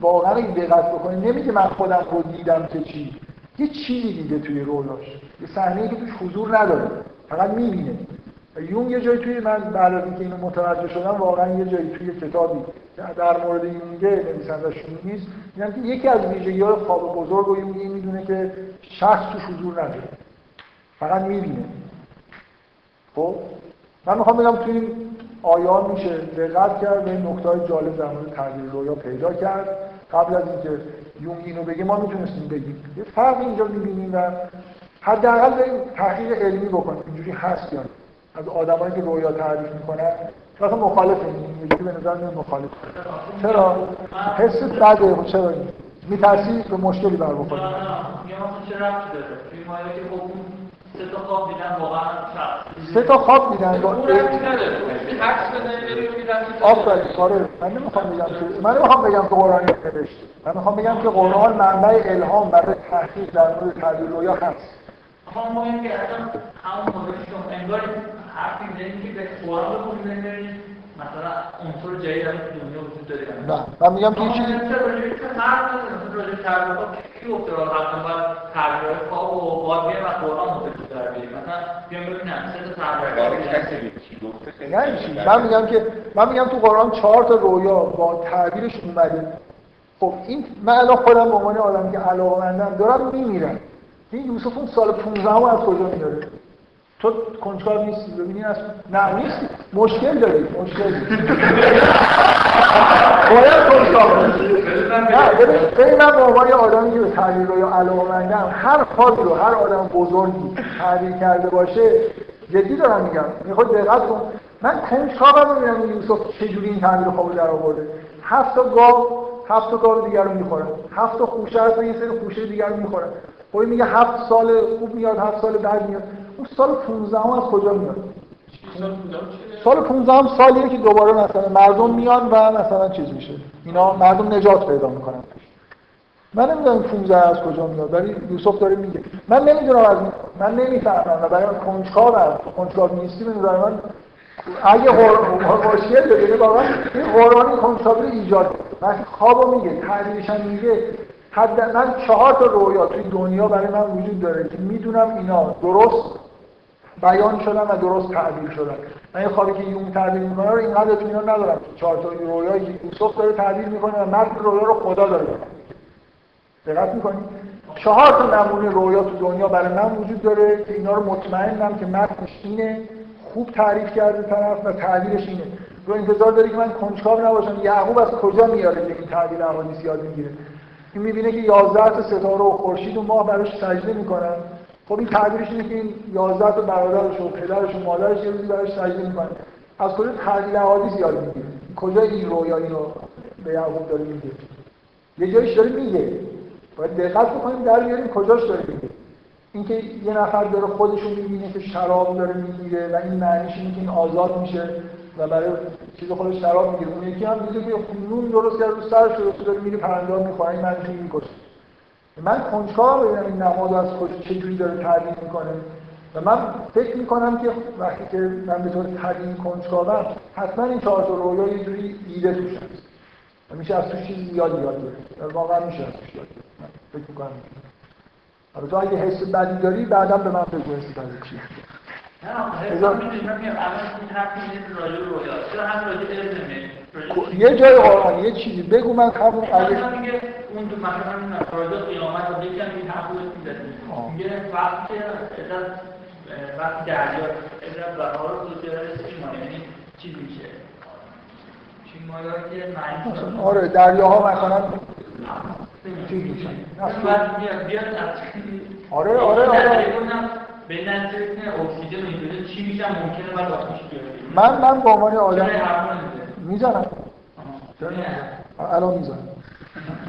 واقعا اگه دقت بکنید نمیگه من خودم رو دیدم که چی، یه چیزی دیده توی رویاش، یه صحنه‌ای که توش حضور نداره فقط میبینه. یونگ یه جایی توی من بعد از اینکه اینو متوجه شدم واقعا یه جایی توی کتابی در مورد این میگه نویسنده‌اش نیست، میگم که یکی از ویژگی‌های خواب بزرگ و یونگ میدونه که شخص توش حضور نداره فقط میبینه. خب من میخوام بگم توی این آیان میشه دقت کرد به نکته‌های جالب در مورد تعبیر رویا پیدا کرد. قبل از اینکه یونگ اینو بگه ما میتونستیم بگیم یه فرق اینجا می‌بینیم و حداقل بریم تحقیق علمی بکنیم اینجوری هست یا نه. از آدمایی که رویا تعریف میکنن مثلا مخالف این یکی به نظر من مخالف. چرا حس بده؟ چرا میترسی که مشکلی بر بخوره؟ نه نه میگم اصلا چه ربطی داره توی مایه که خب سه تا خواب میدن واقعا شخص سه تا خواب میدن با عکس بزنید برید می‌دونید. آفرین کاره. من نمی‌خوام بگم که من نمی‌خوام بگم که قرآن نوشته. من می‌خوام بگم که قرآن منبع الهام برای تحقیق در مورد تعبیر رویا هست. آخه ما اینکه اصلا همون مدل شما انگار حرفی می‌زنید که به قرآن رو می‌زنید مثلا اونطور جایی داره که دنیا وجود داره. نه من میگم که چیزی که فرق نداره راجع به ترجمه کی اختراع حتما باید ترجمه ها و واژه و قرآن وجود داره. مثلا میگم ببینم سه تا ترجمه کسی گفته خیلی نه من میگم که من میگم تو قرآن چهار تا رویا با تعبیرش اومده. خب این من الان خودم به عنوان آدمی که علاقه‌مندم دارم میمیرم. این یوسف اون سال پانزده هم از کجا میاره؟ تو کنجکاو نیستی ببینی از نه نیستی مشکل داری مشکل باید کنجکاو نیستی. نه من به عنوان یه آدمی که به تعبیر یا علاقه‌مندم هر خاطر رو هر آدم بزرگی تعبیر کرده باشه جدی دارم میگم میخواد دقت کن. من کنجکاوم ببینم یوسف چجوری این تعبیر خوب در آورده. هفت تا گاو هفت تا گاو دیگر رو میخورن، هفت تا خوشه هست و یه سری خوشه دیگر رو میخورن. خب میگه هفت سال خوب میاد هفت سال بعد میاد. اون سال پانزده هم از کجا میاد؟ سال پانزده هم سالیه که دوباره مثلا مردم میان و مثلا چیز میشه اینا مردم نجات پیدا میکنن. من نمیدونم پانزده از کجا میاد ولی یوسف داره میگه من نمیدونم از این من نمیفهمم و برای من کنجکاوم. کنجکاو نیستی به نظر من اگه مشکل داره واقعا این قرآن کنجکاوی ایجاد وقتی خوابو میگه تعریفش میگه حداقل چهار تا رویا توی دنیا برای من وجود داره که میدونم اینا درست بیان شدن و درست تعبیر شدن. من این خوابی که یوم تعبیر میکنه رو اینقدر اطمینان ندارم. چهار تا رویایی که یوسف داره تعبیر میکنه و مرد رویا رو خدا داره. دقت میکنید؟ چهار تا نمونه رویا تو دنیا برای من وجود داره که اینا رو مطمئنم که متنش اینه خوب تعریف کرده طرف و تعبیرش اینه. تو انتظار داری که من کنجکاو نباشم یعقوب از کجا میاره که این تعبیر احادیث یاد میگیره؟ این می‌بینه که یازده تا ستاره و خورشید و ماه براش سجده می‌کنن. خب این تعبیرش اینه که این یازده تا برادرش و پدرش و مادرش یه روزی براش سجده می‌کنن. از کجا تعبیر احادیث یاد می‌گیره؟ کجا این رویایی رو به یعقوب داره میگه؟ یه جایش داره میگه. باید دقت بکنیم در بیاریم کجاش داره میگه. اینکه یه نفر داره خودش رو می‌بینه که شراب داره می‌گیره و این معنیش اینه که این آزاد میشه و برای چیز خودش شراب میگیره. اون یکی هم میگه که نون درست کرد رو سرش رو داره میره پرنده ها میخواه این منطقی میکشه. من کنجکاوم ببینم این نماد از خودش چجوری داره تعبیر میکنه و من فکر میکنم که وقتی که من به طور طبیعی کنجکاوم حتما این چهار تا رویا یه جوری ایده توش هست و میشه از توش چیزی یاد یاد گرفت. واقعا میشه از توش یاد گرفت. من فکر میکنم البته اگه حس بدی داری بعدا به من بگو حس بدی چیه. نه حالا من میگم که اول این حرفی نیست راجع به رویا چرا هم راجع به علم یه جای قرآن یه چیزی بگو من همون علیه میگه اون تو مثلا این فردا قیامت رو بگم این حرفو بزنید میگه وقتی اجازه وقت دریا اجازه بهار رو چه رسیدن یعنی چی میشه چی مایا که معنی آره دریاها مثلا چی میشه بعد میاد بیاد آره آره آره بین انترکت اکسیژن اینجوری چی میشم ممکنه بعد آتش بیاریم من من با عنوان آدم میزنم الان میزنم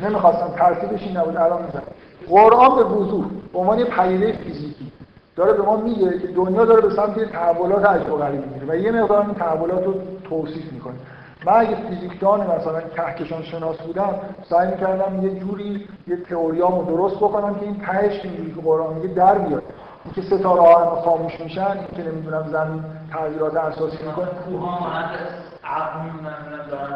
نمیخواستم ترتیبش این نبود الان میزنم. قرآن به وضوح به عنوان پدیده فیزیکی داره به ما میگه که دنیا داره به سمت تحولات عجیب و غریبی میره و یه مقدار این تحولات رو توصیف میکنه. من اگه فیزیکدان مثلا کهکشان شناس بودم سعی میکردم یه جوری یه تئوریامو درست بکنم که این تهش اینجوری که قرآن میگه در بیاد. اینکه ستاره ها هم خاموش میشن اینکه نمیدونم زمین تغییرات اساسی میکنه کوها مهندس عقل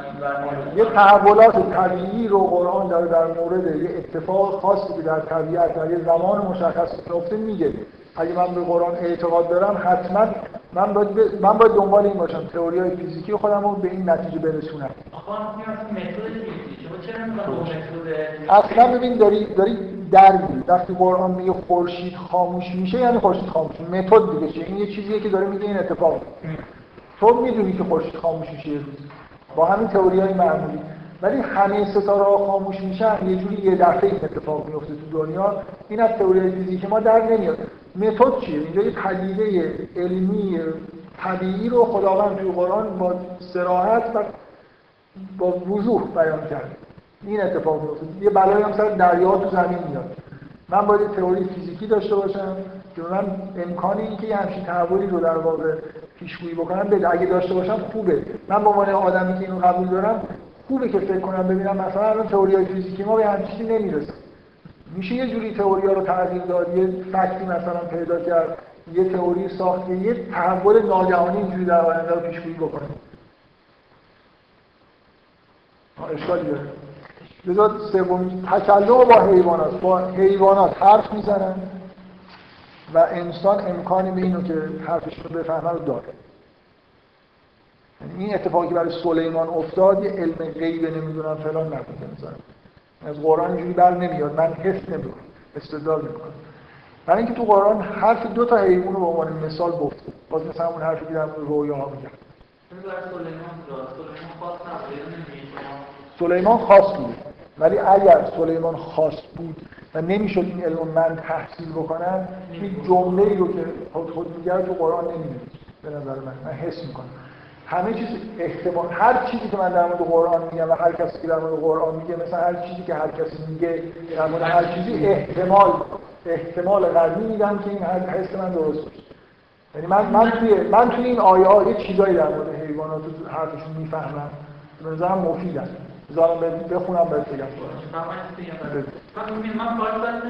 نمیدونم یه تحولات طبیعی رو قرآن داره در مورد یه اتفاق خاصی که در طبیعت در یه زمان مشخص افتاده میگه. اگه من به قرآن اعتقاد دارم حتما من باید ب... من باید دنبال این باشم تئوریای فیزیکی خودم رو به این نتیجه برسونم. آخه میگم متد فیزیکی چرا میگم اصلا ببین داری داری درگیر وقتی قرآن میگه خورشید خاموش میشه یعنی خورشید خاموش متد دیگه چه این یه چیزیه که داره میگه این اتفاق تو میدونی که خورشید خاموش میشه یه روز با همین تئوریای معمولی ولی همه ستاره ها خاموش میشن یه جوری یه دفعه این اتفاق میفته تو دنیا. این از تئوری فیزیک ما در نمیاد. متد چیه؟ اینجا یه پدیده علمی طبیعی رو خداوند توی قرآن با صراحت و با وضوح بیان کرده. این اتفاق میفته. یه بلایی هم سر دریا تو زمین میاد. من باید تئوری فیزیکی داشته باشم که من امکان اینکه یه همچین تحولی رو در واقع پیشگویی بکنم بده. اگه داشته باشم خوبه. من به عنوان آدمی که اینو قبول دارم خوبه که فکر کنم ببینم مثلا الان تئوریای فیزیکی ما به همچین نمیرسه. میشه یه جوری تئوریا رو تغییر داد، یه فکتی مثلا پیدا کرد، یه تئوری ساخت، یه تحول ناگهانی اینجوری در آینده رو پیش‌بینی بکنه. اشکالی داره. بذار سوم تکلم با حیوانات، با حیوانات حرف میزنن و انسان امکانی به اینو که حرفش رو بفهمه رو داره. این اتفاقی که برای سلیمان افتاد یه علم غیبه نمیدونم فلان نبود، نمیذارم از قرآن اینجوری بر نمیاد، من حس نمیدونم، استدلال نمیکنم. برای اینکه تو قرآن حرف دو تا حیوان رو به عنوان مثال گفته، باز مثلا اون حرفی که در رویا ها میگن سلیمان خاص بود، ولی اگر سلیمان خاص بود و نمیشد این علم من تحصیل بکنن، این جمله‌ای رو که خود خود میگه تو قرآن نمی‌بینید. به نظر من من حس میکنم همه چیز احتمال، هر چیزی که من در مورد قرآن میگم و هر کسی که در مورد قرآن میگه، مثلا هر چیزی که هر کسی میگه در مورد هر چیزی احتمال احتمال قوی میدم که این حس من درست باشه. یعنی من من توی من توی این آیه ها یه چیزایی در مورد حیوانات و حرفشون میفهمم به نظرم مفیده. زارم بخونم باید بگم من میبینم من باید باید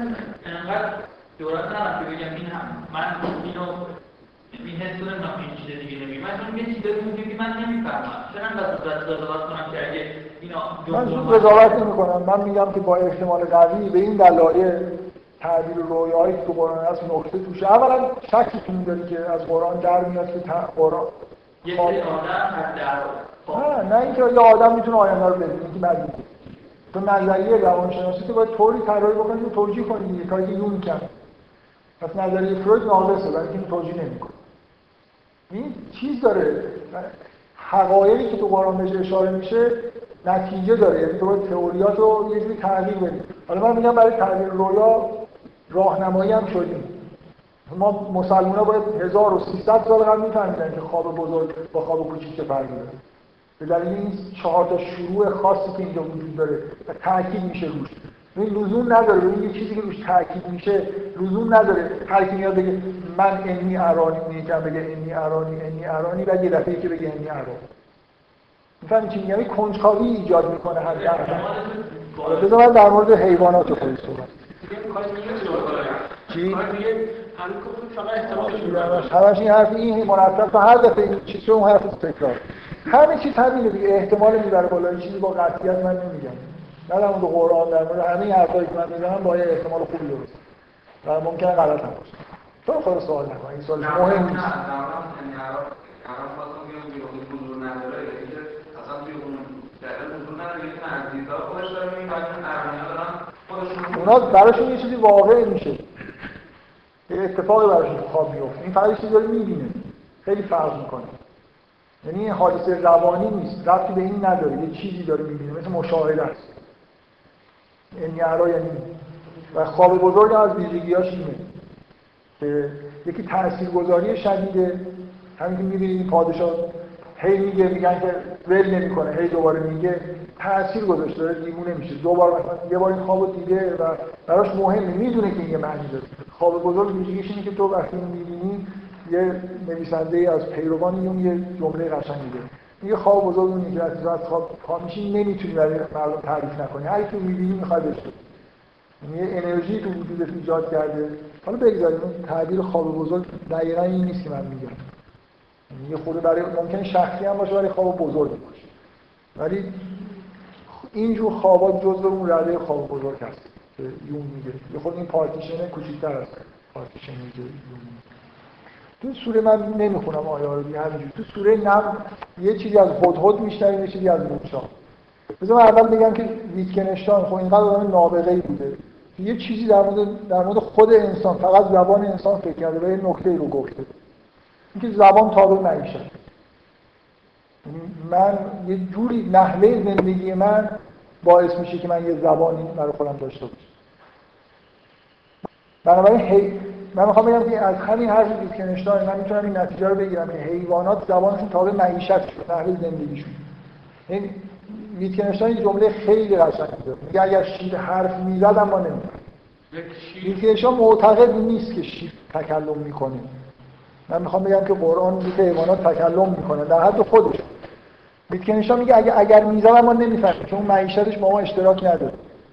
انقدر دورت نرم که بگم این هم من اینو این حسون نام این چیز دیگه نمیگم، من یه چیز بگم که من نمیفهمم چنان بس قضاوت کنم که اگه اینا من زود قضاوت نمیکنم، من میگم که با احتمال قوی به این دلایل تعبیر رویایی که قرآن هست نکته توشه. اولا شکتون داری که از قرآن در میاد که قرآن یه سری آدم نه نه اینکه یه آدم میتونه آینده رو ببینه که مریضه. تو نظریه روانشناسی که باید طوری طراحی بکنی که توجیه کنی یه کاری که اون کرد. پس نظریه فروید ناقصه، برای اینکه توجیه نمی‌کنه. این چیز داره، حقایقی که تو قرآن بهش اشاره میشه نتیجه داره، یعنی تو تئوریات رو یه جوری تعبیر بدی. حالا من میگم برای تعبیر رویا راهنمایی هم شدیم. ما مسلمان‌ها باید هزار و سیصد سال قبل می‌فهمیدن که خواب بزرگ با خواب کوچیک چه فرقی داره. به دلیل این چهار تا شروع خاصی که اینجا وجود داره و تأکید میشه روش. این لزوم نداره این چیزی که روش تأکید میشه لزوم نداره هر کی میاد بگه من انی ارانی میگم بگه انی ارانی انی ارانی بعد یه دفعه که بگه انی ارانی. می‌فهمی چی میگم؟ کنجکاوی ایجاد می‌کنه هر دفعه. مثلا در مورد حیوانات خودش صحبت. چی؟ همین که فقط احتمال شده همش این حرف این مرتب تا هر دفعه این چیزی اون حرف تکرار همه چی طبیعیه دیگه، احتمال میبره بالا، این چیزی با قطعیت من نمیگم. نه در مورد قرآن در مورد همه حرفایی که من میزنم با احتمال خوبی درست و ممکنه غلط هم باشه. تو خود سوال نکن، این سوال مهم نیست. الان خواستم بیام بیرون حضور نداره اینکه اصلا توی اون درد حضور نداره یه تنزیزا خودش داره میگه بعدن اونا براشون یه چیزی واقعی میشه، یه اتفاقی براشون خواب میفته. این فرقی چیزی داره میبینه، خیلی فرق میکنه، یعنی حادثه روانی نیست، ربطی به این نداره، یه چیزی داره میبینه، مثل مشاهده است. این یارا یعنی و خواب بزرگ از ویژگی‌هاش اینه که یکی تاثیرگذاری شدیده، همین که میبینید این پادشاه هی میگه میگن که ول نمیکنه، هی دوباره میگه، تأثیر گذاشته داره دیوونه میشه. دوباره مثلا یه بار این خوابو دیده و براش مهمه، میدونه که این یه معنی داره. خواب بزرگ میگیش اینه که تو وقتی میبینی یه نویسنده از پیروان اون یه جمله قشنگی داره میگه خواب بزرگ اونی که از وقت خواب پا میشی نمیتونی برای مردم تعریف نکنی، هر کی میبینی میخواد بشه، یعنی انرژی تو وجودش ایجاد کرده. حالا بگذاریم تعبیر خواب بزرگ دقیقاً این نیست که من میگم، یه خورده برای ممکنه شخصی هم باشه، برای خواب بزرگ باشه، ولی اینجور خوابا جزء اون رده خواب بزرگ هست که یون میگه. یه خورده این پارتیشن کوچیک‌تر هست، پارتیشن میگه یون. تو سوره من نمیخونم آیه رو دیگه، همینجوری تو سوره نمل یه چیزی از هدهد میشنویم، یه چیزی از موسی. مثلا اول میگم که ویتگنشتاین خب اینقدر آدم نابغه‌ای بوده، یه چیزی در مورد در مورد خود انسان، فقط زبان انسان فکر کرده و یه نکته‌ای رو گفته. اینکه زبان تابع نمیشه. من یه جوری نحوه زندگی من باعث میشه که من یه زبانی برای خودم داشته باشم. بنابراین هی من میخوام بگم که از همین حرف ویتگنشتاین من میتونم این نتیجه رو بگیرم که حیوانات زبانشون تابع معیشت شده، نحوه زندگیشون. این ویتگنشتاین یه جمله خیلی قشنگی داره. میگه اگر شیر حرف میزد اما نمیزد. ویتگنشتاین معتقد نیست که شیر تکلم میکنه. من میخوام بگم که قرآن میگه حیوانات تکلم میکنه در حد خودش. ویتگنشتاین میگه اگه اگر میزنه ما نمیفهمیم چون معیشتش با ما اشتراک نداره.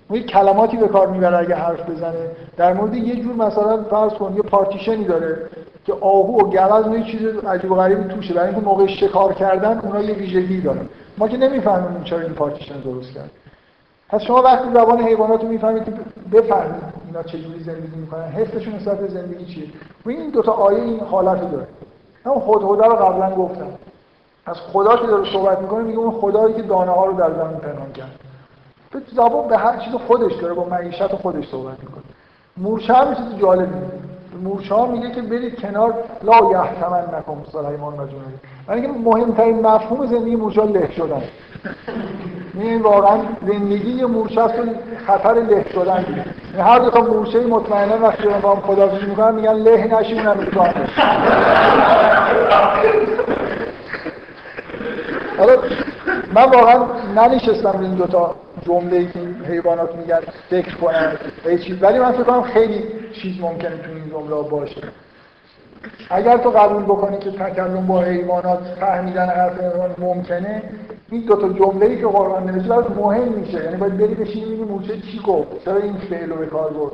اون کلماتی به کار میبره اگه حرف بزنه در مورد یه جور مثلا فرض کن یه پارتیشنی داره که آهو و گوزن یه چیز عجیب و غریبی توشه، برای اینکه موقع شکار کردن اونا یه ویژگی دارن. ما که نمیفهمیم چرا این پارتیشن درست کرد. پس شما وقتی زبان حیوانات رو میفهمید بفهمید اینا چجوری زندگی میکنن، حسشون نسبت به زندگی چیه. این دو تا آیه این حالت رو داره. من هدهده رو قبلا گفتم. از خدا که داره صحبت میکنه میگه اون خدایی که دانه ها رو در زمین پنهان کرد. به زبان به هر چیز خودش داره، با معیشت خودش صحبت میکنه. مورچه هم چیز جالبی مورچه ها میگه که برید کنار لا یحتملنکم سلیمان و جنودی. یعنی که مهمترین مفهوم زندگی مورچه ها له شدن. این واقعا زندگی مورچه است و خطر له شدن. یعنی هر دو تا مورچه مطمئنا وقتی با هم خداحافظی میکنن میگن له نشین اونم میگن. حالا من واقعا ننشستم این دو تا جمله‌ای که حیوانات میگن فکر کنم به چیز، ولی من فکر کنم خیلی چیز ممکنه تو این جمله باشه. اگر تو قبول بکنی که تکلم با حیوانات، فهمیدن حرف حیوانات ممکنه، این دو تا جمله‌ای که قرآن نوشته مهم میشه. یعنی باید بری بشینی ببینی مورچه چی گفت، چرا این فعل رو به کار برد،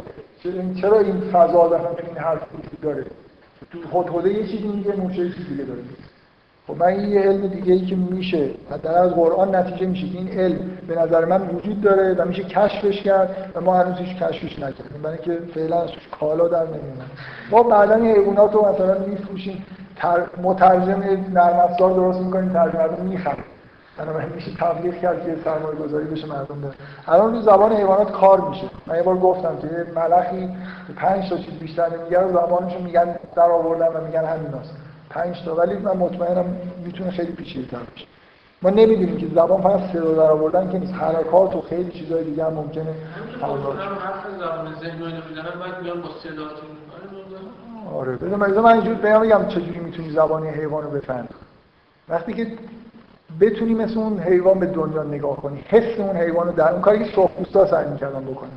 چرا این فضا داره این حرف وجود داره. تو هدهده یه چیزی میگه، مورچه یه چیز دیگه داره. خب من این علم دیگه ای که میشه در از قرآن نتیجه میشه که این علم به نظر من وجود داره و میشه کشفش کرد و ما هنوز هیچ کشفش نکردیم، برای اینکه فعلا از کالا در نمیاد. ما بعدا این حیوانات رو مثلا میفروشیم، مترجم نرم افزار درست میکنیم، ترجمه رو میخریم، بنابراین میشه تبلیغ کرد که سرمایه گذاری بشه مردم داره. الان رو زبان حیوانات کار میشه. من یه بار گفتم که ملخی پنج تا چیز بیشتر نمیگه و زبانشون میگن در آوردن و میگن همیناست. پنج تا، ولی من مطمئنم میتونه خیلی پیچیده‌تر بشه. ما نمیدونیم که زبان فقط صدا در آوردن که نیست، حرکات و خیلی چیزای دیگه هم ممکنه تولد بشه. زبان ذهن رو نمی‌دونم، بعد میام با صداتون آره بده. مثلا من اینجوری بهتون میگم چجوری میتونی زبان حیوان رو بفهمی. وقتی که بتونی مثل اون حیوان به دنیا نگاه کنی، حس اون حیوان رو در اون کاری که سرخپوستا سعی می‌کردن بکنن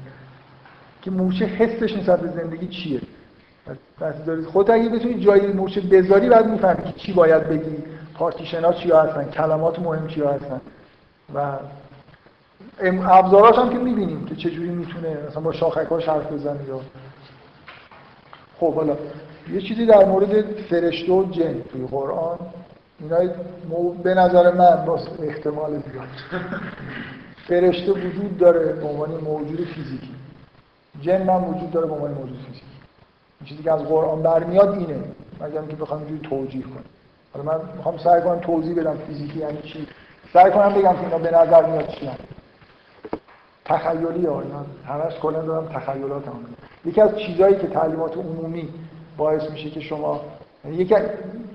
که موشه حسش نسبت به زندگی چیه. راست دارید خودت اگه بتونی جایی مورچه بذاری بعد می‌فهمی که چی باید بگی، پارتیشن‌ها چیا هستن، کلمات مهم چیا هستن و ابزاراش هم که می‌بینیم که چه جوری می‌تونه مثلا با شاخک‌هاش حرف بزنه. یا خب حالا یه چیزی در مورد فرشته و جن توی قرآن، اینا به نظر من باز احتمال زیاد فرشته وجود داره به عنوان موجود فیزیکی، جن هم وجود داره به عنوان موجود فیزیکی. چیزی که از قرآن برمیاد اینه، مثلا که بخوام اینجوری توجیه کنم. حالا من میخوام سعی کنم توضیح بدم فیزیکی یعنی چی، سعی کنم بگم که اینا به نظر میاد چیه، تخیلیه. اینا همش کلا دارم تخیلات هم. یکی از چیزایی که تعلیمات عمومی باعث میشه که شما یکی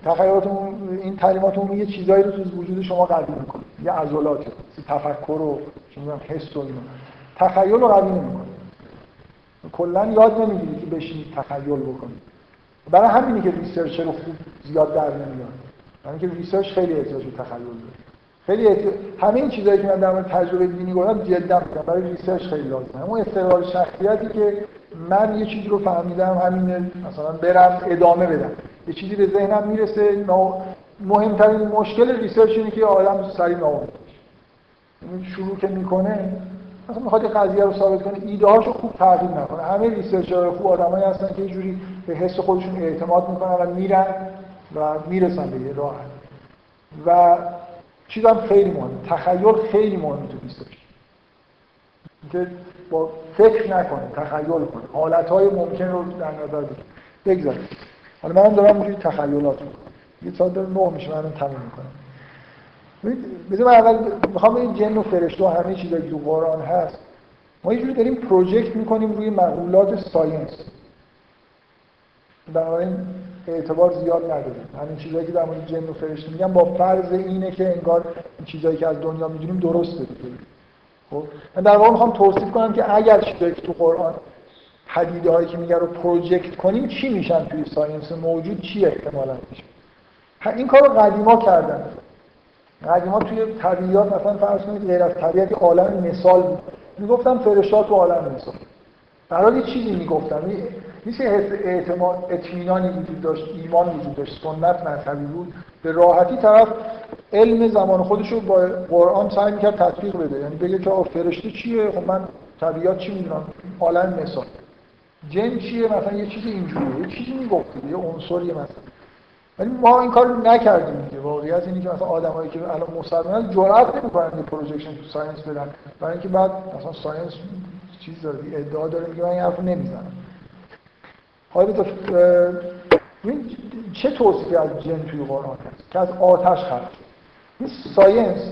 تخیلات عمومی، این تعلیمات عمومی یه چیزایی رو تو وجود شما قوی میکنه، یه عضلات تفکر و چه میدونم حس و اینا. تخیل رو قوی نمیکنه. کلا یاد نمیگیری که بشینید تخیل بکنید. برای همینه که ریسرچ رو خوب زیاد در نمیاد. یعنی که ریسرچ خیلی احتیاج به تخیل داره. خیلی احتیاج... همه این چیزایی که من در مورد تجربه دینی گفتم جدا میگم، برای ریسرچ خیلی لازمه. اون استقرار شخصیتی که من یه چیزی رو فهمیدم همین مثلا برم ادامه بدم. یه چیزی به ذهنم میرسه، نا... مهمترین مشکل ریسرچ اینه که آدم سریع ناامید میشه. شروع که میکنه مثلا میخواد یه قضیه رو ثابت کنه، ایده‌هاشو خوب تعقیب نکنه. همه ریسرچرها خوب آدمایی هستن که یه جوری به حس خودشون اعتماد میکنن و میرن و میرسن به یه راه. و چیزام خیلی مهمه، تخیل خیلی مهمه تو ریسرچ. اینکه با فکر نکنه، تخیل کنه. حالت‌های ممکن رو در نظر بگیرید. بگذارید. حالا من دارم اینجوری تخیلات میکنم. یه ساعت داره نه میشه، منم تموم میکنم. بذار من اول میخوام این جن و فرشته و همه چیزایی که تو قرآن هست ما یه جوری داریم پروژکت میکنیم روی مقولات ساینس، در این اعتبار زیاد نداریم. همین چیزایی که در مورد جن و فرشته میگم با فرض اینه که انگار این چیزایی که از دنیا میدونیم درسته دیگه. خب من در واقع میخوام توصیف کنم که اگر چیزایی که تو قرآن پدیده‌هایی که میگه رو پروژکت کنیم چی میشن، توی ساینس موجود چی احتمالاً میشه. این کارو قدیما کردن. قدیما توی طبیعیات مثلا فرض کنید غیر از طبیعت عالم مثال بود. میگفتن فرشته تو عالم مثال. برای چیزی میگفتن. هیچ حس اعتماد اطمینانی وجود داشت، ایمان وجود داشت، سنت مذهبی بود. به راحتی طرف علم زمان خودش رو با قرآن سعی می‌کرد تطبیق بده. یعنی بگه که فرشته چیه؟ خب من طبیعت چی می‌دونم؟ عالم مثال. جن چیه؟ مثلا یه چیز اینجوریه. یه چیزی میگفت، یه عنصری مثلا. ولی ما این کارو نکردیم دیگه. واقعیت اینه که مثلا آدمایی که الان مسلمانن جرئت نمی‌کنن یه پروژکشن تو ساینس بدن، برای اینکه بعد مثلا ساینس چیز داره، ادعا داره میگه من این حرفو نمیزنم. حالا تو این چه توصیفی از جن توی قرآن هست که از آتش خلق شد؟ این ساینس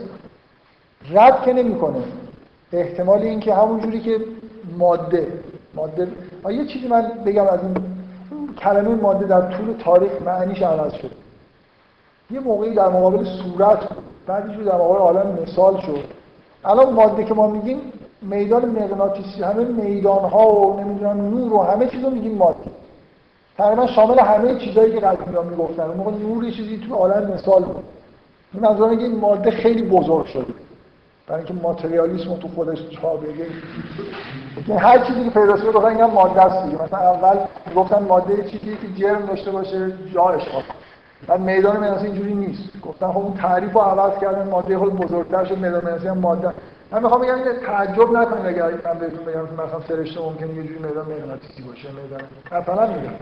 رد که نمی‌کنه احتمال اینکه همون جوری که ماده ماده یه چیزی من بگم از این کلمه ماده در طول تاریخ معنیش عوض شده. یه موقعی در مقابل صورت بود، بعدش در مقابل عالم مثال شد. الان ماده که ما میگیم میدان مغناطیسی، همه میدان‌ها و نمیدونم نور و همه چیزو میگیم ماده. تقریبا شامل همه چیزایی که قدیمی‌ها میگفتن. اون موقع نور یه چیزی تو عالم مثال بود. این منظور اینه که ماده خیلی بزرگ شده. برای اینکه ماتریالیسم تو خودش چابگه که هر چیزی که پیدا شده گفتن اینا ماده است دیگه. مثلا اول گفتن ماده چیزی که جرم داشته باشه جا اشغال، بعد میدان مغناطیسی اینجوری نیست، گفتن خب اون تعریفو عوض کردن، ماده خود بزرگتر شد، میدان مغناطیسی هم ماده. من میخوام بگم این تعجب نکنید اگه من بهتون بگم مثلا فرشته ممکنه یه جوری میدان مغناطیسی باشه، میدان مثلا میگم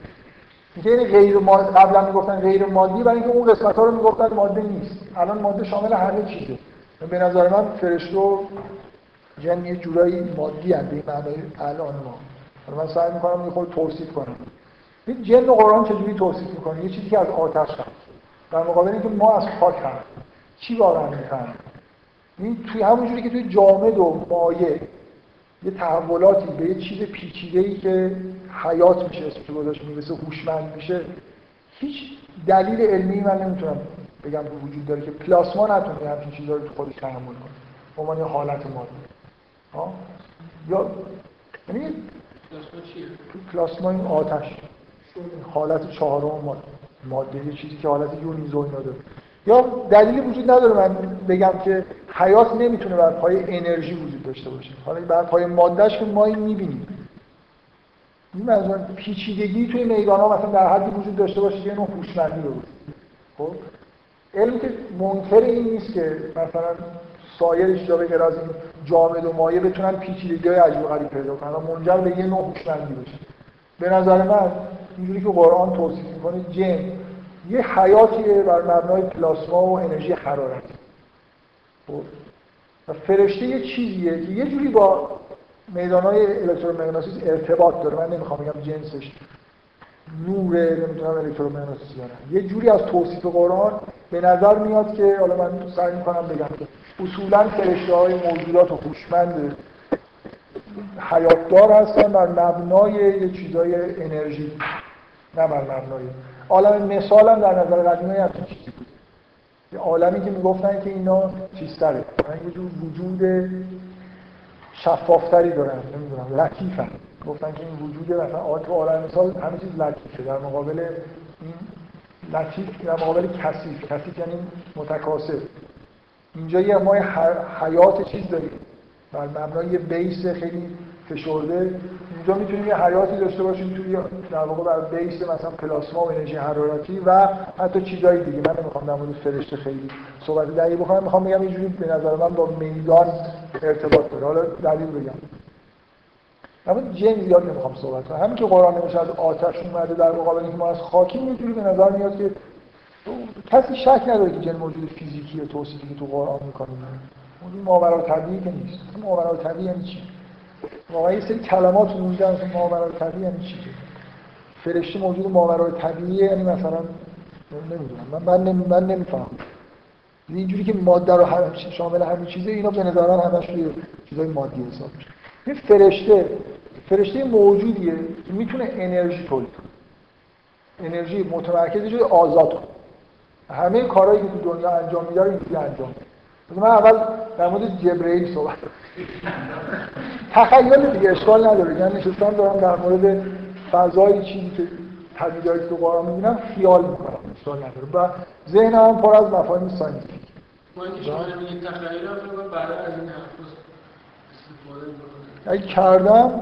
یعنی غیر ماده. قبلا میگفتن غیر مادی برای اینکه اون قسمت‌ها رو میگفتن ماده نیست، الان ماده شامل همه چیزه. به نظر من فرشته و جن یه جورایی مادی هست به این معنی الان ما. من سعی میکنم یه خود توصیف کنم این جن و قرآن چجوری توصیف میکنه. یه چیزی که از آتش هست در مقابل اینکه ما از خاک هست. چی واقعا میفهمیم؟ این توی همونجوری که توی جامد و مایع یه تحولاتی به یه چیز پیچیده‌ای که حیات میشه اسمش گذاشت، میرسه هوشمند میشه. هیچ دلیل علمی من نمیتونم بگم که وجود داره که پلاسما نتونه همچین چیزا رو تو خودش تحمل کنه به عنوان یه حالت ماده. ها یا یعنی پلاسما چیه؟ پلاسما این آتش حالت چهارم ماده، یه چیزی که حالت یونیزو نداره. یا دلیلی وجود نداره من بگم که حیات نمیتونه بر پای انرژی وجود داشته باشه. حالا بر پای مادهش که ما این میبینیم این مثلا پیچیدگی توی میدان‌ها مثلا در حدی وجود داشته باشه که اون هوشمندی رو. خب علم که منکر این نیست که مثلا سایر چیزهای غیر از این جامد و مایع بتونن پیچیدگی‌های عجیب و غریب پیدا کنن و منجر به یه نوع هوشمندی بشه. به نظر من اینجوری که قرآن توصیف می‌کنه جن یه حیاتیه بر مبنای پلاسما و انرژی حرارتی. خب و فرشته یه چیزیه که یه جوری با میدان‌های الکترومغناطیسی ارتباط داره. من نمی‌خوام بگم جنسش نوره، نمی‌دونم الکترومغناطیسی داره. یه جوری از توصیف قرآن به نظر میاد که حالا من سعی می‌کنم بگم که اصولاً فرشته‌های موجودات و هوشمند حیاتدار هستن بر مبنای یه چیزای انرژی، نه بر مبنای عالم مثال. هم در نظر قدیمی همین چیزی بود، یه عالمی که میگفتن که اینا چیزتره، یه جور وجود شفافتری دارن، نمیدونم لطیفن، گفتن که این وجوده مثلا آت و عالم مثال همه چیز لطیفه در مقابل این لطیف، در مقابل کثیف. کثیف یعنی متکاسر. اینجا یه ما یه حیات چیز داریم بر مبنای یه بیس خیلی فشرده. اینجا میتونیم یه حیاتی داشته باشیم توی در واقع بر بیس مثلا پلاسما و انرژی حرارتی و حتی چیزای دیگه. من نمیخوام در مورد فرشته خیلی صحبت دقیق بکنم، میخوام بگم اینجوری به نظر من با میدان ارتباط داره. حالا دلیل بگم اما جن زیاد نمیخوام صحبت کنم. همین که قرآن نمیشه از آتش اومده در مقابل اینکه ما از خاکی میتونیم، به نظر میاد که کسی شک نداره که جن موجود فیزیکی توصیفی که تو قرآن میکنه اون ماوراءالطبیعی که نیست. ماوراءالطبیعی یعنی چی؟ واقعا یه سری کلمات موندن که ماوراءالطبیعی یعنی چی؟ فرشته موجود ماوراءالطبیعی یعنی مثلا نمیدونم من من نمی... من نمیفهمم. اینجوری که ماده رو هم شامل همه چیزه، اینا به نظر من همش چیزای مادی حساب میشه. این فرشته فرشته موجودیه که میتونه انرژی تولید کنه، انرژی متمرکزش رو آزاد کنه. همه کارهایی که تو دنیا انجام میده رو اینجوری انجام میده. من اول در مورد جبرئیل صحبت تخیل دیگه اشکال نداره. من نشستم دارم در مورد فضای چیزی که پدیده‌ای تو قرآن میبینم خیال میکنم، اشکال نداره و ذهنم پر از مفاهیم ساینسی. ما اینکه شما میگید تخیل رو بعد از این حرفا اگه کردم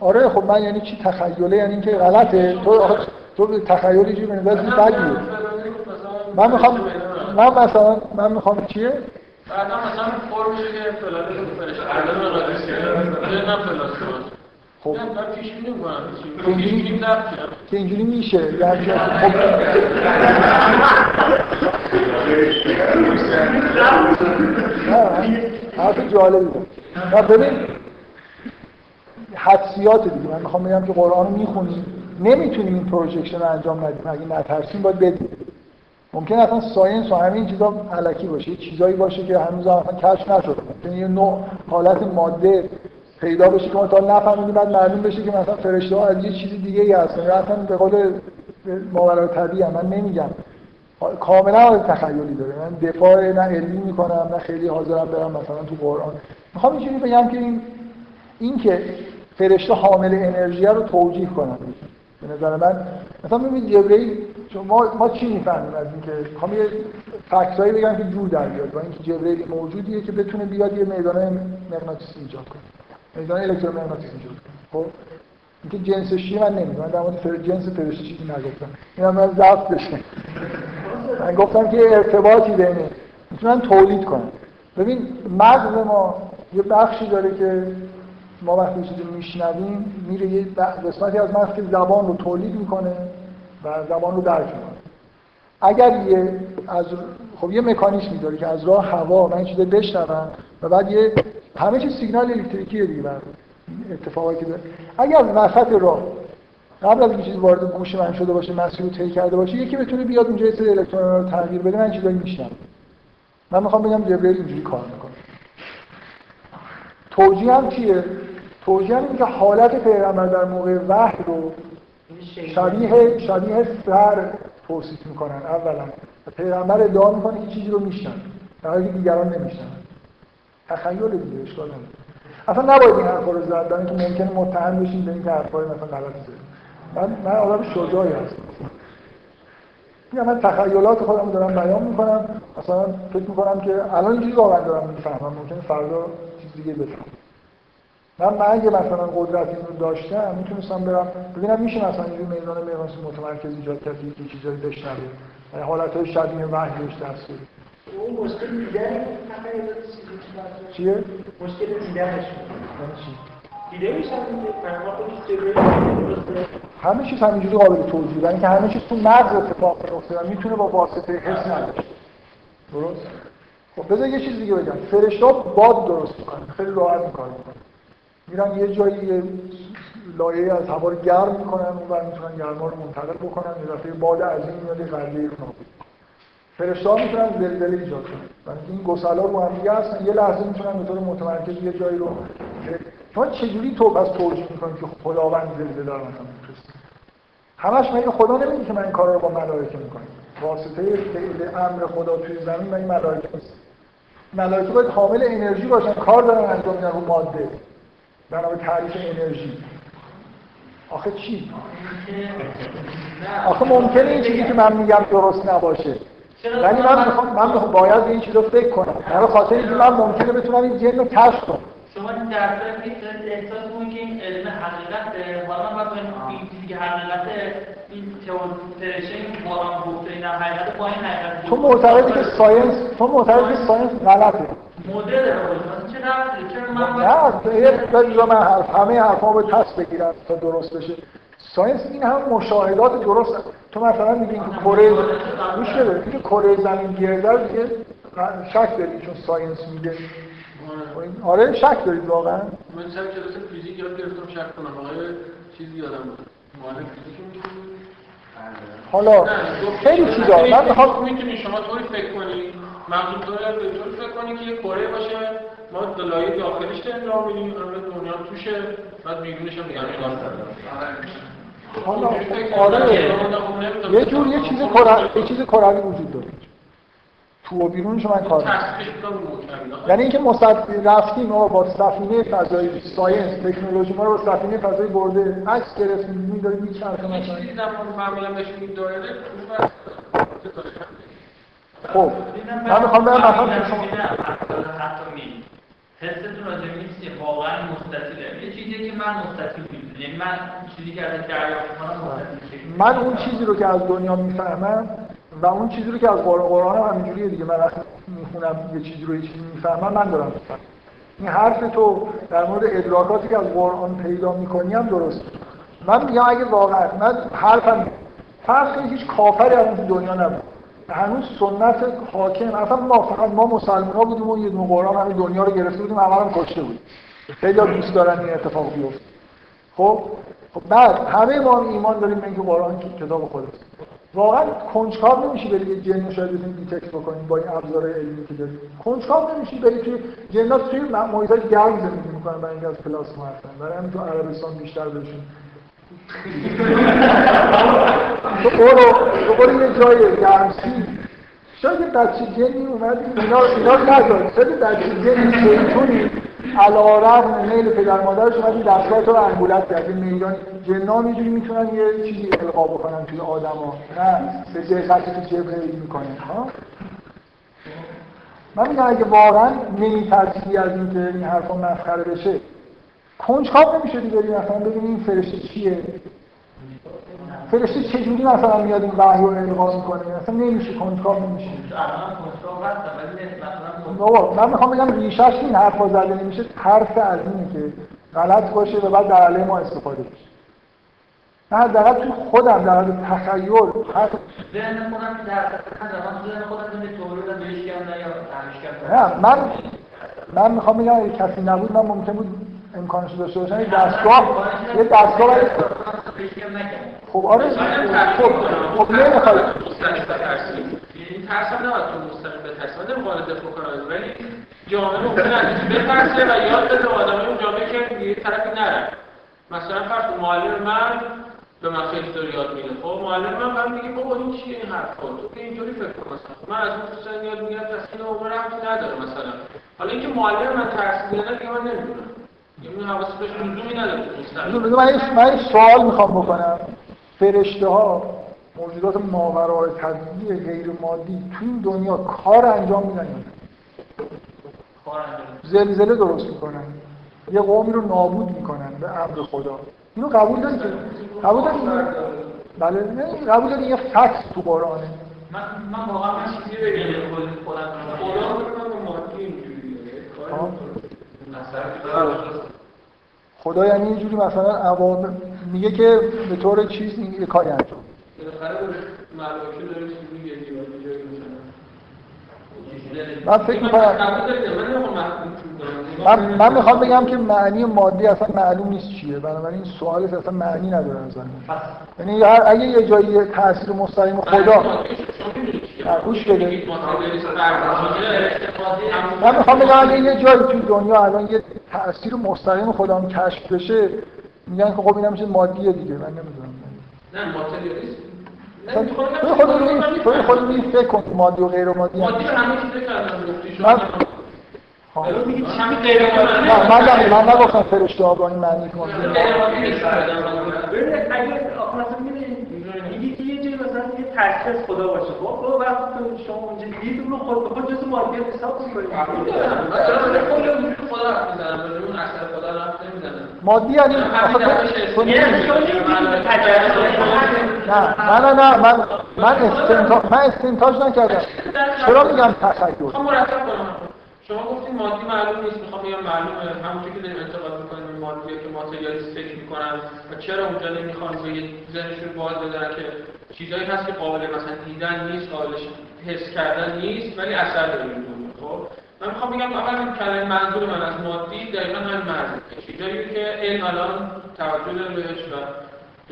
آره خب من یعنی چی تخیله؟ یعنی اینکه غلطه تو تو تخیلی چی بنده بدی؟ من میخوام من مثلا من میخوام چیه؟ بعدا مثلا فرمش که فلان فرشته الان رادیس کردن نه فلان خب که اینجوری میشه خب حرف جالبی بود. و ببین حدسیات دیگه، من میخوام بگم که قرآن رو میخونیم نمیتونیم این پروژکشن رو انجام ندیم، اگه نترسیم باید بدیم. ممکن اصلا ساینس و همین چیزا علکی باشه، یه چیزایی باشه که هنوز اصلا کشف نشده، ممکن یه نوع حالت ماده پیدا بشه که ما تا نفهمیدیم، بعد معلوم بشه که مثلا فرشته‌ها از یه چیز دیگه ای هستن. اصلا به قول ماوراء طبیعی من نمیگم، کاملا تخیلی داره. من دفاع نه علمی میکنم نه خیلی حاضرم برم مثلا تو قرآن. میخوام اینجوری بگم که این اینکه فرشته حامل انرژی رو توجیه کنن به نظر من، مثلا ببینید جبرئیل، چون ما ما چی میفهمیم از اینکه میخوام یه فکتایی بگم که جور در بیاد، با اینکه جبرئیل موجودیه که بتونه بیاد یه میدان مغناطیسی ایجاد کنه، میدان الکترومغناطیسی ایجاد کنه. خب اینکه جنسشی من نمیدونم، در مورد فر... جنس فرشته چیزی نگفتم، اینا من ضعف بشه. من گفتم که ارتباطی بین میتونن تولید کنن. ببین مغز ما یه بخشی داره که ما وقتی چیزی میشنویم میره یه قسمتی از مغز که زبان رو تولید میکنه و زبان رو درک میکنه. اگر یه از خب یه مکانیزمی داره که از راه هوا من چیزا بشنوم و بعد یه همه چیز سیگنال الکتریکیه دیگه، برام اتفاقی که داره. اگر وسط راه قبل از اینکه چیز وارد گوش من شده باشه، مسیر رو طی کرده باشه، یکی بتونه بیاد اونجا یه سری الکترون‌ها رو تغییر بده، من چیزایی میشنم. من میخوام بگم جبرئیل اینجوری کار میکنه. توجیه هم چیه؟ توجیه هم اینکه حالت پیغمبر در موقع وحی رو شبیه شبیه سر توصیف میکنن. اولا پیغمبر ادعا میکنه که چیزی رو میشنن، در حالی که دیگران نمیشنن. تخیل دیگه، اشکال نداره. اصلا نباید این حرفا رو زد، برای اینکه ممکنه متهم بشین به اینکه حرفای مثلا غلط زدن. من من آدم شجاعی هستم. میگم من تخیلات خودم رو دارم بیان میکنم، مثلا فکر میکنم که الان اینجوری واقعا دارم میفهمم، ممکنه فردا چیز دیگه بفهمم. من من اگه مثلا قدرت این رو داشتم میتونستم برم ببینم میشه مثلا یه میدان مغناطیسی متمرکز ایجاد کنم که چیزایی بشنوه، یعنی حالت‌های شبیه وحی بهش دست بده. اون مشکل دیدن چیه؟ مشکل دیدنش دیده میشن دیده فرماده همه چیز همینجوری قابل توضیح، یعنی که همه چیز تو مغز اتفاق میفته و میتونه با واسطه حس نداشته. درست؟ خب بذار یه چیز دیگه بگم. فرشته‌ها باد درست میکنن، خیلی راحت میکنن، میرن یه جایی لایه از هوا رو گرم میکنن و بعد میتونن گرما رو منتقل بکنن، یه دفعه باد عظیم میاد قلبه اونها. فرشته‌ها میتونن زلزله ایجاد کنن، یعنی این گسلا رو هم دیگه هستن، یه لحظه میتونن به طور متمرکز یه جایی رو. شما چجوری تو بس توجیه میکنید که خداوند زلزله رو مثلا میفرسته؟ همش میگه خدا نمیگه که من این کارا رو با ملائکه میکنم، واسطه فعل امر خدا توی زمین من این ملائکه نیست. ملائکه باید حامل انرژی باشن، کار دارن انجام میدن رو ماده، در واقع تعریف انرژی. آخه چی؟ آخه ممکنه این چیزی که من میگم درست نباشه، ولی من میخوام من میخوام باید به این چیزا فکر کنم، در خاطر اینکه من ممکنه بتونم این جن رو کشف کنم. شما این درسته میتونید احساس کنید که این علم حقیقته، حالا من باید این چیزی که حقیقته، این تئوریشه، این قرآن گفته اینا حقیقته، با این حقیقت تو معتقدی که ساینس تو معتقدی که ساینس غلطه، مدل خودت چه رفتی که من نه یه من حرف همه حرفا رو تست بگیرم تا درست بشه. ساینس این هم مشاهدات درست. تو مثلا میگین که کره میشه بگی که کره زمین گرده رو دیگه شک دارید چون ساینس میگه. آره شک دارید واقعا؟ من سر کلاس فیزیک یاد گرفتم شک کنم، واقعا چیزی یادم بود. معلم فیزیک میگه حالا خیلی چیزا من می‌خوام اینکه شما طوری فکر کنید، مغز تو رو فکر کنید که یه کره باشه، ما دلایل داخلش رو می‌بینیم، اون دنیا توشه، بعد می‌بینیش هم دیگه نگاه کنید. حالا آره یه جور یه چیز کره یه چیز کروی وجود داره. تو و بیرونش من کار می‌کنم. یعنی اینکه مصدق رفتیم ما با سفینه فضایی، ساینس تکنولوژی ما رو با سفینه فضایی برده، عکس گرفتیم، می‌داریم می‌چرخه مثلا. چیزی در مورد معمولا بهش می‌داره. خب من می‌خوام برم مثلا شما حتی می حستون راجع نیست واقعا مستطیله. یه چیزی که من مستطیل می‌دونم. یعنی من چیزی که از دریافت می‌کنم مستطیله. من اون چیزی رو که از دنیا می‌فهمم و اون چیزی رو که از قرآن هم همینجوریه دیگه. من وقتی میخونم یه چیزی رو یه چیزی میفهمم من دارم میفهمم. این حرف تو در مورد ادراکاتی که از قرآن پیدا می‌کنی هم درست. من میگم اگه واقعا من حرفم فرض کنید هیچ کافری از این دنیا نبود، هنوز سنت حاکم، اصلا ما فقط ما مسلمان‌ها بودیم و یه دونه قرآن همین دنیا رو گرفته بودیم، عملاً کشته بودیم. خیلی‌ها دوست دارن این اتفاق بیفته. خب خب بعد همه ما ایمان داریم به اینکه قرآن کتاب خداست. واقعا کنجکاو نمی‌شی بری یه جنو شاید بتونی دیتکت بکنی با این ابزارهای علمی که داریم؟ کنجکاو نمی‌شی بری که جن‌ها توی محیط‌های گرم زندگی می‌کنن برای اینکه از پلاس هستن، برای همین تو عربستان بیشتر بهشون تو برو تو برو یه جای گرمسی شاید بچه جنی اومد اینا اینا نذاری شاید بچه جنی شیطونی علی‌رغم میل پدر مادرش اومدی دستگاه تو رو انگولت کردی میدان جن‌ها اینجوری میتونن یه چیزی القا بکنن توی آدما، نه سه جای خاصی تو جبرئیل میکنن. ها من میگم اگه واقعا نمیترسی از اینکه این حرفا مسخره بشه، کنجکاو نمیشه دیگه مثلا ببینید این فرشته چیه، فرشته چجوری مثلا میاد این وحی رو القا میکنه، مثلا نمیشه کنجکاو نمیشه. الان کنجکاو هست ولی مثلا من میخوام بگم ریشه‌ش این حرفا زده نمیشه، ترس از اینه که غلط باشه و بعد در علیه ما استفاده بشه. من حداقل تو خودم در حد تخیل حرف ذهن خودم در حد خودم یه طوری رو بهش کردم یا تعریف کردم. من من میخوام بگم اگه کسی نبود من ممکن بود امکانش داشته باشن یه دستگاه یه دستگاه خب آره خب خب نمیخواد این ترسم نباید تو مستقیم بترسم نمی غالطه فکران ولی جامعه ممکنه ازش بترسه و یاد بده آدمای اون جامعه که یه طرفی نره. مثلا فرض معلم من به من خیلی داره یاد میده، خب معلم من من میگه بابا این چیه این حرفا تو که اینطوری فکر کن، مثلا من از اون دوستان یاد میگیرم تحصیل عمرم نداره مثلا. حالا اینکه معلم من ترسیده نه دیگه من نمیدونم یمون حواس بهش لزومی نداره. دوستان من یه سوال میخوام بکنم، فرشته ها موجودات ماورای طبیعی غیر مادی تو این دنیا کار انجام میدن یا نه؟ کار انجام میدن، زلزله درست میکنن، یه قومی رو نابود میکنن به امر خدا، اینو قبول دارید؟ قبول دارید؟ بله قبول دارید. یه فکت تو قرآنه. من من واقعا چیزی بگم خودم خدا رو مادی اینجوریه کار خدا، یعنی یه جوری مثلا عوام میگه که به طور چیز یه کاری انجام من فکر میکنم من, من میخوام بگم که معنی مادی اصلا معلوم نیست چیه، بنابراین این سوال اصلا معنی نداره اصلا. یعنی اگه یه جایی تاثیر مستقیم خدا خوش بده من میخوام بگم اگه یه جایی توی دنیا الان یه تأثیر مستقیم خدا کشف بشه میگن که خب این همچنین مادیه دیگه. من نمیدونم نه ماتریالیسم توی خود این فکر کن مادی و غیر مادی مادی رو همه چیزه کردن من نگفتم فرشته ها با این معنی که مادی اگه یه جایی مثلا یه ترکیز خدا باشه خب و وقت شما اونجا دید اون رو خود بخون جز مادیت حساب کنید خدا رفت میزنم اون اکثر خدا رفت نمیزنم مادی یعنی نه نه نه من من استنتاج نکردم. چرا میگم تخیل؟ شما گفتید مادی معلوم نیست، میخوام بگم معلومه، همونطور که داریم انتقاد میکنیم مادیه که ماتریالیست فکر میکنن و چرا اونجا نمیخوان به ذهنشون باز بدارن که چیزایی هست که قابل مثلا دیدن نیست، قابل حس کردن نیست ولی اثر داره میکنه. خب من میخوام بگم اول کلمه منظور من از مادی دقیقاً همین مربوطه، چیزایی که علم الان توجه داره بهش و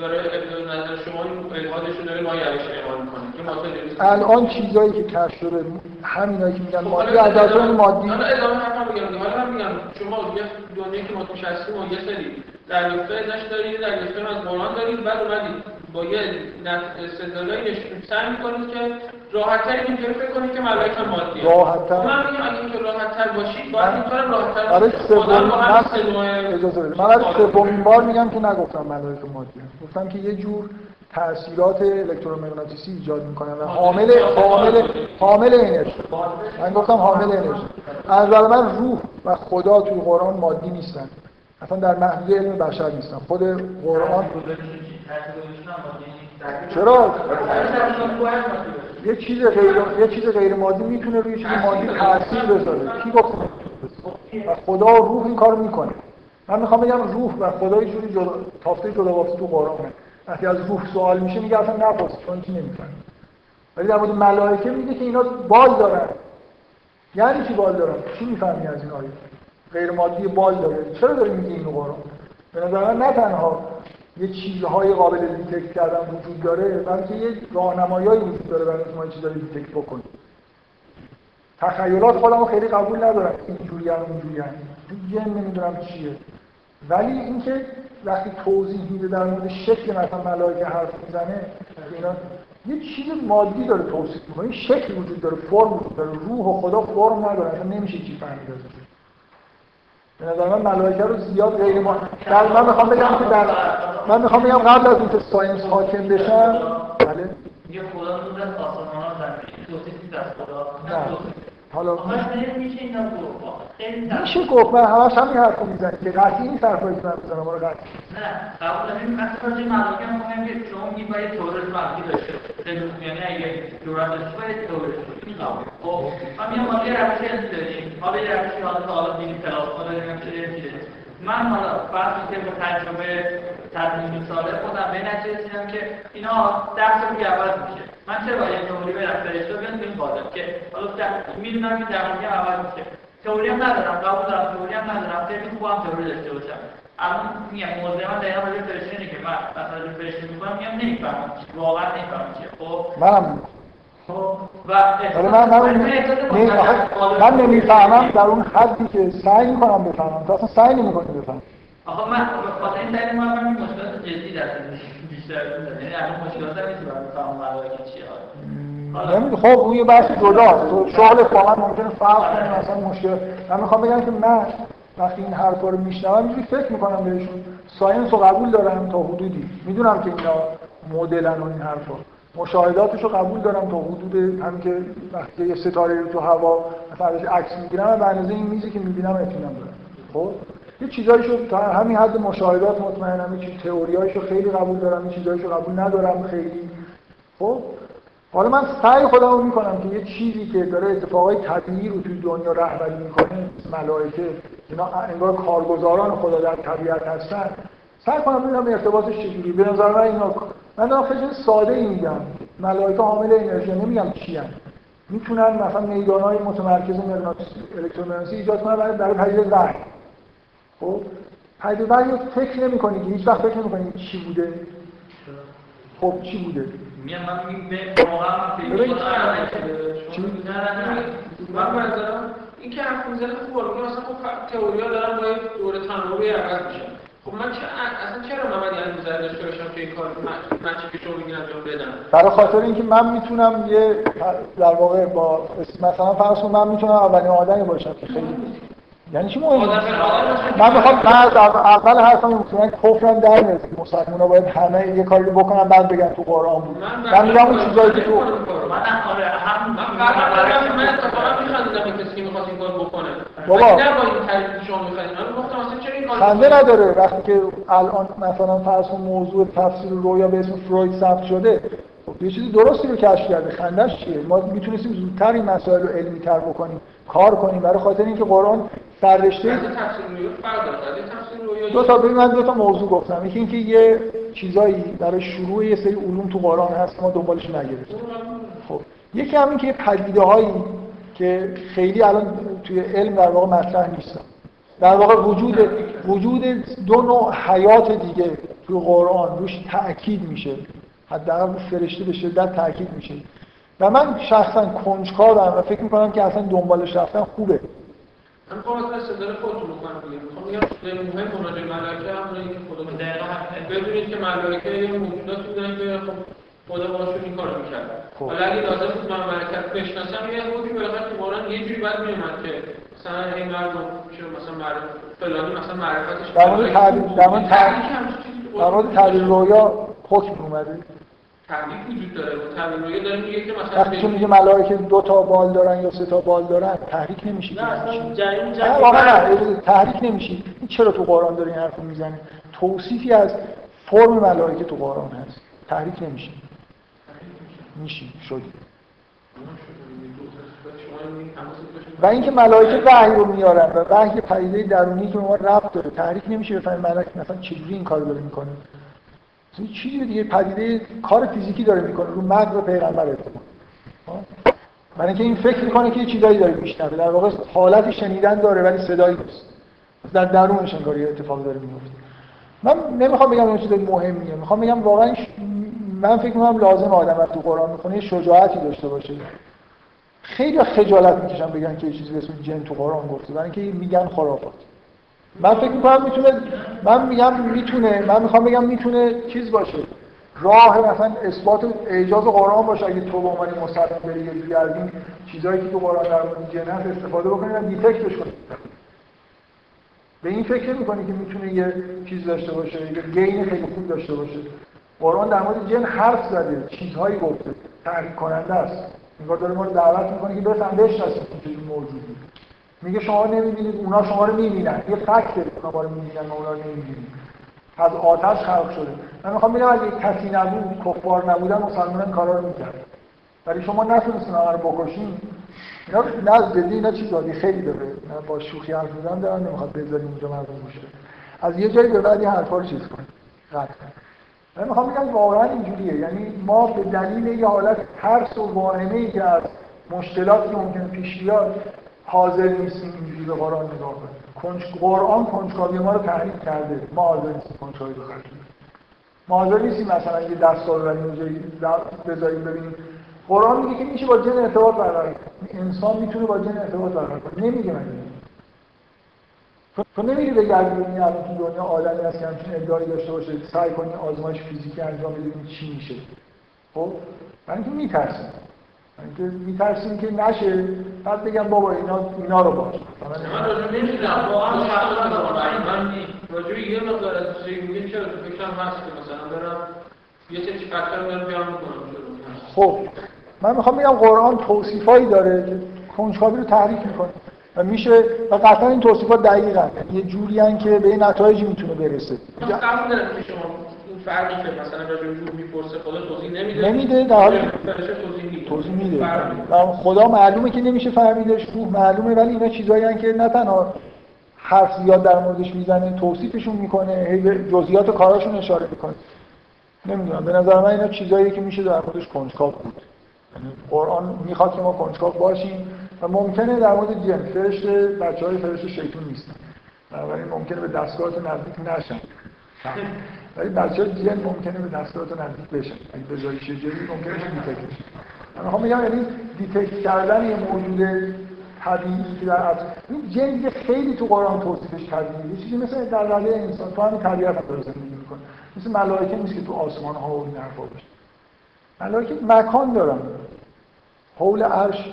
داره ابتدا نظر شما این الهادش رو داره ما یادش اعمال می‌کنیم که الان چیزایی که کشف شده همینایی که میگن مادی عددهای مادی. حالا ادامه حرفم میگم حالا من میگم شما یه دنیایی که ما توش هستیم و یه سری در نقطه نش دارید در نقطه از قرآن دارید بعد اومدید با یه استدلالایی نشون سعی می‌کنید که راحت‌تر اینجوری فکر کنید که ملائکه مادیه. راحت‌تر من میگم اینکه راحت‌تر باشید باید اینطور راحت‌تر برای سوم اجازه بدید. من برای سومین بار میگم که نگفتم ملائکه مادیه، گفتم که یه جور تأثیرات الکترومغناطیسی ایجاد میکنن و حامل حامل حامل انرژی. من گفتم حامل انرژی. از نظر من روح و خدا توی قرآن مادی نیستن. اصلا در محدوده علم بشر نیستن. خود قرآن چرا؟ یه چیز غیر یه چیز غیر مادی میتونه روی چیز مادی تأثیر بذاره. کی گفت؟ و خدا و روح این کارو میکنه. من میخوام بگم روح و خدا یه جوری جدا تافته جدا واسه تو قرآنه. وقتی از روح سوال میشه میگه اصلا نپرس چون چی نمیفهمی. ولی در مورد ملائکه میگه که اینا بال دارن. یعنی چی بال دارن؟ چی میفهمی از این آیه؟ غیر مادی بال داره. چرا داری میگی اینو قرآن؟ به نظر من نه تنها یه چیزهای قابل دیتکت کردن وجود داره، بلکه یه راهنمایی‌هایی وجود داره برای شما چیزا رو دیتکت بکنید. تخیلات خودمو خیلی قبول ندارم، اینجوریه اونجوریه. دیگه نمیدونم چیه. ولی اینکه وقتی توضیح میده در مورد شکل مثلا ملائکه حرف میزنه، اینا یه چیز مادی داره توصیف می‌کنه، این شکل وجود داره، فرم وجود داره، روح و خدا فرم نداره، اصلا نمیشه چی فهمید ازش. به نظر من ملائکه رو زیاد غیر ما در من میخوام بگم که در من میخوام بگم قبل از اینکه ساینس حاکم بشه بله یه خدا رو در آسمان‌ها زمین توصیفی از خدا حالا میشه اینا گفت خیلی میشه گفت من همش همین حرفو میزنم که قطعی این طرفا اینا میزنم ما رو قطعی نه قبول همین مسئله ملائکه مهمه که چون این باید طور معنی داشته یعنی اگه دوران شوید طور این قابل خب همین مالی رفت داریم حالا رفت حالا حالا دیگه کلاس ما داریم که من حالا بعد که به تجربه تدوین ساله خودم به نتیجه رسیدم که اینا درس رو عوض میشه من چه باید نمونی به رفترش رو بیان این بازم که حالا میدونم این درمونی هم عوض میشه تئوری هم ندارم، قبول دارم، تئوری هم ندارم، تئوری خوبم تئوری داشته باشم الان میگم موضوع من دقیقا باید فرشته اینه که من مثلا رو فرشته میکنم میگم نمیفهمم چیه، واقعا نمیفهمم چیه خب منم و من نمیفهمم در اون حدی که سعی میکنم بفهمم تو اصلا سعی نمیکنی بفهمی آخه من خاطر این دلیل من من مشکلات جدی در بیشتر میذارم یعنی الان مشکلات نیست برای فهم ملائکه چیه حالا خب اون یه بحث جداست شغل فهم ممکنه فرق کنه مثلا مشکل من میخوام بگم که من وقتی این حرفا رو میشنوام یه فکر میکنم بهشون ساینس رو قبول دارم تا حدودی میدونم که اینا مدلن اون حرفا مشاهداتشو قبول دارم تا حدود همین که وقتی یه ستاره رو تو هوا مثلا عکس میگیرم به اندازه این میزی که میبینم اطمینان دارم خب یه چیزایشو تا همین حد مشاهدات مطمئنم یه چیز تئوریایشو خیلی قبول دارم یه چیزایشو قبول ندارم خیلی خب حالا من سعی خودم رو میکنم که یه چیزی که داره اتفاقای طبیعی رو توی دنیا رهبری میکنه ملائکه اینا انگار کارگزاران خدا در طبیعت هستن سعی کنم ببینم ارتباطش چجوری به نظر من اینا من دارم خیلی ساده ای میگم ملائکه حامل انرژی نمیگم چی ان میتونن مثلا میدانهای متمرکز الکترومغناطیسی ایجاد کنن برای برای پدیده زرد خب پدیده رو فکر نمی‌کنی که هیچ وقت فکر نمی‌کنی چی بوده خب چی بوده میگم من میگم واقعا فکر نمی‌کنم اینکه افوزل خوب اون اصلا تئوریا دارن با دوره تناوبی عوض میشن خب من چه اصلا چرا من باید گزارش داشته که این کار من چی پیشو میگیرم جواب بدم برای خاطر اینکه من میتونم یه در واقع با مثلا فرض کن من میتونم اولین آدمی باشم که خیلی یعنی چی مهم من میخوام من اول هستم میتونم کفرم در نمیاد مسلمونا باید همه یه کاری بکنن بعد بگن تو قرآن بود من میگم اون چیزایی که تو من آره هم من اتفاقا میخندم که کسی میخواد این کارو بکنه بابا نه با این طریقی شما میخواید من گفتم اصلا چرا این کارو خنده نداره وقتی که الان مثلا فرض کن موضوع تفسیر رویا به اسم فروید ثبت شده یه چیزی درستی رو کشف کرده خندش چیه ما میتونستیم زودتر این مسائل رو علمی‌تر بکنیم کار کنیم برای خاطر اینکه قرآن سررشته تفسیر رویا فرق داره تفسیر رویا دو تا ببین من دو تا موضوع گفتم یکی اینکه یه چیزایی برای شروع یه سری علوم تو قرآن هست ما دنبالش نگرفتیم خب یکی همین که پدیده‌هایی که خیلی الان توی علم در واقع مطرح نیستن در واقع وجود وجود دو نوع حیات دیگه تو قرآن روش تأکید میشه حداقل فرشته به شدت تاکید میشه و من شخصا کنجکاوم و فکر میکنم که اصلا دنبالش رفتن خوبه من خواهم اصلا صداره خودتون رو کنم بگیم میخوام میگم صداره مهم مراجع ملائکه همونه که خدا دقیقا هستن بدونید که ملائکه یه موجودات بودن که خدا باشون این کار رو میکردن ولی اگه لازم بود من ملائکه بشناسم یه حدی بالاخره تو قرآن یه جوری بعد میومد که مثلا این مردم میشه مثلا مردم فلانی مثلا معرفتش در مورد تعبیر رویا حکم اومده تعبیر وجود داره و تعبیر رویا داره میگه که مثلا وقتی میگه ملائکه دو تا بال دارن یا سه تا بال دارن تحریک نمیشه نه اصلا جنین جنین واقعا تحریک نمیشه این چرا تو قرآن داره این حرفو میزنه توصیفی از فرم ملائکه تو قرآن هست تحریک نمیشه میشه شد و اینکه ملائکه وحی رو میارن و وحی پدیده درونی که ما ربط داره، تحریک نمیشه بفهمیم ملائکه مثلا چجوری این کارو داره میکنه. این چیزی دیگه پدیده کار فیزیکی داره میکنه، رو مغز پیغمبر ارتباط. برای اینکه این فکر میکنه که یه چیزایی داره میشنوه، در واقع حالت شنیدن داره ولی صدایی نیست. در درونش انگار یه اتفاقی داره میفته. من نمیخوام بگم این چیز مهمیه، میخوام بگم واقعا من فکر میکنم لازم آدم وقتی تو قرآن میخونه شجاعتی داشته باشه. خیلی خجالت میکشن بگن که یه چیزی به اسم جن تو قرآن گفته، برای اینکه میگن خرافات. من فکر میکنم میتونه، من میگم میتونه، من میخوام بگم میتونه چیز باشه، راه مثلا اثبات اعجاز قرآن باشه. اگه تو به عنوان مسلمان بری یه جوری از این چیزایی که تو قرآن در مورد جن هست استفاده بکنی و دیفکتش کنی. به این فکر میکنی که میتونه یه چیز داشته باشه، یه گین خیلی خوب داشته باشه. قرآن در مورد جن حرف زده، چیزهایی گفته، تحریک کننده است. انگار داره ما رو دعوت میکنه که بفهم بشناسید که چه موجودی. میگه شما نمیبینید، اونا شما رو میبینن. یه فکت شما رو میبینن، ما اونا رو نمیبینیم. از آتش خلق شده. من میخوام ببینم اگه کسی نبود، کفار نبودن، مسلمانان کارا رو میکردن. ولی شما نتونستین اونا رو بکشین. اینا نزدیکی اینا چیزایی خیلی داره. من با شوخی حرف زدم، دارم نمیخواد بذاریم اونجا مردم بشه. از یه جایی به بعد این حرفا رو چیز کنید. قطع من میخوام بگم واقعا اینجوریه، یعنی ما به دلیل یه حالت ترس و واهمه‌ای که از مشکلاتی ممکن پیش بیاد حاضر نیستیم اینجوری به قرآن نگاه کنیم. قرآن کنجکاوی ما رو تحریک کرده، ما حاضر نیستیم کنجکاوی بخریم. ما حاضر نیستیم مثلا یه دستور ببینیم، بذاریم ببینیم. قرآن میگه که میشه با جن ارتباط برقرار کنه، انسان میتونه با جن ارتباط برقرار کنه. نمیگه من تو نمیری بگی از دنیا الان تو دنیا آدمی هست که همچین ادعایی داشته باشه، سعی کنی آزمایش فیزیکی انجام بدیم چی میشه. خب من که میترسیم، من که میترسیم که نشه، بعد بگم بابا اینا اینا رو باشه. من راجع نمیدونم واقعا تقریبا واقعا من راجع یه مقدار از چیزی میگم که فکرام هست که مثلا برام یه چیزی فکر میارم بیان میکنم. خب من میخوام بگم قرآن توصیفایی داره که کنجکاوی رو تحریک میکنه. و میشه و قطعا این توصیفات دقیقاً یه جوری ان که به نتایجی میتونه برسه. قبول دارم که شما اون فرقی که مثلا راجع به روح میپرسه خدا توضیح نمیده. نمیده در حالی فرشته توضیح میده. و خدا معلومه که نمیشه فهمیدش، روح معلومه، ولی اینا چیزایی ان که نه تنها حرف زیاد در موردش میزنه، توصیفشون میکنه، جزئیات کاراشون اشاره میکنه. نمیدونم به نظر من اینا چیزاییه که میشه در موردش کنجکاو بود. یعنی قرآن میخواد که ما کنجکاو باشیم. و ممکنه در مورد جن فرشته بچه‌های فرشته شیطون نیستن، بنابراین ممکنه به دستگاهات نزدیک نشن، ولی بچه‌های جن ممکنه به دستگاهات نزدیک بشن. اگه بذاری چه جوری ممکنه دیتکت بشه. من می‌خوام بگم یعنی دیتکت کردن یه موجود طبیعی که در اصل این جن خیلی تو قرآن توصیفش طبیعیه، چیزی مثل در رابطه انسان تو همین طبیعت داره زندگی می‌کنه، مثل ملائکه نیست که تو آسمان‌ها و این حرفا باشه. ملائکه مکان دارن، حول عرش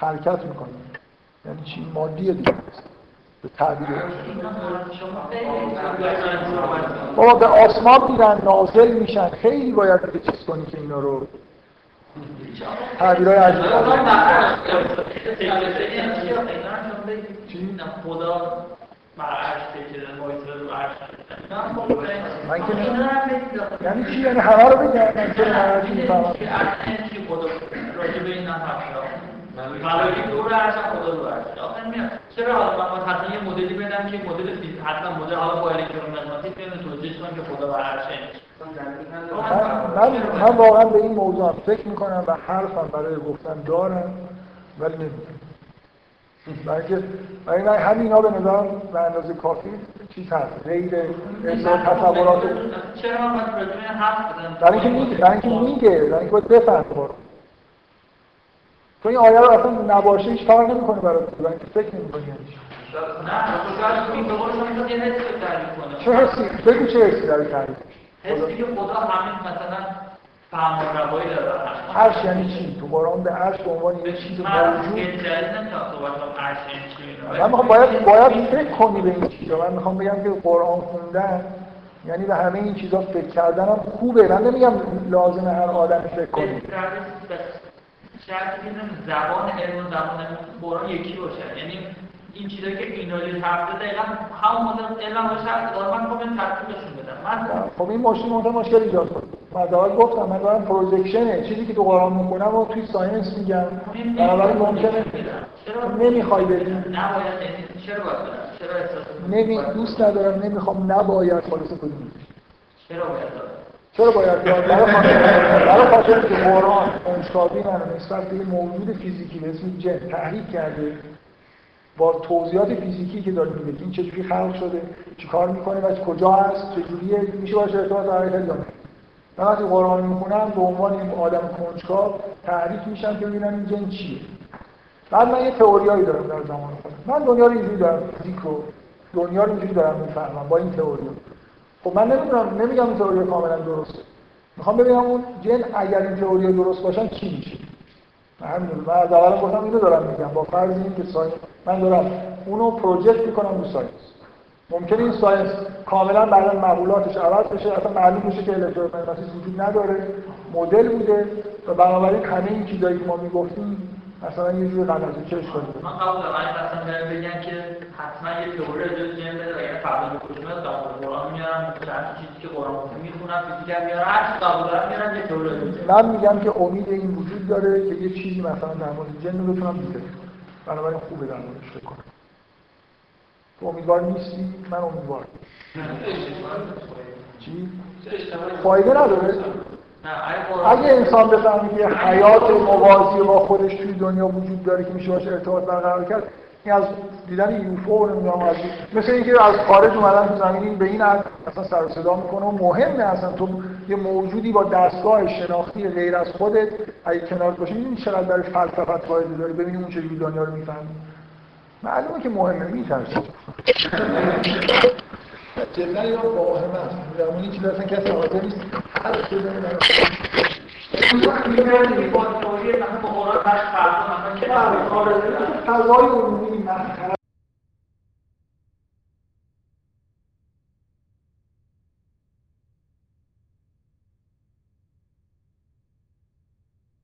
حرکت میکنه، یعنی چی مادیه دیگه به تعبیر بابا به آسمان میرن، نازل میشن. خیلی باید به چیز کنی که اینا رو تعبیرهای عجیب چی؟ خدا معرش بکرن بایتر رو عرش، یعنی چی؟ یعنی همه رو بگردن که معرشی میفهمن راجب این نفر ملائکه دور عرشن، خدا دور عرشه. آخر میاد چرا حالا من حتما یه مدلی بدم که مدل فیزیک حتما مدل حالا با الکترون مغناطیس بتونه توجیه کنه که خدا بر عرشه. من من واقعا به این موضوع فکر میکنم و حرفم برای گفتن دارم ولی نمیدونم. بلکه برای من همینا به نظرم به اندازه کافی چیز هست غیر انسان تصورات. چرا من بدون حرف بدم؟ برای اینکه میگه برای اینکه میگه برای اینکه باید بفهمم. تو این آیه رو اصلا نباشه هیچ فرق نمی‌کنه برای تو، برای اینکه فکر نمی‌کنی. نه تو کارش می‌کنی، بقولشون تو یه حس تعریف کنه. چه حسی؟ بگو چه حسی داری تعریف می‌کنی؟ حسی که خدا همین مثلا فهم و روایی داره. عرش یعنی چی؟ تو قرآن به عرش به عنوان یه چیز موجود نمی‌ذارن تا تو وقتم عرش چیه. من می‌خوام باید باید فکر کنی به این چیزا. من می‌خوام بگم که قرآن خوندن یعنی به همه این چیزا فکر کردن هم خوبه. من نمی‌گم لازمه هر آدمی فکر کنه. شاید که نمی زبان علم و زبان قرآن یکی باشه، یعنی این چیزایی که اینالی حرف زده دقیقاً همون مدل علم باشه. دارم من می‌خوام ترتیبشون بدم. من خب این مشکل ممکنه مشکل ایجاد کنه. من دارم گفتم من دارم پروژکشنه، چیزی که تو قرآن میکنم و توی ساینس میگم، بنابراین ممکنه نمیخوای بدیم، نمی دوست ندارم، نمیخوام، نباید خالص کنیم. چرا باید دارم؟ چرا باید دارم؟ برای خاطر که قرآن کنجکاوی منو نسبت به موجود فیزیکی به اسم جن تحریک کرده با توضیحات فیزیکی که داریم میده، این چجوری خلق شده، چیکار میکنه و کجا هست، چجوریه، میشه باشه ارتباط برقرار کرد. من وقتی قرآن میخونم به عنوان این آدم کنجکاو تحریک میشم که ببینم این جن چیه. بعد من یه تئوریایی دارم در زمان خودم، من دنیا رو اینجوری دارم، فیزیک رو دنیا رو اینجوری دارم میفهمم با این تئوری. خب من نمیدونم، نمیگم این تئوری کاملا درسته، میخوام ببینم اون جن اگر این تئوری درست باشن چی میشه. همین من از اول گفتم اینو دارم میگم با فرض اینکه ساینس من دارم اونو پروژکت میکنم رو ساینس. ممکنه این ساینس کاملا بعداً مقولاتش عوض بشه، اصلا معلوم بشه که الکترومغناطیس وجود نداره، مدل بوده و بنابراین همه این چیزایی که ما میگفتیم مثلا یه جور غلطی چش شده. من قبول دارم اصلا بهم بگن که حتما یه تئوری از جن داره و اینا فرض میکنم تا قرآن میارم، چند چیزی که قرآن میخونم دیگه میارم، هر قبول دارم میارم یه تئوری از. من میگم که امید این وجود داره که یه چیزی مثلا در مورد جن رو بتونم بگم، بنابراین خوبه در موردش فکر کنم. تو امیدوار نیستی؟ من امیدوارم. چی؟ فایده نداره؟ اگه انسان بفهمه که حیات موازی با خودش توی دنیا وجود داره که میشه باش ارتباط برقرار کرد، این از دیدن یوفو نمیدونم از مثل اینکه از خارج اومدن تو زمین به این حد اصلا سر و صدا میکنه و مهمه. اصلا تو یه موجودی با دستگاه شناختی غیر از خودت اگه کنارت باشه، میدونی چقدر برای فلسفت فایده داره، ببینی اون چجوری دنیا رو میفهمی، معلومه که مهمه. میترسه جلده یا با همه هست درمونی که درستان کسی حاضر نیست هست شده درمونی اونجا میبردیم با توریه مثلا با قرآن بشت فردا مثلا که من قرآن بشت فردا یا اونجا میبردیم